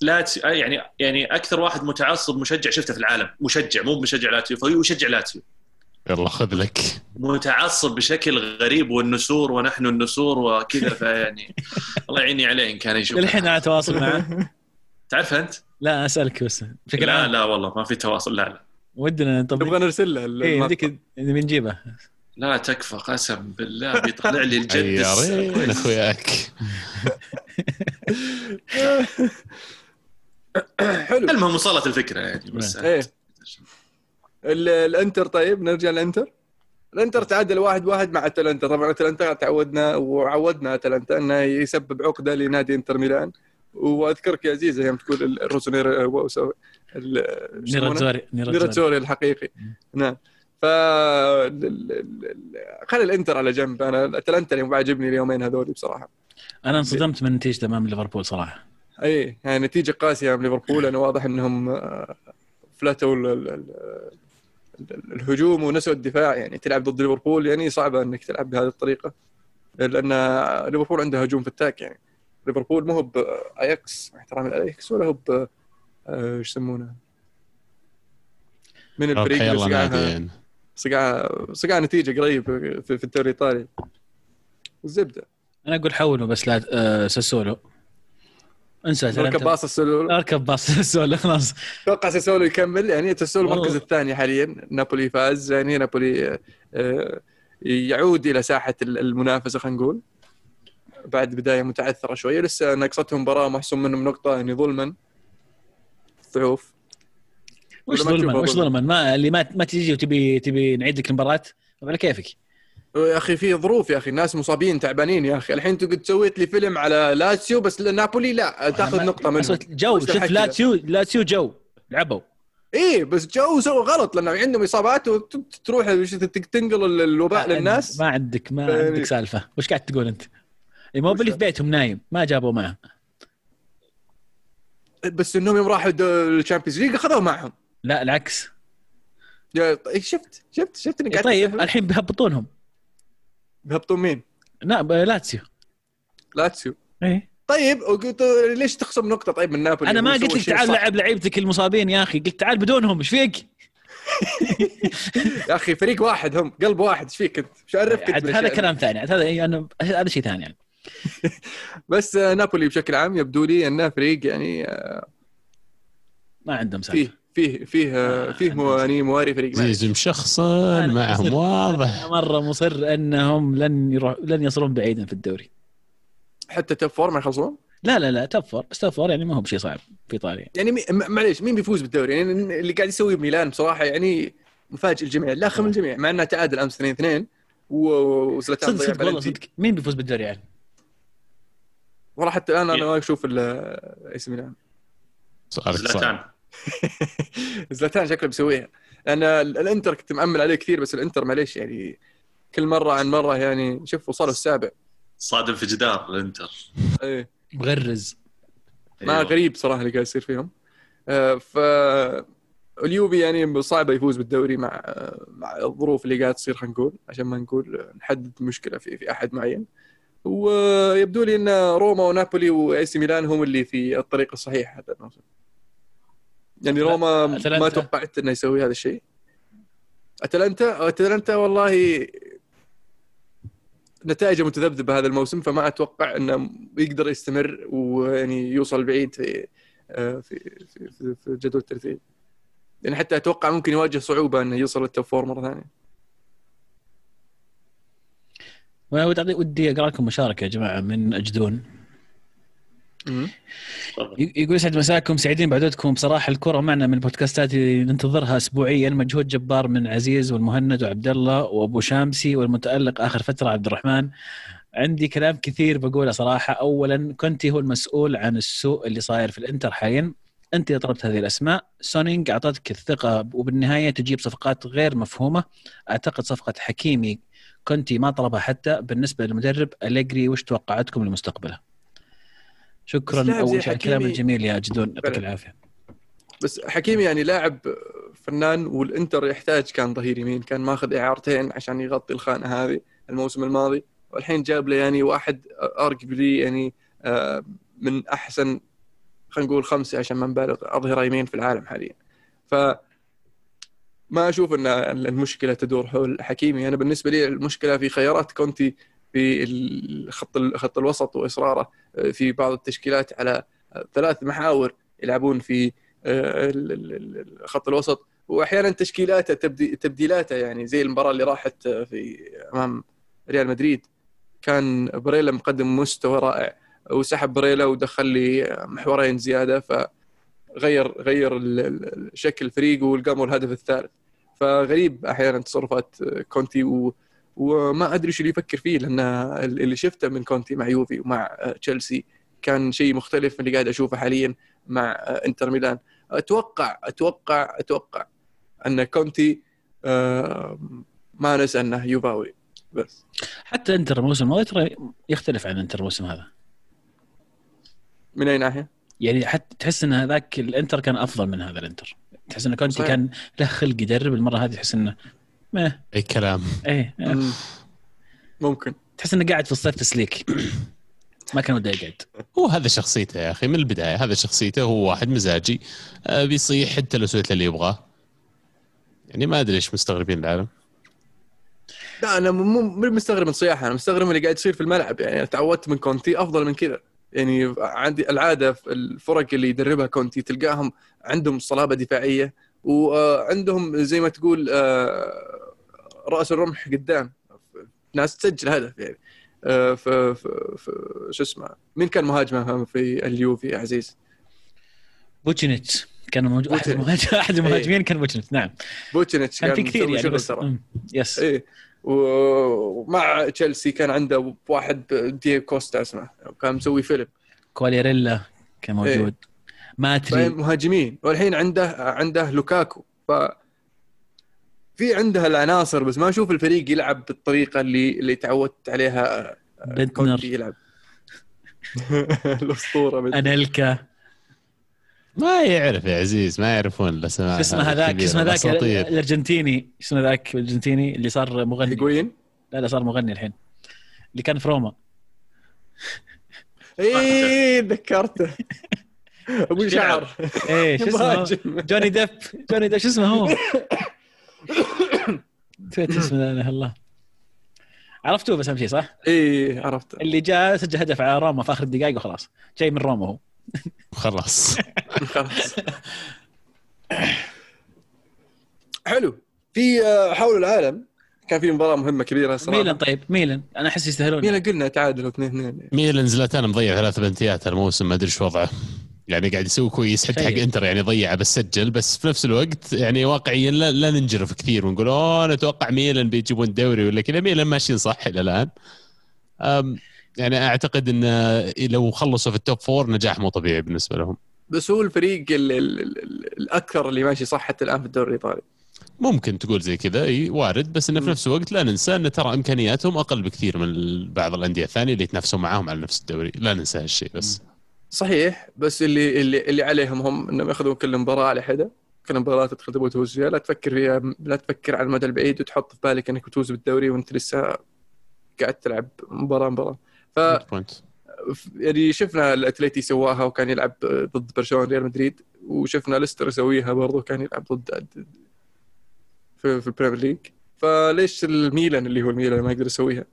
لاتس يعني اكثر واحد متعصب مشجع شفته في العالم، مشجع مو مشجع لاتسيو، فهو يشجع لاتسيو. يلا خذ لك متعصب بشكل غريب، والنسور ونحن النسور وكذا، فيعني الله يعيني عليه إن كان يشوف. الحين على تواصل معه تعرف أنت؟ لا أسألك بس بشكل عام. لا والله ما في تواصل. لا ودنا نبغى نرسل له. إيه ديك بنجيبه. لا تكفى قسم بالله بيطلع لي الجد. يا ريت أخوياك. حلو. المهم وصلت الفكرة يعني بس. الانتر. طيب نرجع للانتر. الانتر تعادل 1-1 مع اتلانتا. طبعا اتلانتا تعودنا وعودنا اتلانتا انه يسبب عقده لنادي انتر ميلان. واذكرك يا عزيز يوم تقول الروسونير نيراتزوري الحقيقي. نعم. ف خلي الانتر على جنب. انا اتلانتا اللي عاجبني اليومين هذول بصراحه. انا انصدمت من نتيجه امام ليفربول صراحه. اي يعني نتيجه قاسيه امام ليفربول. انا واضح انهم فلتوا الهجوم ونسوا الدفاع. يعني تلعب ضد ليفربول يعني صعبه انك تلعب بهذه الطريقه، لان ليفربول عنده هجوم فتاك. يعني ليفربول مو هو باياكس، احترام الاياكس، ولا هو ب ايش يسمونه من الفريق اللي صقعها صقعها نتيجه قريب في الدوري الايطالي. الزبده انا اقول حولوا بس لا ساسولو انسى. اركب باص ساسولو خلاص. توقع ساسولو يكمل. يعني ساسولو المركز الثاني حاليا. نابولي فاز، يعني نابولي يعود الى ساحه المنافسه خلينا نقول بعد بدايه متعثره شويه. لسه ناقصتهم مباراه محسوم منهم نقطه، يعني ظلما ضعف. وش ظلما ما اللي ما تجي وتبي نعيد لك المباراه على كيفك يا اخي. في ظروف يا اخي، ناس مصابين تعبانين يا اخي. الحين انت قد سويت لي فيلم على لاتسيو بس نابولي لا تاخذ نقطه منه. جو شفت لاتسيو جو لعبوا ايه بس جو سووا غلط لانه عندهم اصابات وتروح تنقل الوباء للناس. ما عندك سالفه. وش قاعد تقول انت؟ الموبيل في بيتهم نايم ما جابوا معه. بس انهم يوم راحوا الشامبيونز ليج اخذوا معهم. لا العكس. شفت اني قاعد. طيب الحين بيهبطونهم. بيهبطون مين؟ لاتسيو. ايه طيب وقلت ليش تخصم نقطه طيب من نابولي؟ انا ما قلت لك تعال لعب لعيبتك المصابين يا اخي، قلت تعال بدونهم. ايش فيك؟ يا اخي فريق واحد هم قلب واحد. ايش فيك انت؟ شعرفك هذا كلام ثاني. هذا انا شيء ثاني يعني. بس نابولي بشكل عام يبدو لي انه فريق يعني ما عندهم سالفه. فيه مواري فريق زيزم شخصا معهم واضح. مره مصر انهم لن يصلون بعيدا في الدوري. حتى توب فور ما يخلصون. لا توب فور يعني ما هو بشيء صعب في ايطاليا. يعني معليش مين بيفوز بالدوري؟ يعني اللي قاعد يسويه ميلان بصراحه يعني مفاجئ الجميع، لا خم الجميع، مع انه تعادل امس 2-2 وسلتان ضيع بالنسيا. مين بيفوز بالدوري يعني؟ والله حتى الان انا ما اشوف اسم ميلان. زلاتان زلاتان شكله بيسويها. انا الانتر كنت مأمل عليه كثير بس الانتر معليش يعني كل مره عن مره يعني شوف وصلوا السابع. صادم في جدار الانتر. ايه مغرز. ما أيوة. غريب صراحه اللي قاعد يصير فيهم. ف اليوفي يعني صعبه يفوز بالدوري مع الظروف اللي قاعد تصير خلينا نقول، عشان ما نقول نحدد مشكله في احد معين. ويبدو لي ان روما ونابولي واي سي ميلان هم اللي في الطريق الصحيح هذا الموسم. يعني روما ما توقعت انه يسوي هذا الشيء. اتلانتا والله نتائجه متذبذبه هذا الموسم، فما اتوقع انه يقدر يستمر ويعني يوصل بعيد في جدول الترتيب. يعني حتى اتوقع ممكن يواجه صعوبه انه يوصل للتوب فور مره ثانيه. وانا ودي اقرا لكم مشاركه يا جماعه من اجدون. يقول يسعد مساكم، سعيدين بعودتكم بصراحه. الكره معنا من البودكاستات اللي ننتظرها اسبوعيا. مجهود جبار من عزيز والمهند وعبد الله وابو شامسي والمتالق اخر فتره عبد الرحمن. عندي كلام كثير بقوله صراحه. اولا كونتي هو المسؤول عن السوء اللي صاير في الانتر حاليا. انت طلبت هذه الاسماء، سونينج اعطتك الثقه وبالنهايه تجيب صفقات غير مفهومه. اعتقد صفقه حكيمي كونتي ما طلبها حتى. بالنسبه للمدرب أليجري وش توقعاتكم لمستقبله؟ شكرا اول شيء على الكلام الجميل يا جدون، يعطيك العافيه. بس حكيمي يعني لاعب فنان، والانتر يحتاج كان ظهير يمين، كان ماخذ اعارتين عشان يغطي الخانه هذه الموسم الماضي، والحين جاب له يعني واحد ارجبلي يعني من احسن خلينا نقول 5 عشان ما نبالغ اظهر يمين في العالم حاليا. ف ما أشوف أن المشكلة تدور حول حكيمي. أنا بالنسبة لي المشكلة في خيارات كونتي في خط الوسط وإصراره في بعض التشكيلات على 3 محاور يلعبون في خط الوسط، وأحيانا تشكيلاته تبديلاته يعني زي المباراة اللي راحت في أمام ريال مدريد كان بريلا مقدم مستوى رائع وسحب بريلا ودخل لي محورين زيادة. ف غير شكل الفريق والقاموا الهدف الثالث. فغريب احيانا تصرفات كونتي وما ادري شو اللي يفكر فيه، لان اللي شفته من كونتي مع يوفي ومع تشلسي كان شيء مختلف من اللي قاعد اشوفه حاليا مع انتر ميلان. اتوقع ان كونتي ما نسى انه يوفاوي، بس حتى انتر الموسم هذا يختلف عن انتر الموسم هذا. من اي ناحيه؟ يعني حتى تحس ان هذاك الانتر كان افضل من هذا الانتر، تحس ان كونتي كان له خلق يدرب، المره هذه تحس انه ما اي كلام. اي ممكن تحس انه قاعد في الصيف تسليك، ما كان وده يقعد. هو هذا شخصيته يا اخي من البدايه، هذا شخصيته، هو واحد مزاجي بيصيح حتى لو سويت له اللي يبغاه. يعني ما ادري ايش مستغربين العالم. لا انا مو مستغرب من صياحه، انا مستغرب من اللي قاعد يصير في الملعب. يعني تعودت من كونتي افضل من كذا. يعني عندي العاده الفرق اللي يدربها كونتي تلقاهم عندهم صلابه دفاعيه وعندهم زي ما تقول راس الرمح قدام، ناس تسجل هدف. يعني شو اسمه، مين كان مهاجمها في اليوفي يا عزيز؟ بوتشينيتش كان موجود، احد المهاجمين كان بوتشينيتش. نعم بوتشينيتش كان كثير يعني يس ايه. ومع تشيلسي كان عنده واحد دي كوستا اسمه، كان مسوي فيلم كواليريلا كان موجود ايه. ماتري مهاجمين، والحين عنده لوكاكو. ف في عندها العناصر، بس ما اشوف الفريق يلعب بالطريقه اللي تعودت عليها. بدنر يلعب الاسطوره انلكا ما يعرف يا عزيز، ما يعرفون اسماء. اسمه هذاك الارجنتيني، اسمه ذاك الارجنتيني اللي صار مغني. هيجوين؟ لا صار مغني الحين، اللي كان في روما. اي ذكرته ابو شعر. ايه شو اسمه؟ جوني ديب شو اسمه هو؟ فيت اسمه لا الله. عرفتوه بس اهم شيء صح؟ ايه عرفته، اللي جاء سجل هدف على روما في اخر الدقائق وخلاص، جاي من روما هو. خلاص حلو. في حول العالم كان في مباراه مهمه كبيره صراحه. ميلان، طيب ميلان انا احس يستاهلون. ميلان قلنا تعادلوا 2-2. ميلان زلاتان مضيع 3 بنتيات الموسم، ما ادري شو وضعه. يعني قاعد يسوي كويس حتى حق انتر، يعني ضيعه بس سجل. بس في نفس الوقت يعني واقعيا لا ننجرف كثير ونقول انا اتوقع ميلان بيجيبون الدوري ولا كذا. ميلان ماشيين صح الى الان. يعني اعتقد ان لو خلصوا في التوب 4 نجاح مو طبيعي بالنسبه لهم. بس هو الفريق الاكثر اللي ماشي صح حتى الان في الدوري الايطالي. ممكن تقول زي كذا، اي وارد. بس انه في نفس الوقت لا ننسى ان ترى امكانياتهم اقل بكثير من بعض الانديه الثانيه اللي يتنافسون معاهم على نفس الدوري، لا ننسى هالشيء. بس صحيح، بس اللي عليهم هم انهم ياخذون كل مباراه على حده، كل مباراه تدخل تبغى توزيها، لا تفكر فيها، لا تفكر على المدى البعيد وتحط في بالك انك تفوز بالدوري وانت لسه قاعد تلعب مباراه. ف يعني شفنا الاتليتي سواها وكان يلعب ضد برشلونه ريال مدريد، وشفنا لستر يسويها برضه كان يلعب ضد في البريمير ليج. فليش الميلان اللي هو الميلان ما يقدر يسويها؟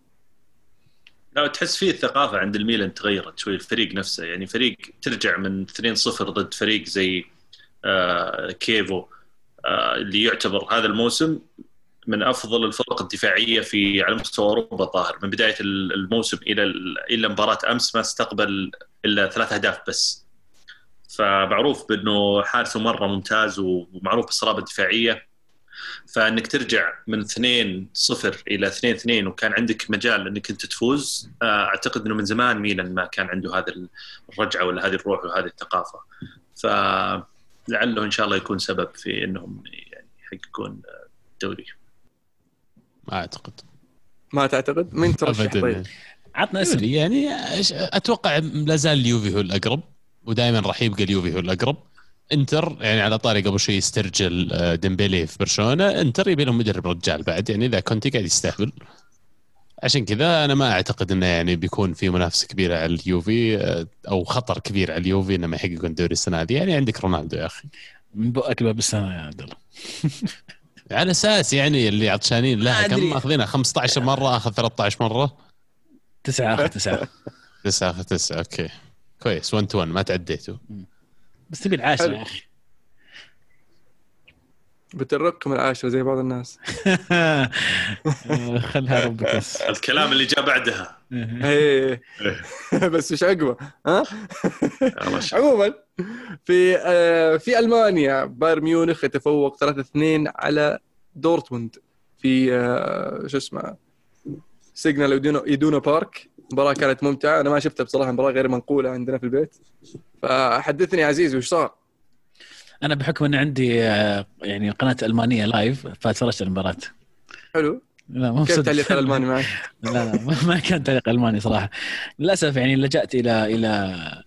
لو تحس فيه الثقافة عند الميلان تغيرت شوي، الفريق نفسه. يعني فريق ترجع من 2-0 ضد فريق زي كيفو اللي يعتبر هذا الموسم من أفضل الفرق الدفاعية في على مستوى أوروبا. طاهر من بداية الموسم إلى مباراة أمس ما استقبل إلا 3 أهداف بس. فمعروف بأنه حارسه مرة ممتاز ومعروف بالصلابة الدفاعية. فانك ترجع من 2-0 الى 2-2 وكان عندك مجال انك انت تفوز. اعتقد انه من زمان ميلان ما كان عنده هذا الرجعه ولا هذه الروح وهذه الثقافه. فلعله ان شاء الله يكون سبب في انهم يعني يحققون الدوري. ما اعتقد. ما تعتقد؟ مين ترشح طيب؟ عطنا اسم. يعني اتوقع لا زال اليوفي هو الاقرب، ودائما راح يبقى اليوفي هو الاقرب. انتر يعني على طاري قبل شوي استرجل ديمبيلي في برشلونه، انتر يبي لهم مدرب رجال بعد. يعني اذا كنت قاعد يستهبل، عشان كذا انا ما اعتقد انه يعني بيكون في منافسه كبيره على اليوفي او خطر كبير على اليوفي انه ما يحققون الدوري السنه هذه. يعني عندك رونالدو يا اخي من بؤك باب السنه يا عبد الله. على اساس يعني اللي عطشانين لها كم ماخذينها؟ 15 مره، اخذ 13 مره، 9 اوكي كويس. 1-1 ما تعديته بس تبي العاشر يا أخي، بترقم العاشر زي بعض الناس. خلها ربك بس. الكلام اللي جاء بعدها. بس مش أقوى. عموما في ألمانيا باير ميونخ يتفوق 3-2 على دورتموند في شو اسمه سيجنال يدونا بارك. مباراة كانت ممتعة، أنا ما شفتها بصراحة، مباراة غير منقولة عندنا في البيت. فحدثني يا عزيز وش صار؟ أنا بحكم أن عندي يعني قناة ألمانية لايف فاتفرجت المباراة. حلو. لا ما كان تعليق ألماني معك. لا ما كان تعليق ألماني صراحة للأسف، يعني لجأت إلى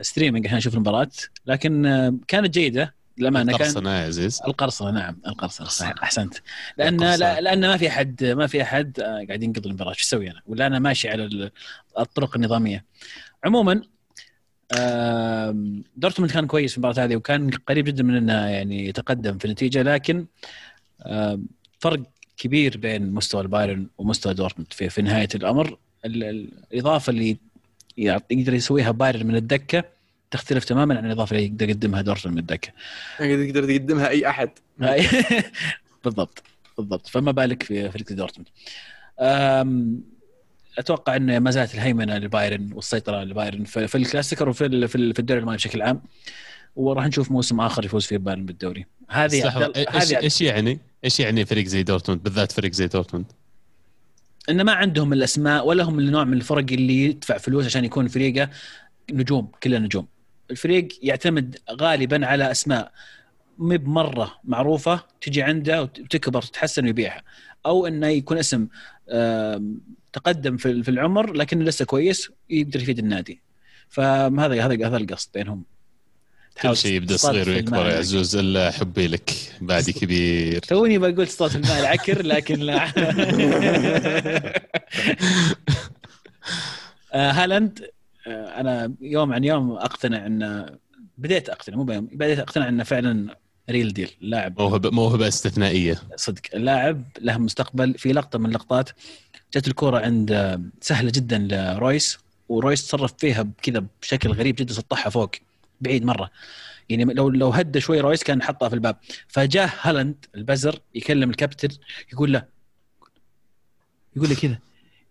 ستريمينج عشان أشوف المباراة، لكن كانت جيدة للأمانة. القرصنة يا عزيز. القرصنة نعم، القرصنة أحسنت، لأن ما في أحد قاعد ينقض المباراة. شو أسوي أنا؟ ولا أنا ماشي على الطرق النظامية. عموما دورتموند كان كويس في المباراة هذه، وكان قريب جدا من أنه يعني يتقدم في النتيجة، لكن فرق كبير بين مستوى البايرن ومستوى دورتموند في نهاية الأمر. الإضافة اللي يقدر يسويها بايرن من الدكة تختلف تماما عن الإضافة اللي يقدر يقدمها دورتموند من الدكة. يقدر يقدمها أي أحد. بالضبط. فما بالك في فريق دورتموند. أتوقع أنه ما زالت الهيمنة للبايرن والسيطرة للبايرن في الكلاسيكر وفي الدوري الألماني بشكل عام، وراح نشوف موسم آخر يفوز فيه بايرن بالدوري. هذه إيش يعني فريق زي دورتموند، بالذات فريق زي دورتموند، إن ما عندهم الأسماء ولا هم النوع من الفرق اللي يدفع فلوس عشان يكون فريقه نجوم، كله نجوم. الفريق يعتمد غالبا على أسماء مب مرة معروفة تجي عنده وتكبر تتحسن ويبيعها، أو إنه يكون اسم تقدم في العمر لكن لسه كويس يقدر يفيد النادي. فهذا القصد بينهم. كل شيء يبدأ صغير ويكبر يا عزوز، إلا حبي لك بعدي كبير. توني بقول صوت الماء العكر لكن لا. هالاند أنا يوم عن يوم أقتنع أنه بديت أقتنع أنه فعلا ريل ديل، لاعب موهبة استثنائية صدق، لاعب له مستقبل. في لقطة من اللقطات جت الكرة عند سهلة جدا لرويس، ورويس تصرف فيها بكذا بشكل غريب جدا، سطحها فوق بعيد مره، يعني لو هدى شوي رويس كان حطها في الباب. فجاه هالاند البزر يكلم الكابتن يقول له كذا،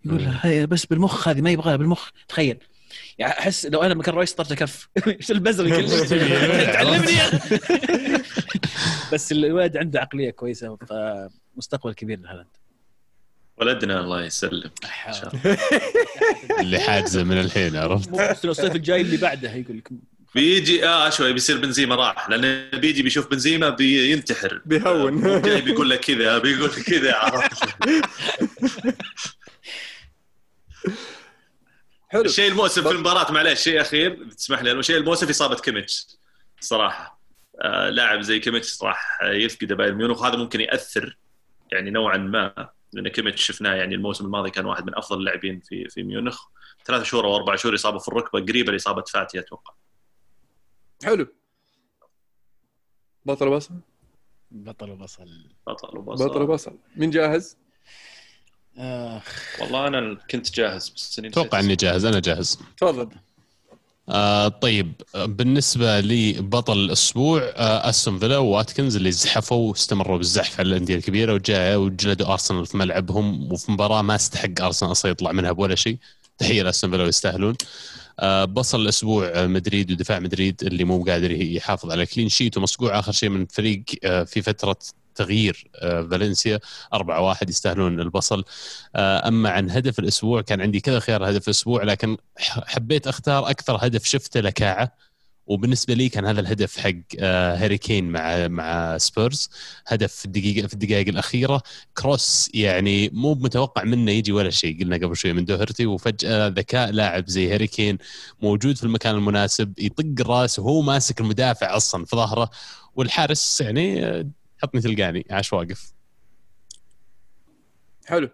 يقول له هاي بس بالمخ، هذه ما يبغاها بالمخ. تخيل يعني احس لو انا مكان رويس طرت كف. البزر يكلمني تعلمني. بس الواد عنده عقليه كويسه، مستقبل كبير لهالاند. ولدنا الله يسلم اللي حاجزه من الحين، عرفت؟ الصيف الجاي اللي بعده يقول لك بيجي شوي بيصير بنزيما راح، لأنه بيجي بيشوف بنزيما بينتحر، بيهون جاي بيقول لك كذا، بيقول لك كذا. حلو. الشيء المؤسف في المباراة، معليش شيء أخير تسمح لي، الشيء المؤسف إصابة كيميتش صراحة. لاعب زي كيميتش راح يفقد بايرن ميونخ، وهذا ممكن يأثر يعني نوعا ما، لأن كيميتش شفناه يعني الموسم الماضي كان واحد من أفضل اللاعبين في ميونخ. 3 شهور أو 4 شهور إصابة في الركبة، قريبة لإصابة فاتي أتوقع. حلو. بطل وبصل. مين جاهز؟ والله أنا كنت جاهز بس أتوقع إني جاهز. أنا جاهز. تفضل. طيب بالنسبة لي بطل الأسبوع أستون فيلا وواتكنز اللي زحفوا واستمروا بالزحف على الأندية الكبيرة، وجاء وجلدوا أرسنال في ملعبهم، وفي مباراة ما استحق أرسنال أصلا يطلع منها بولا شيء. تحية أستون فيلا ويستاهلون. بصل الأسبوع مدريد ودفاع مدريد اللي مو قادر يحافظ على كلين شيت، ومصقوع آخر شيء من فريق في فترة تغيير فالنسيا 4-1، يستاهلون البصل. أما عن هدف الأسبوع كان عندي كذا خيار هدف الأسبوع، لكن حبيت أختار أكثر هدف شفته لكاعة، وبالنسبة لي كان هذا الهدف حق هاري كين مع سبيرز. هدف في الدقائق الأخيرة، كروس يعني مو متوقع منه يجي ولا شيء، قلنا قبل شوي من دوهرتي، وفجأة ذكاء لاعب زي هاري كين موجود في المكان المناسب يطق راسه وهو ماسك المدافع أصلا في ظهره، والحارس يعني حطني تلقاني عاش واقف. حلو.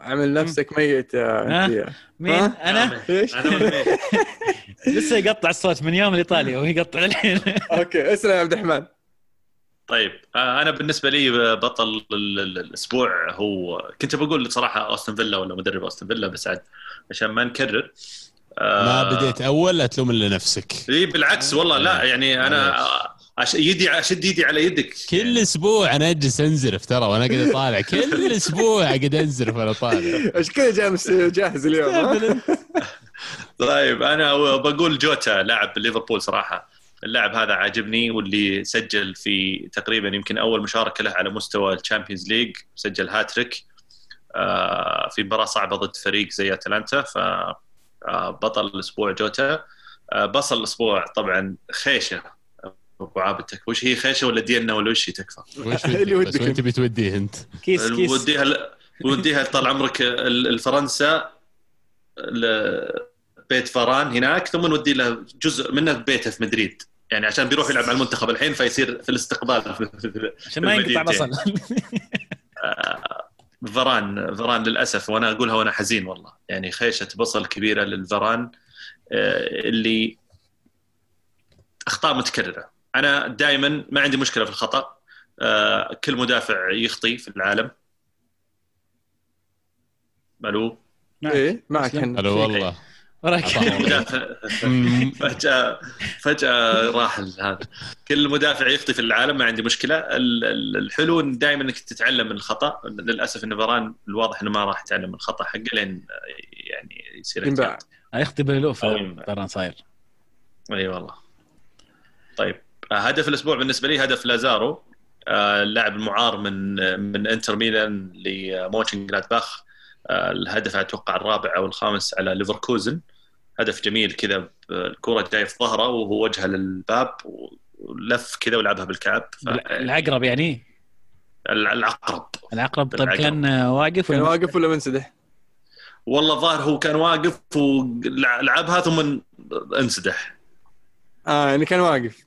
عمل نفسك ميت انت. مين انا لسه يقطع الصوت من يوم الايطالي وهي يقطع الحين. اوكي اسلم يا عبد الرحمن. طيب انا بالنسبه لي بطل الاسبوع هو، كنت بقول صراحه أستون فيلا ولا مدرب أستون فيلا، بس عاد عشان ما نكرر ما بديت اول اتلوم لنفسك. اي بالعكس والله، لا يعني انا أشد يدي على يدك كل أسبوع. أنا أجلس أنزرف ترى، وأنا قاعد أطالع كل أسبوع قاعد أنزرف وأنا طالع. أشكال جاهز اليوم. طيب انا بقول جوتا لاعب ليفربول صراحه، اللاعب هذا عاجبني، واللي سجل في تقريبا يمكن اول مشاركه له على مستوى التشامبيونز ليج، سجل هاتريك في مباراه صعبه ضد فريق زي اتلانتا، ف بطل الاسبوع جوتا. بصل الاسبوع طبعا خيشه ابو عابد، وش هي خيشه ولا ديلنا ولا وش هي؟ تكفى اللي ودك انت بتوديه، انت كيس كيس وديها طال عمرك الفرنسا بيت فاران هناك، ثم نودي له جزء منه بيته في مدريد، يعني عشان بيروح يلعب مع المنتخب الحين، فيصير في الاستقبال عشان ما ينقطع بصل. فاران للاسف، وانا اقولها وانا حزين والله، يعني خيشه بصل كبيره للفاران اللي اخطاء متكرره. انا دائما ما عندي مشكله في الخطا، كل مدافع يخطي في العالم. الو ايه معك الو والله فجأة راح هذا. كل مدافع يخطي في العالم، ما عندي مشكلة. الحلو دائما انك تتعلم من الخطأ. للأسف ان فاران الواضح انه ما راح يتعلم من الخطأ حقه، لين يعني يصير يخطي باللوف فاران صاير. اي والله. طيب هدف الاسبوع بالنسبة لي هدف لازارو، اللاعب المعار من انتر ميلان لمونشن جلادباخ. الهدف اتوقع الرابع او الخامس على ليفركوزن، هدف جميل كذا، الكره جايه في ظهره وهو وجهه للباب ولف كذا ولعبها بالكعب. العقرب يعني العقرب. طب كان واقف ولا منسدح؟ والله ظاهر هو كان واقف ولعبها ثم انسدح. يعني كان واقف.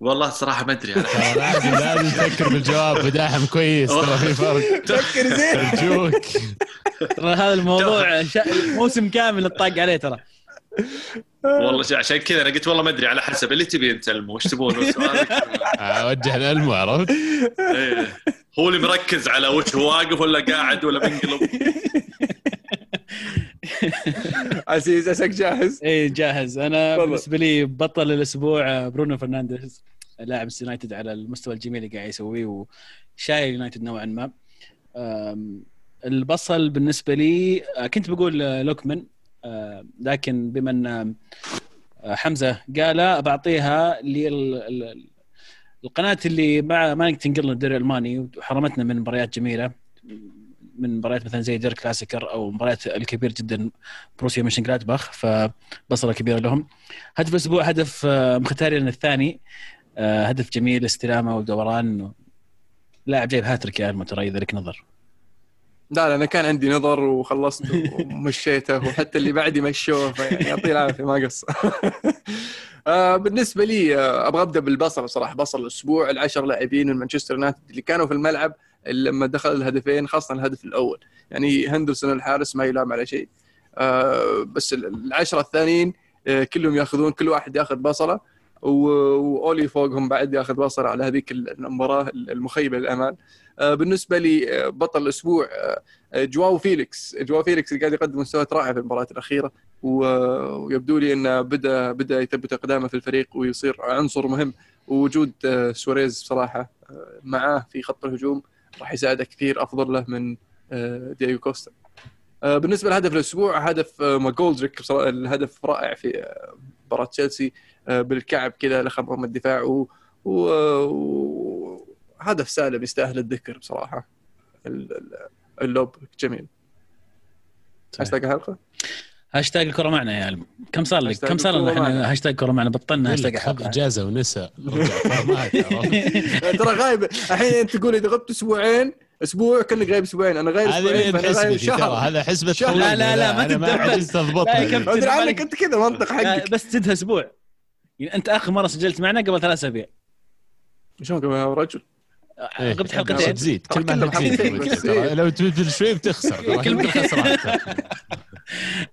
والله صراحة ما أدري. لازم تفكر بالجواب بداحم كويس، ترى في فرق. تفكر زين. أرجوك. ترى هذا الموضوع موسم كامل الطاق عليه ترى. والله عشان كذا أنا قلت والله ما أدري، على حسب اللي تبي أنت المو، وش تبون سؤالك؟ أوجه للمو، عرفت؟ هو اللي مركز على وجهه واقف ولا قاعد ولا بنقلب. عزيز أسك جاهز؟ إيه جاهز. أنا بالنسبة لي بطل الأسبوع برونو فرنانديز، لاعب اليونايتد على المستوى الجميل اللي قاعد يسويه وشايل يونايتد نوعا ما. البصل بالنسبة لي كنت بقول لوكمان، لكن بما أن حمزة قاله بعطيها للقناة اللي ما تنقلنا الدوري الألماني وحرمتنا من مباريات جميلة، من مباريات مثلا زي دير كلاسيكر او مباريات الكبير جدا بروسيا مونشنغلادباخ، فبصره كبيره لهم. هدف الاسبوع هدف مختارين الثاني، هدف جميل، استلامه ودوران، لاعب جايب هاتريك يا المتري، اذا لك نظر. لا انا كان عندي نظر وخلصت ومشيته، وحتى اللي بعدي مشوه، يعني يعطيه العافيه ما قصر. بالنسبه لي ابغى ابدا بالبصره صراحه، بصل الاسبوع العشر لاعبين من مانشستر يونايتد اللي كانوا في الملعب لما دخل الهدفين، خاصه الهدف الاول. يعني هندرسون الحارس ما يلام على شيء، بس العشره الثانيين كلهم ياخذون، كل واحد ياخذ بصله، واولي فوقهم بعد ياخذ بصله على هذيك المباراه المخيبه للامال. بالنسبه لي بطل الاسبوع جواو فيليكس، اللي قاعد يقدم مستوى رائع في المباراه الاخيره، ويبدو لي انه بدا يثبت اقدامه في الفريق ويصير عنصر مهم، ووجود سواريز بصراحه معاه في خط الهجوم راح يساعده كثير، افضل له من دياغو كوستا. بالنسبه لهدف الاسبوع هدف ماجولدريك، بصراحه الهدف رائع في مباراه تشلسي، بالكعب كذا لخبطه من الدفاع، وهدف سالم يستاهل الذكر بصراحه، اللوب جميل. هاشتاج الحلقه، هاشتاج الكره معنا يا علم. كم صار لك؟ كم صار لنا احنا هاشتاج الكره معنا؟ بطلنا هاشتاج حق اجازه ونسى. ترى غايب الحين، انت تقول اذا غبت اسبوعين، اسبوع كانك غايب اسبوعين، انا غايب اسبوعين، انا غايب شهر. هذا حسبه شهر. لا لا لا ما تتضبط، ادري عنك انت كذا منطق حقك، بس تدها اسبوع. انت اخر مره سجلت معنا قبل 3 اسابيع. شلون قبل يا رجل؟ غبت حلقتين، تزيد كل ما تزيد، لو تبدل شوي بتخسر، كل ما تخسر.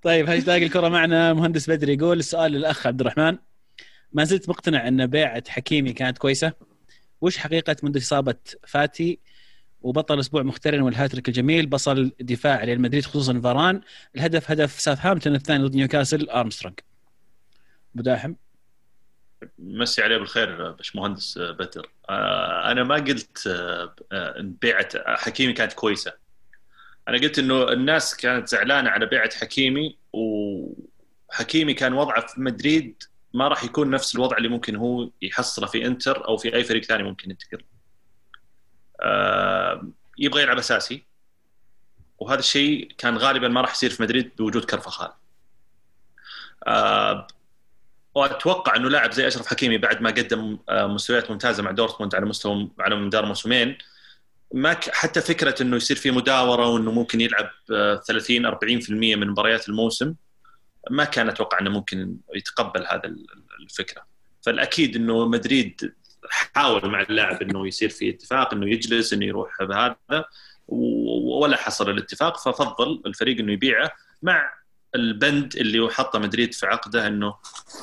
طيب هاشتاج الكره معنا، مهندس بدري يقول السؤال للاخ عبد الرحمن، ما زلت مقتنع ان بيعه حكيمي كانت كويسه، وش حقيقه منذ اصابه فاتي؟ وبطل اسبوع مخترن والهاتريك الجميل، بصل دفاع ريال مدريد خصوصا فاران، الهدف هدف ساوثهامبتون الثاني ضد نيوكاسل، ارمسترونغ. بداحم مسي عليه بالخير باش مهندس بدر. انا ما قلت ان بيعه حكيمي كانت كويسه، انا قلت انه الناس كانت زعلانه على بيعه حكيمي، وحكيمي كان وضعه في مدريد ما راح يكون نفس الوضع اللي ممكن هو يحصله في انتر او في اي فريق ثاني ممكن ينتقل. يبغى يلعب اساسي، وهذا الشيء كان غالبا ما راح يصير في مدريد بوجود كرفخال. واتوقع انه لاعب زي اشرف حكيمي بعد ما قدم مستويات ممتازه مع دورتموند على مستوى على مدار موسمين، ما حتى فكره انه يصير في مداوره وانه ممكن يلعب 30-40% من مباريات الموسم، ما كان اتوقع انه ممكن يتقبل هذا الفكره. فالاكيد انه مدريد حاول مع اللاعب انه يصير في اتفاق، انه يجلس، انه يروح بهذا، ولا حصل الاتفاق. ففضل الفريق انه يبيعه مع البند اللي حطه مدريد في عقده انه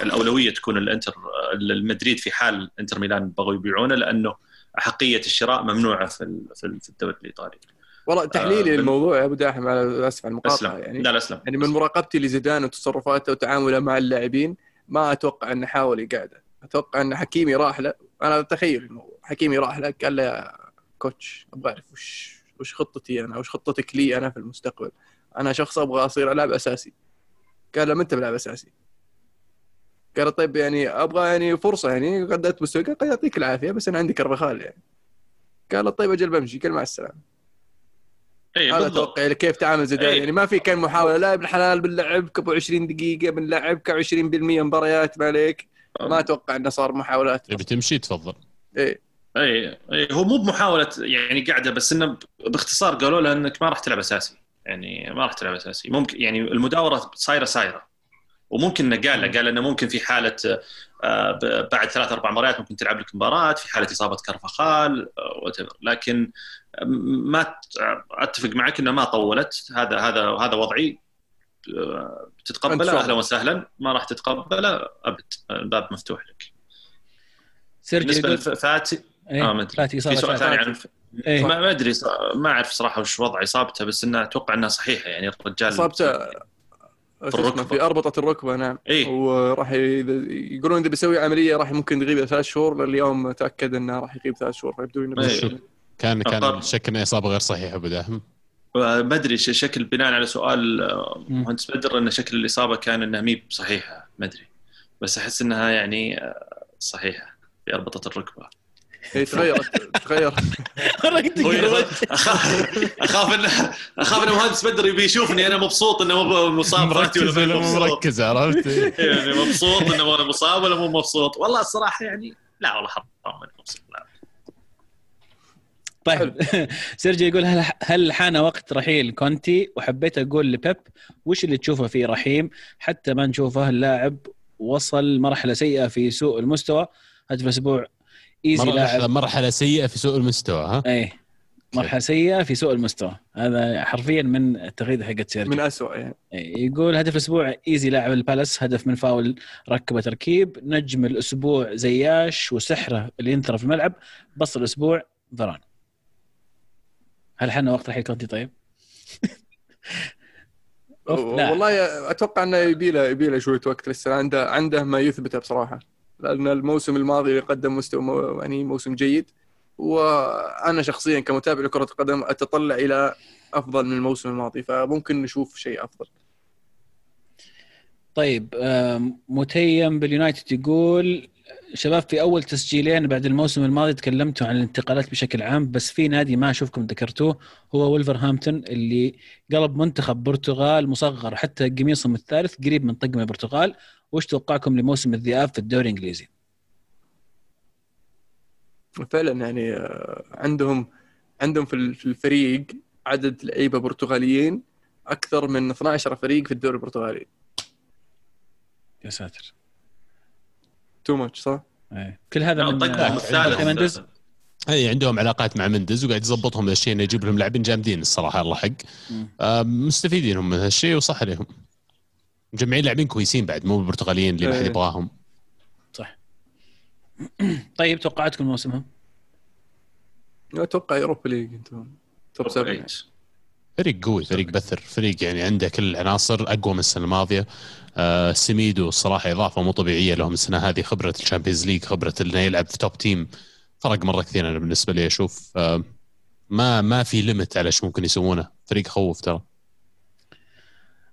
الاولويه تكون الانتر المدريد في حال انتر ميلان بغوا يبيعونه، لانه احقيه الشراء ممنوعه في الدوري الايطالي. والله تحليلي للموضوع يا ابو داحم، على اسف على المقاطعه، يعني لا اسلم، يعني من مراقبتي لزيدان وتصرفاته وتعامله مع اللاعبين ما اتوقع انه حاول يقعده. اتوقع ان حكيمي راح له، انا اتخيل انه حكيمي راح له قال له يا كوتش ابغى اعرف وش خطتي انا، وش خطتك لي انا في المستقبل، انا شخص ابغى اصير لاعب اساسي. قال له ما انت بلاعب اساسي. قال طيب يعني ابغى يعني فرصه، يعني قدمت مستوى، قال يعطيك العافيه بس انا عندي كربخال يعني. قال له طيب اجل بمشي، كل مع السلامه. اي بالضبط. اتوقع كيف تعامل زيدان، يعني ما في كان محاوله لا ابن حلال بنلعبك ابو 20 دقيقه، بنلعبك 20% مباريات ما عليك. ما اتوقع انه صار محاولات. تبي تمشي تفضل. اي هو مو بمحاوله يعني قاعده، بس انه باختصار قالوا له انك ما راح تلعب اساسي، يعني ما راح تلعب اساسي. ممكن يعني المداوره صايره، وممكن انه قال انه ممكن في حاله بعد 3-4 مباريات ممكن تلعب لك مباراه، في حاله اصابه كرفخال وتبر. لكن ما اتفق معك انه ما طولت. هذا وضعي، تتقبله اهلا وسهلا، ما راح تتقبله ابد، الباب مفتوح لك. بالنسبه لفاتي فاتي صار سؤال ثاني عن ما ادري، ما اعرف صراحه وش وضع اصابته، بس انه اتوقع انها صحيحه، يعني الرجال اصابته في اربطه الركبه. نعم إيه؟ وراح يقولون اذا بيسوي عمليه راح ممكن يغيب 3 شهور، لليوم تاكد انه راح يغيب 3 شهور. فيبدو انه كان شكلنا اصابه غير صحيحه بداهم، ما ادري شكل بناء على سؤال مهندس بدر ان شكل الاصابه كان انها ميب صحيحه، ما ادري بس احس انها يعني صحيحه في اربطه الركبه. تغير اخاف ان مهندس بدر يبي يشوفني انا مبسوط انه مو مصاب، راتي ولا مركز، عرفت يعني مبسوط انه انا مصاب ولا مو مبسوط. والله الصراحه يعني لا، والله حرام انا مبسوط. طيب سيرجي يقول هل حان وقت رحيل كونتي؟ وحبيت اقول لبيب وش اللي تشوفه فيه رحيم حتى ما نشوفه؟ اللاعب وصل مرحله سيئه في سوء المستوى هذا الاسبوع. مرحلة سيئة في سوء المستوى. ها ايه، مرحلة سيئة في سوء المستوى، هذا حرفيا من التغريدة حقت سيرجي، من أسوأ يعني. يقول هدف الأسبوع إيزي لاعب البالاس، هدف من فاول ركبة تركيب. نجم الأسبوع زياش وسحره اللي ينثر في الملعب. بص الأسبوع فاران. هل حنا وقت رحيل كونتي؟ طيب والله أتوقع أنه يبيله شوية وقت لسه، عنده ما يثبته بصراحة، لأن الموسم الماضي قدم مستوى يعني موسم جيد، وأنا شخصياً كمتابع لكرة القدم أتطلع إلى أفضل من الموسم الماضي، فممكن نشوف شيء أفضل. طيب متيم باليونايتد يقول شباب، في أول تسجيلين بعد الموسم الماضي تكلمتوا عن الانتقالات بشكل عام، بس في نادي ما أشوفكم ذكرتوه، هو ولفرهامبتون اللي قلب منتخب برتغال مصغر، حتى قميصهم الثالث قريب من طقم البرتغال. وش توقعكم لموسم الذئاب في الدوري الإنجليزي؟ فعلا يعني عندهم في الفريق عدد لعيبة برتغاليين أكثر من 12 فريق في الدوري البرتغالي. يا ساتر، تو ماتش صح؟ ايه كل هذا من اي عندهم علاقات مع مندز وقاعد يضبطهم هالشيء، انه يجيب لهم لاعبين جامدين الصراحه، الله حق مستفيدين هم من هالشيء، وصح عليهم مجمعين لاعبين كويسين بعد، مو البرتغاليين اللي ما حد يبغاهم. صح. طيب توقعاتكم موسمهم؟ اتوقع يوروبا ليج، انتم توب 7. فريق قوي، فريق بثر، فريق يعني عنده كل العناصر، اقوى من السنه الماضيه. سميدو الصراحه اضافه مو طبيعيه لهم السنه هذه، خبره الشامبيونز ليج، خبره انه يلعب في توب تيم، فرق مره كثير. انا بالنسبه لي اشوف ما في ليمت على شو ممكن يسوونه. فريق خوف ترى.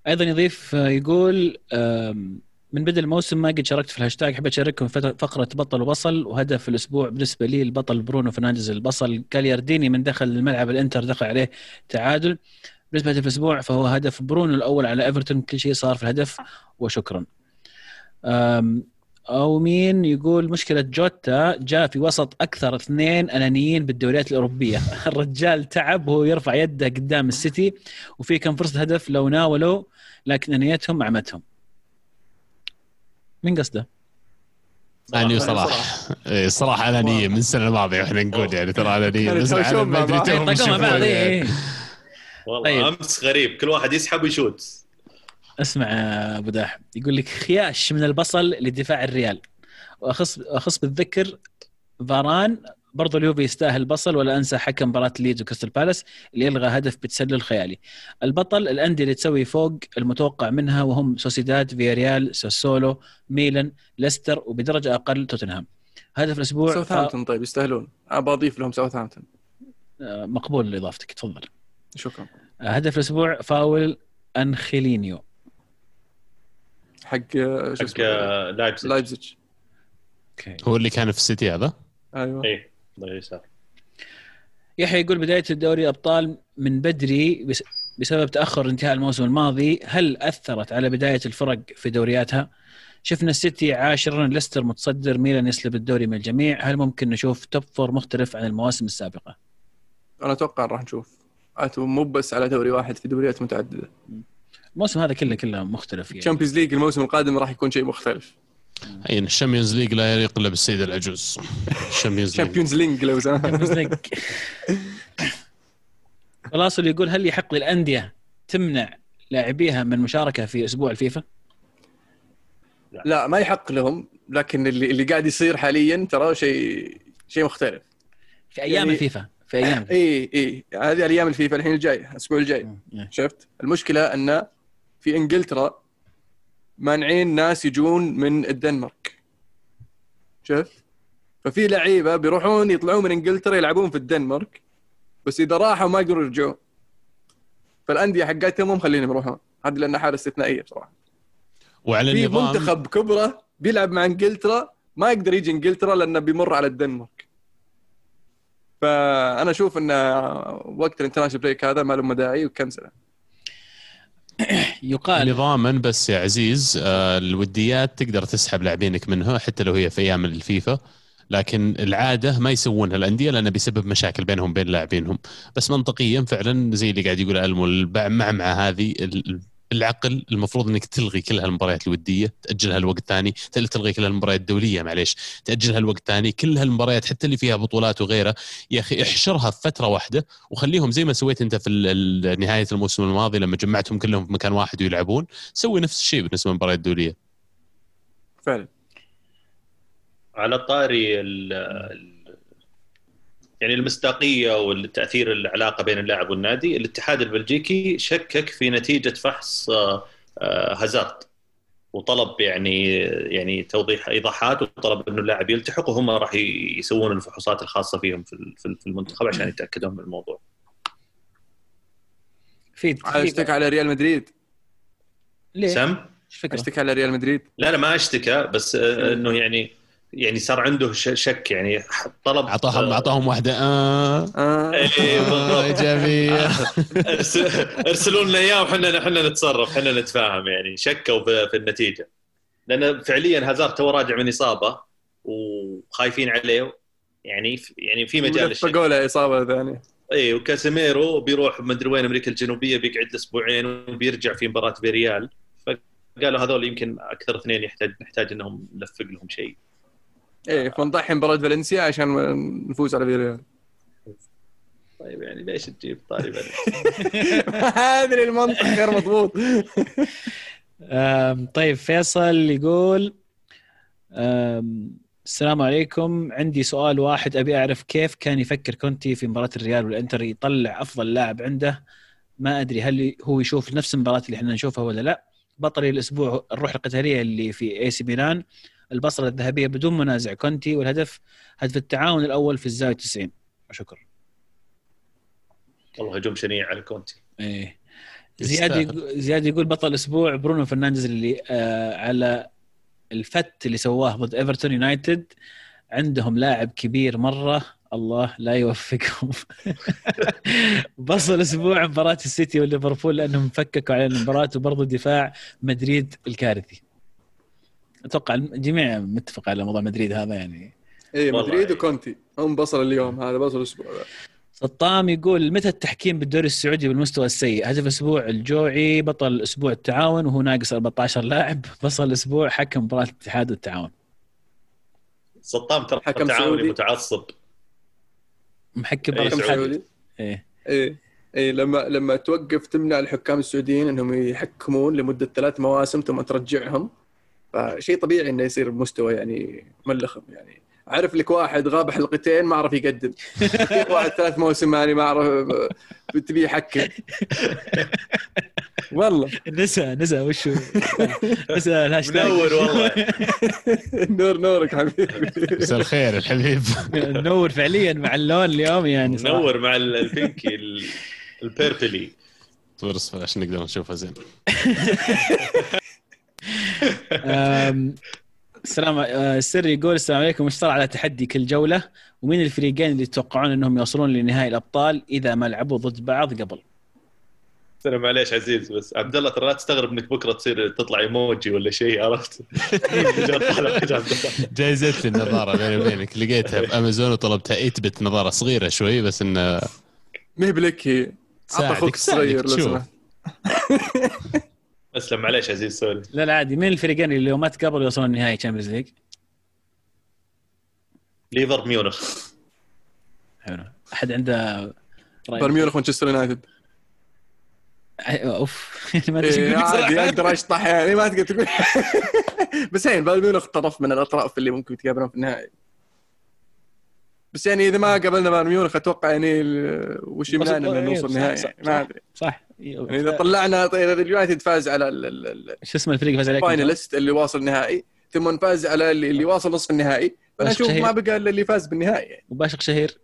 ايضا يضيف يقول من بدء الموسم ما قد شاركت في الهاشتاج، حبيت اشارككم فقره بطل وبصل، وهدف الاسبوع بالنسبه لي البطل برونو فرنانديز البصل كاليارديني من دخل الملعب الانتر دخل عليه تعادل. بالنسبه لهدف الاسبوع فهو هدف برونو الاول على ايفرتون، كل شيء صار في الهدف وشكرا. او مين يقول مشكله جوتا جاء في وسط اكثر اثنين انانيين بالدوريات الاوروبيه الرجال تعب وهو يرفع يده قدام السيتي، وفي كم فرصه هدف لو ناولوا لكن انانيتهم عمتهم. من قصده يعني صراحه الصراحه انانيه من السنه الماضيه واحنا نقول يعني ترى انانيه بس ما ادري تهم بعض. والله امس غريب كل واحد يسحب ويشوت. اسمع ابو داحم يقول لك خياش من البصل لدفاع الريال، واخص بالذكر فاران برضو اليوفي يستاهل بصل، ولا انسى حكم مباراه ليدز وكريستال بالاس اللي الغى هدف بتسلل خيالي. البطل الانديه اللي تسوي فوق المتوقع منها وهم سوسيداد، فياريال، ساسولو، ميلان، لستر، وبدرجه اقل توتنهام. هدف الاسبوع ساوثهامبتون. طيب يستاهلون، ابى اضيف لهم ساوثهامبتون. مقبول اضافتك تفضل شكرا. هدف الاسبوع فاول انخيلينيو حق لايبزيج. اوكي هو اللي كان في السيتي هذا. ايوه ايه الله يسعدك. يحيى يقول بدايه الدوري ابطال من بدري بسبب تاخر انتهاء الموسم الماضي، هل اثرت على بدايه الفرق في دورياتها؟ شفنا السيتي عاشرا، ليستر متصدر، ميلان يسلب الدوري من الجميع، هل ممكن نشوف توب فور مختلف عن المواسم السابقه؟ انا اتوقع راح نشوف، مو بس على دوري واحد، في دوريات متعدده. الموسم هذا كله مختلف يعني. الشامبيونز ليج الموسم القادم راح يكون شيء مختلف. اي الشامبيونز ليج لا يليق الا بالسيد العجوز. الشامبيونز ليج لو زمان. خلاص اللي يقول هل يحق للأندية تمنع لاعبيها من مشاركة في اسبوع الفيفا؟ لا ما يحق لهم، لكن اللي قاعد يصير حاليا ترى شيء مختلف في ايام يعني الفيفا. في ايام اي هذه ايام الفيفا الحين الجاي الاسبوع الجاي. شفت المشكله ان في انجلترا مانعين ناس يجون من الدنمارك، شفت؟ ففي لعيبه بيروحون يطلعون من انجلترا يلعبون في الدنمارك، بس اذا راحوا ما يقدروا يرجعون، فالانديه حقتهم مو مخلينهم يروحون. هذه لانها حاله استثنائيه بصراحه. وعلى النظام في منتخب كبره بيلعب مع انجلترا ما يقدر يجي انجلترا لانه بيمر على الدنمارك. فانا اشوف ان وقت الانترناشونال بريك هذا ما له مداعي وكنسله. يقال نظاما بس يا عزيز الوديات تقدر تسحب لاعبينك منها حتى لو هي في ايام الفيفا، لكن العاده ما يسوونها الانديه لانه بيسبب مشاكل بينهم بين لاعبينهم. بس منطقيا فعلا زي اللي قاعد يقول المو مع هذه العقل المفروض انك تلغي كل هالمباريات الوديه، تاجلها لوقت ثاني، تلغي كل هالمباريات الدوليه معليش تاجلها لوقت ثاني، كل هالمباريات حتى اللي فيها بطولات وغيره يا اخي احشرها في فتره واحده وخليهم زي ما سويت انت في نهايه الموسم الماضي لما جمعتهم كلهم في مكان واحد ويلعبون. سوي نفس الشيء بالنسبه للمباريات الدوليه. فعلا على طاري يعني المصداقية والتأثير العلاقة بين اللاعب والنادي، الاتحاد البلجيكي شكك في نتيجة فحص هازارد وطلب يعني توضيح إيضاحات، وطلب إنه اللاعب يلتحق وهم راح يسوون الفحوصات الخاصة فيهم في المنتخب عشان يتأكدون من الموضوع. اشتكى على ريال مدريد. ليه؟ سم؟ اشتكى على ريال مدريد؟ لا ما اشتكى، بس إنه يعني صار عنده شك، يعني طلب اعطاهم واحده ايجابيه ارسلوا لنا اياه وحنا نتصرف، حنا نتفاهم. يعني شكوا في النتيجه لان فعليا هازارد تو راجع من اصابه وخايفين عليه، يعني في مجال الشك. فقوا له اصابه ثانيه اي، وكاسيميرو بيروح ما ادري وين امريكا الجنوبيه بيقعد اسبوعين وبيرجع في مباراه فيريال، فقالوا هذول يمكن اكثر اثنين نحتاج انهم نلفق لهم شيء. ايه فنضحي مباراة فالنسيا عشان نفوز على فيريال. طيب يعني ليش تجيب طالب هذا المنطق غير مضبوط. طيب فيصل يقول السلام عليكم، عندي سؤال واحد ابي اعرف كيف كان يفكر كونتي في مباراة الريال والانتر يطلع افضل لاعب عنده؟ ما ادري هل هو يشوف نفس المباراة اللي احنا نشوفها ولا لا. بطلي الاسبوع الروح القتالية اللي في اي سي ميلان، البصرة الذهبية بدون منازع كونتي، والهدف هدف التعاون الأول في الزاوية 90. شكرا. والله هجوم شنيع على كونتي. ايه زياد يقول بطل الاسبوع برونو فرنانديز اللي على الفت اللي سواه ضد ايفرتون يونايتد. عندهم لاعب كبير مره الله لا يوفقهم. بصل الاسبوع مباراه السيتي والليفربول لانهم فككوا على المباراه، وبرضه دفاع مدريد الكارثي. اتوقع الجميع متفق على موضوع مدريد هذا يعني. اي مدريد وكونتي هم بصل اليوم، هذا بصل الاسبوع. سطام يقول متى التحكيم بالدوري السعودي بالمستوى السيء؟ هدف الاسبوع الجوعي، بطل اسبوع التعاون وهو ناقص 14 لاعب، بصل الاسبوع حكم مباراه الاتحاد والتعاون. سطام ترى التعاوني متعصب محكم برقم حد. ايه ايه ايه لما توقف تمنع الحكام السعوديين انهم يحكمون لمده 3 مواسم ثم ترجعهم، فشيء طبيعي انه يصير بمستوى يعني ملخم. يعني عارف لك واحد غاب حلقتين ما عرف يقدم، واحد 3 مواسم يعني ما عرف تبي يحكم. والله نسى وشو نسى الهاشتاج منور والله. نور نورك حبيبي، مساء الخير الحبيب. نور فعليا مع اللون اليوم يعني صراحة. نور مع البينكي البيربلي تورس عشان نقدر نشوفها زين. السلام السري يقول السلام عليكم، وش صار على تحدي كل جولة؟ ومين الفريقين اللي تتوقعون انهم يوصلون لنهائي الابطال اذا ما لعبوا ضد بعض قبل؟ سلام معليش عزيز، بس عبد الله ترى لا تستغرب انك بكره تصير تطلع ايموجي ولا شيء، عرفت؟ جايزت النظاره بيني وبينك لقيتها بامازون وطلبتها، 8 بت نظاره صغيره شوي بس انه ما هي بلك، هي عطى اخوك صغير لسه. اسلم معليش عزيز سوري. لا العادي. مين الفريقين اللي لو ما تقابلوا يوصلون النهائي التشامبيونز ليج؟ ليفر ميونخ. حلو، احد عنده باير ميونخ ومانشستر يونايتد؟ اوف ما اقدر اشطح يعني ما تقدر تقول. بس يعني بايرن ميونخ طرف من الاطراف اللي ممكن يتقابلون في النهائي، بس يعني اذا ما قابلنا بايرن ميونخ اتوقع يعني وش يمنعنا ان نوصل النهائي؟ ما ادري صح يعني اذا طلعنا اليونايتد فاز على شو اسمه الفريق فاز عليك فاينالست اللي واصل نهائي، ثم نفاز على اللي واصل نصف النهائي، فنشوف ما بقى اللي فاز بالنهائي. وباشق شهير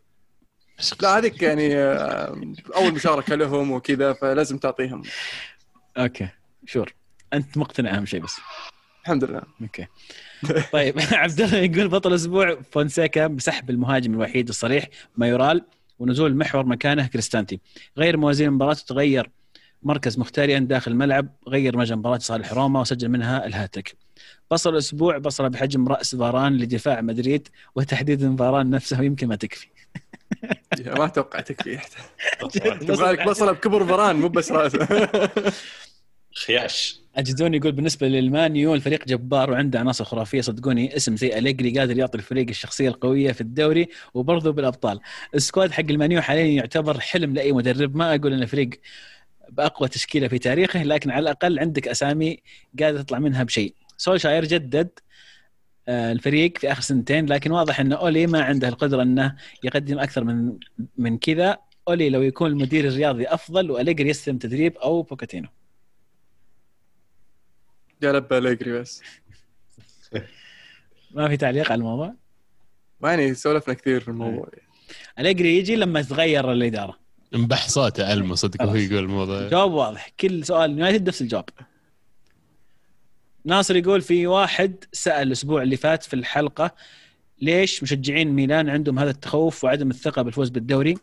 لا هذيك يعني أول مشاركة لهم وكذا فلازم تعطيهم. أوكي شور أنت مقتنع أهم شيء بس الحمد لله. أوكي طيب. عبد الله يقول بطل أسبوع فونسيكا بسحب المهاجم الوحيد الصريح مايورال ونزول محور مكانه كريستانتي، غير موازين المباراة وتغير مركز مختاريا داخل الملعب، غير مجال مباراة صالح روما وسجل منها الهاتريك. بصل أسبوع بصل بحجم رأس فاران لدفاع مدريد وتحديدا فاران نفسه يمكن ما تكفي. ما توقعتك فيه تبغالك بصلة بكبر بران مو بس رأسه خياش. أجدون يقول بالنسبة للمانيو الفريق جبار وعنده عناصر خرافية، صدقوني اسم زي أليجري قادر يعطي الفريق الشخصية القوية في الدوري وبرضه بالأبطال. السكواد حق المانيو حاليا يعتبر حلم لأي مدرب، ما أقول أن الفريق بأقوى تشكيلة في تاريخه لكن على الأقل عندك أسامي قادر تطلع منها بشيء. سولشاير جدد الفريق في آخر سنتين لكن واضح أن أولي ما عنده القدرة أنه يقدم أكثر من كذا. أولي لو يكون المدير الرياضي أفضل وأليجري يستلم تدريب أو بوكاتينو. يا رب أليجري بس. ما في تعليق على الموضوع؟ يعني سولفنا كثير في الموضوع. أليجري يجي لما تتغير الإدارة. بحصاته ألمو صدق هو يقول الموضوع. جواب واضح كل سؤال يونايتد نفس الجواب. ناصر يقول في واحد سأل الأسبوع اللي فات في الحلقة ليش مشجعين ميلان عندهم هذا التخوف وعدم الثقة بالفوز بالدوري.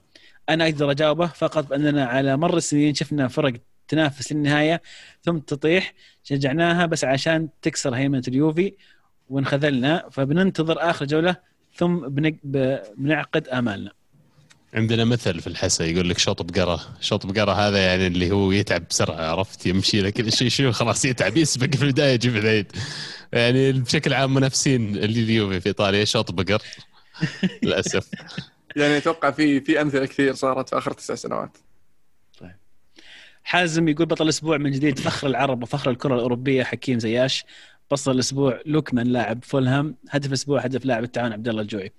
أنا أقدر أجاوبه فقط بأننا على مر السنين شفنا فرق تنافس للنهاية ثم تطيح، شجعناها بس عشان تكسر هيمنة اليوفي وانخذلنا، فبننتظر آخر جولة ثم بنعقد آمالنا. عندنا مثل في الحسا يقول لك شوط بقرة. شوط بقرة هذا يعني اللي هو يتعب بسرعة، عرفت يمشي لك كل شيء شو خلاص يتعب يسبق في البداية يجيب العيد. يعني بشكل عام منافسين اليوفي في إيطاليا شوط بقر للأسف. يعني أتوقع في أمثلة كثير صارت في آخر 9 سنوات. طيب حازم يقول بطل الأسبوع من جديد فخر العرب وفخر الكرة الأوروبية حكيم زياش، بطل الأسبوع لوكمان لاعب فولهام، هدف الأسبوع هدف لاعب التعاون عبد الله الجوعي.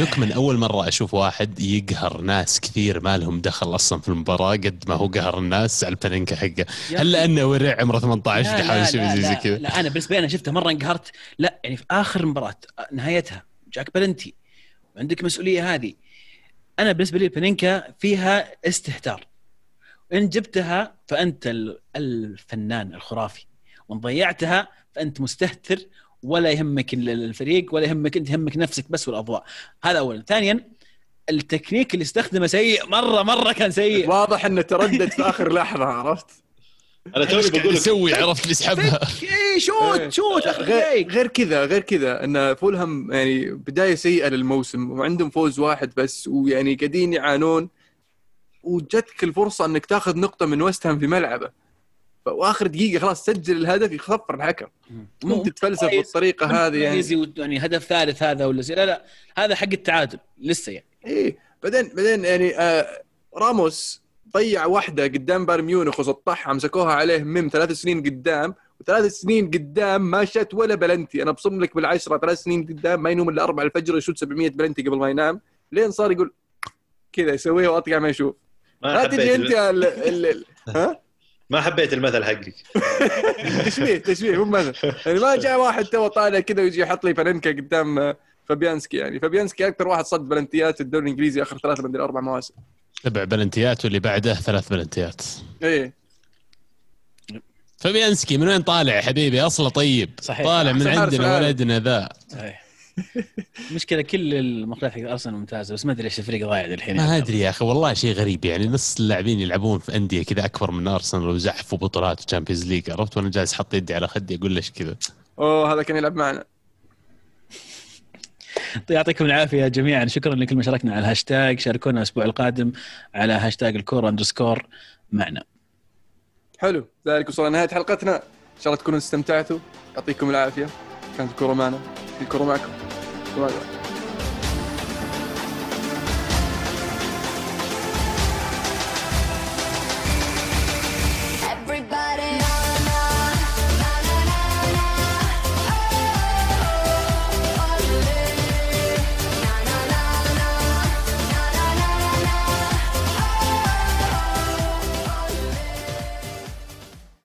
لوكمان أول مرة أشوف واحد يقهر ناس كثير ما لهم دخل أصلا في المباراة قد ما هو قهر الناس على البنكة حقه. هل لأنه ورع عمره 18 يحاول يسوي زي كذا؟ لا أنا بالنسبة أنا شفته مرة انقهرت، لا يعني في آخر مباراة نهايتها جاك بلنتي وعندك مسؤولية هذه انا بالنسبه لي بنينكا فيها استهتار، وان جبتها فانت الفنان الخرافي، وان ضيعتها فانت مستهتر ولا يهمك الفريق ولا يهمك انت، يهمك نفسك بس والاضواء. هذا اولا. ثانيا التكنيك اللي استخدمه سيء مره كان سيء، واضح انه تردد في اخر لحظه. عرفت انا توني بقول يسوي، عرفت يسحبها اي شوت غير كذا ان فولهام يعني بدايه سيئه للموسم وعندهم فوز واحد بس، ويعني قاعدين يعانون، وجتك الفرصه انك تاخذ نقطه من وستهام في ملعبه، واخر دقيقه خلاص سجل الهدف يخفر الحكم. انت تتفلسف بالطريقه هذه يعني هدف ثالث هذا ولا لا هذا حق التعادل لسه يعني ايه. بعدين يعني راموس ضيع واحده قدام باير ميونخ وسطحها، مسكوها عليه من 3 سنين قدام، و3 سنين قدام ما شات ولا بلنتي. انا بصم لك بالعشره 3 سنين قدام ما ينوم الا 4 الفجر، يشوت 700 بلنتي قبل ما ينام، لين صار يقول كذا يسويها واطقع ما يشوف. ما تجي انت ها ما حبيت المثل حقك. تشبيه مو مثل يعني. ما جاء واحد تو طالع كذا ويجي يحط لي بلنكا قدام فابيانسكي. يعني فابيانسكي اكثر واحد صد بلنتيات الدوري الانجليزي اخر 3 من 4 مواسم، 7 بلنتيات واللي بعده 3 بلنتيات. ايه فابيانسكي من وين طالع حبيبي اصله؟ طيب صحيح. طالع من عندنا ولدنا ذا. مشكله كل المقاطع حق ارسنال ممتازه، بس ما ادري ايش الفريق ضايع الحين. ما ادري يا اخي والله شيء غريب يعني، نص اللاعبين يلعبون في انديه كذا اكبر من ارسنال وزحفوا بطولات تشامبيونز ليج، عرفت؟ وانا جالس حط يدي على خدي اقول ليش كذا. اوه هذا كان يلعب معنا. طيب يعطيكم العافيه جميعا، شكرا لكل مشاركنا على الهاشتاج. شاركونا الاسبوع القادم على هاشتاج الكوره_معنا. حلو، ذلك وصلنا نهايه حلقتنا، ان شاء الله تكونوا استمتعتوا. يعطيكم العافيه، كانت الكوره معنا، الكوره معكم.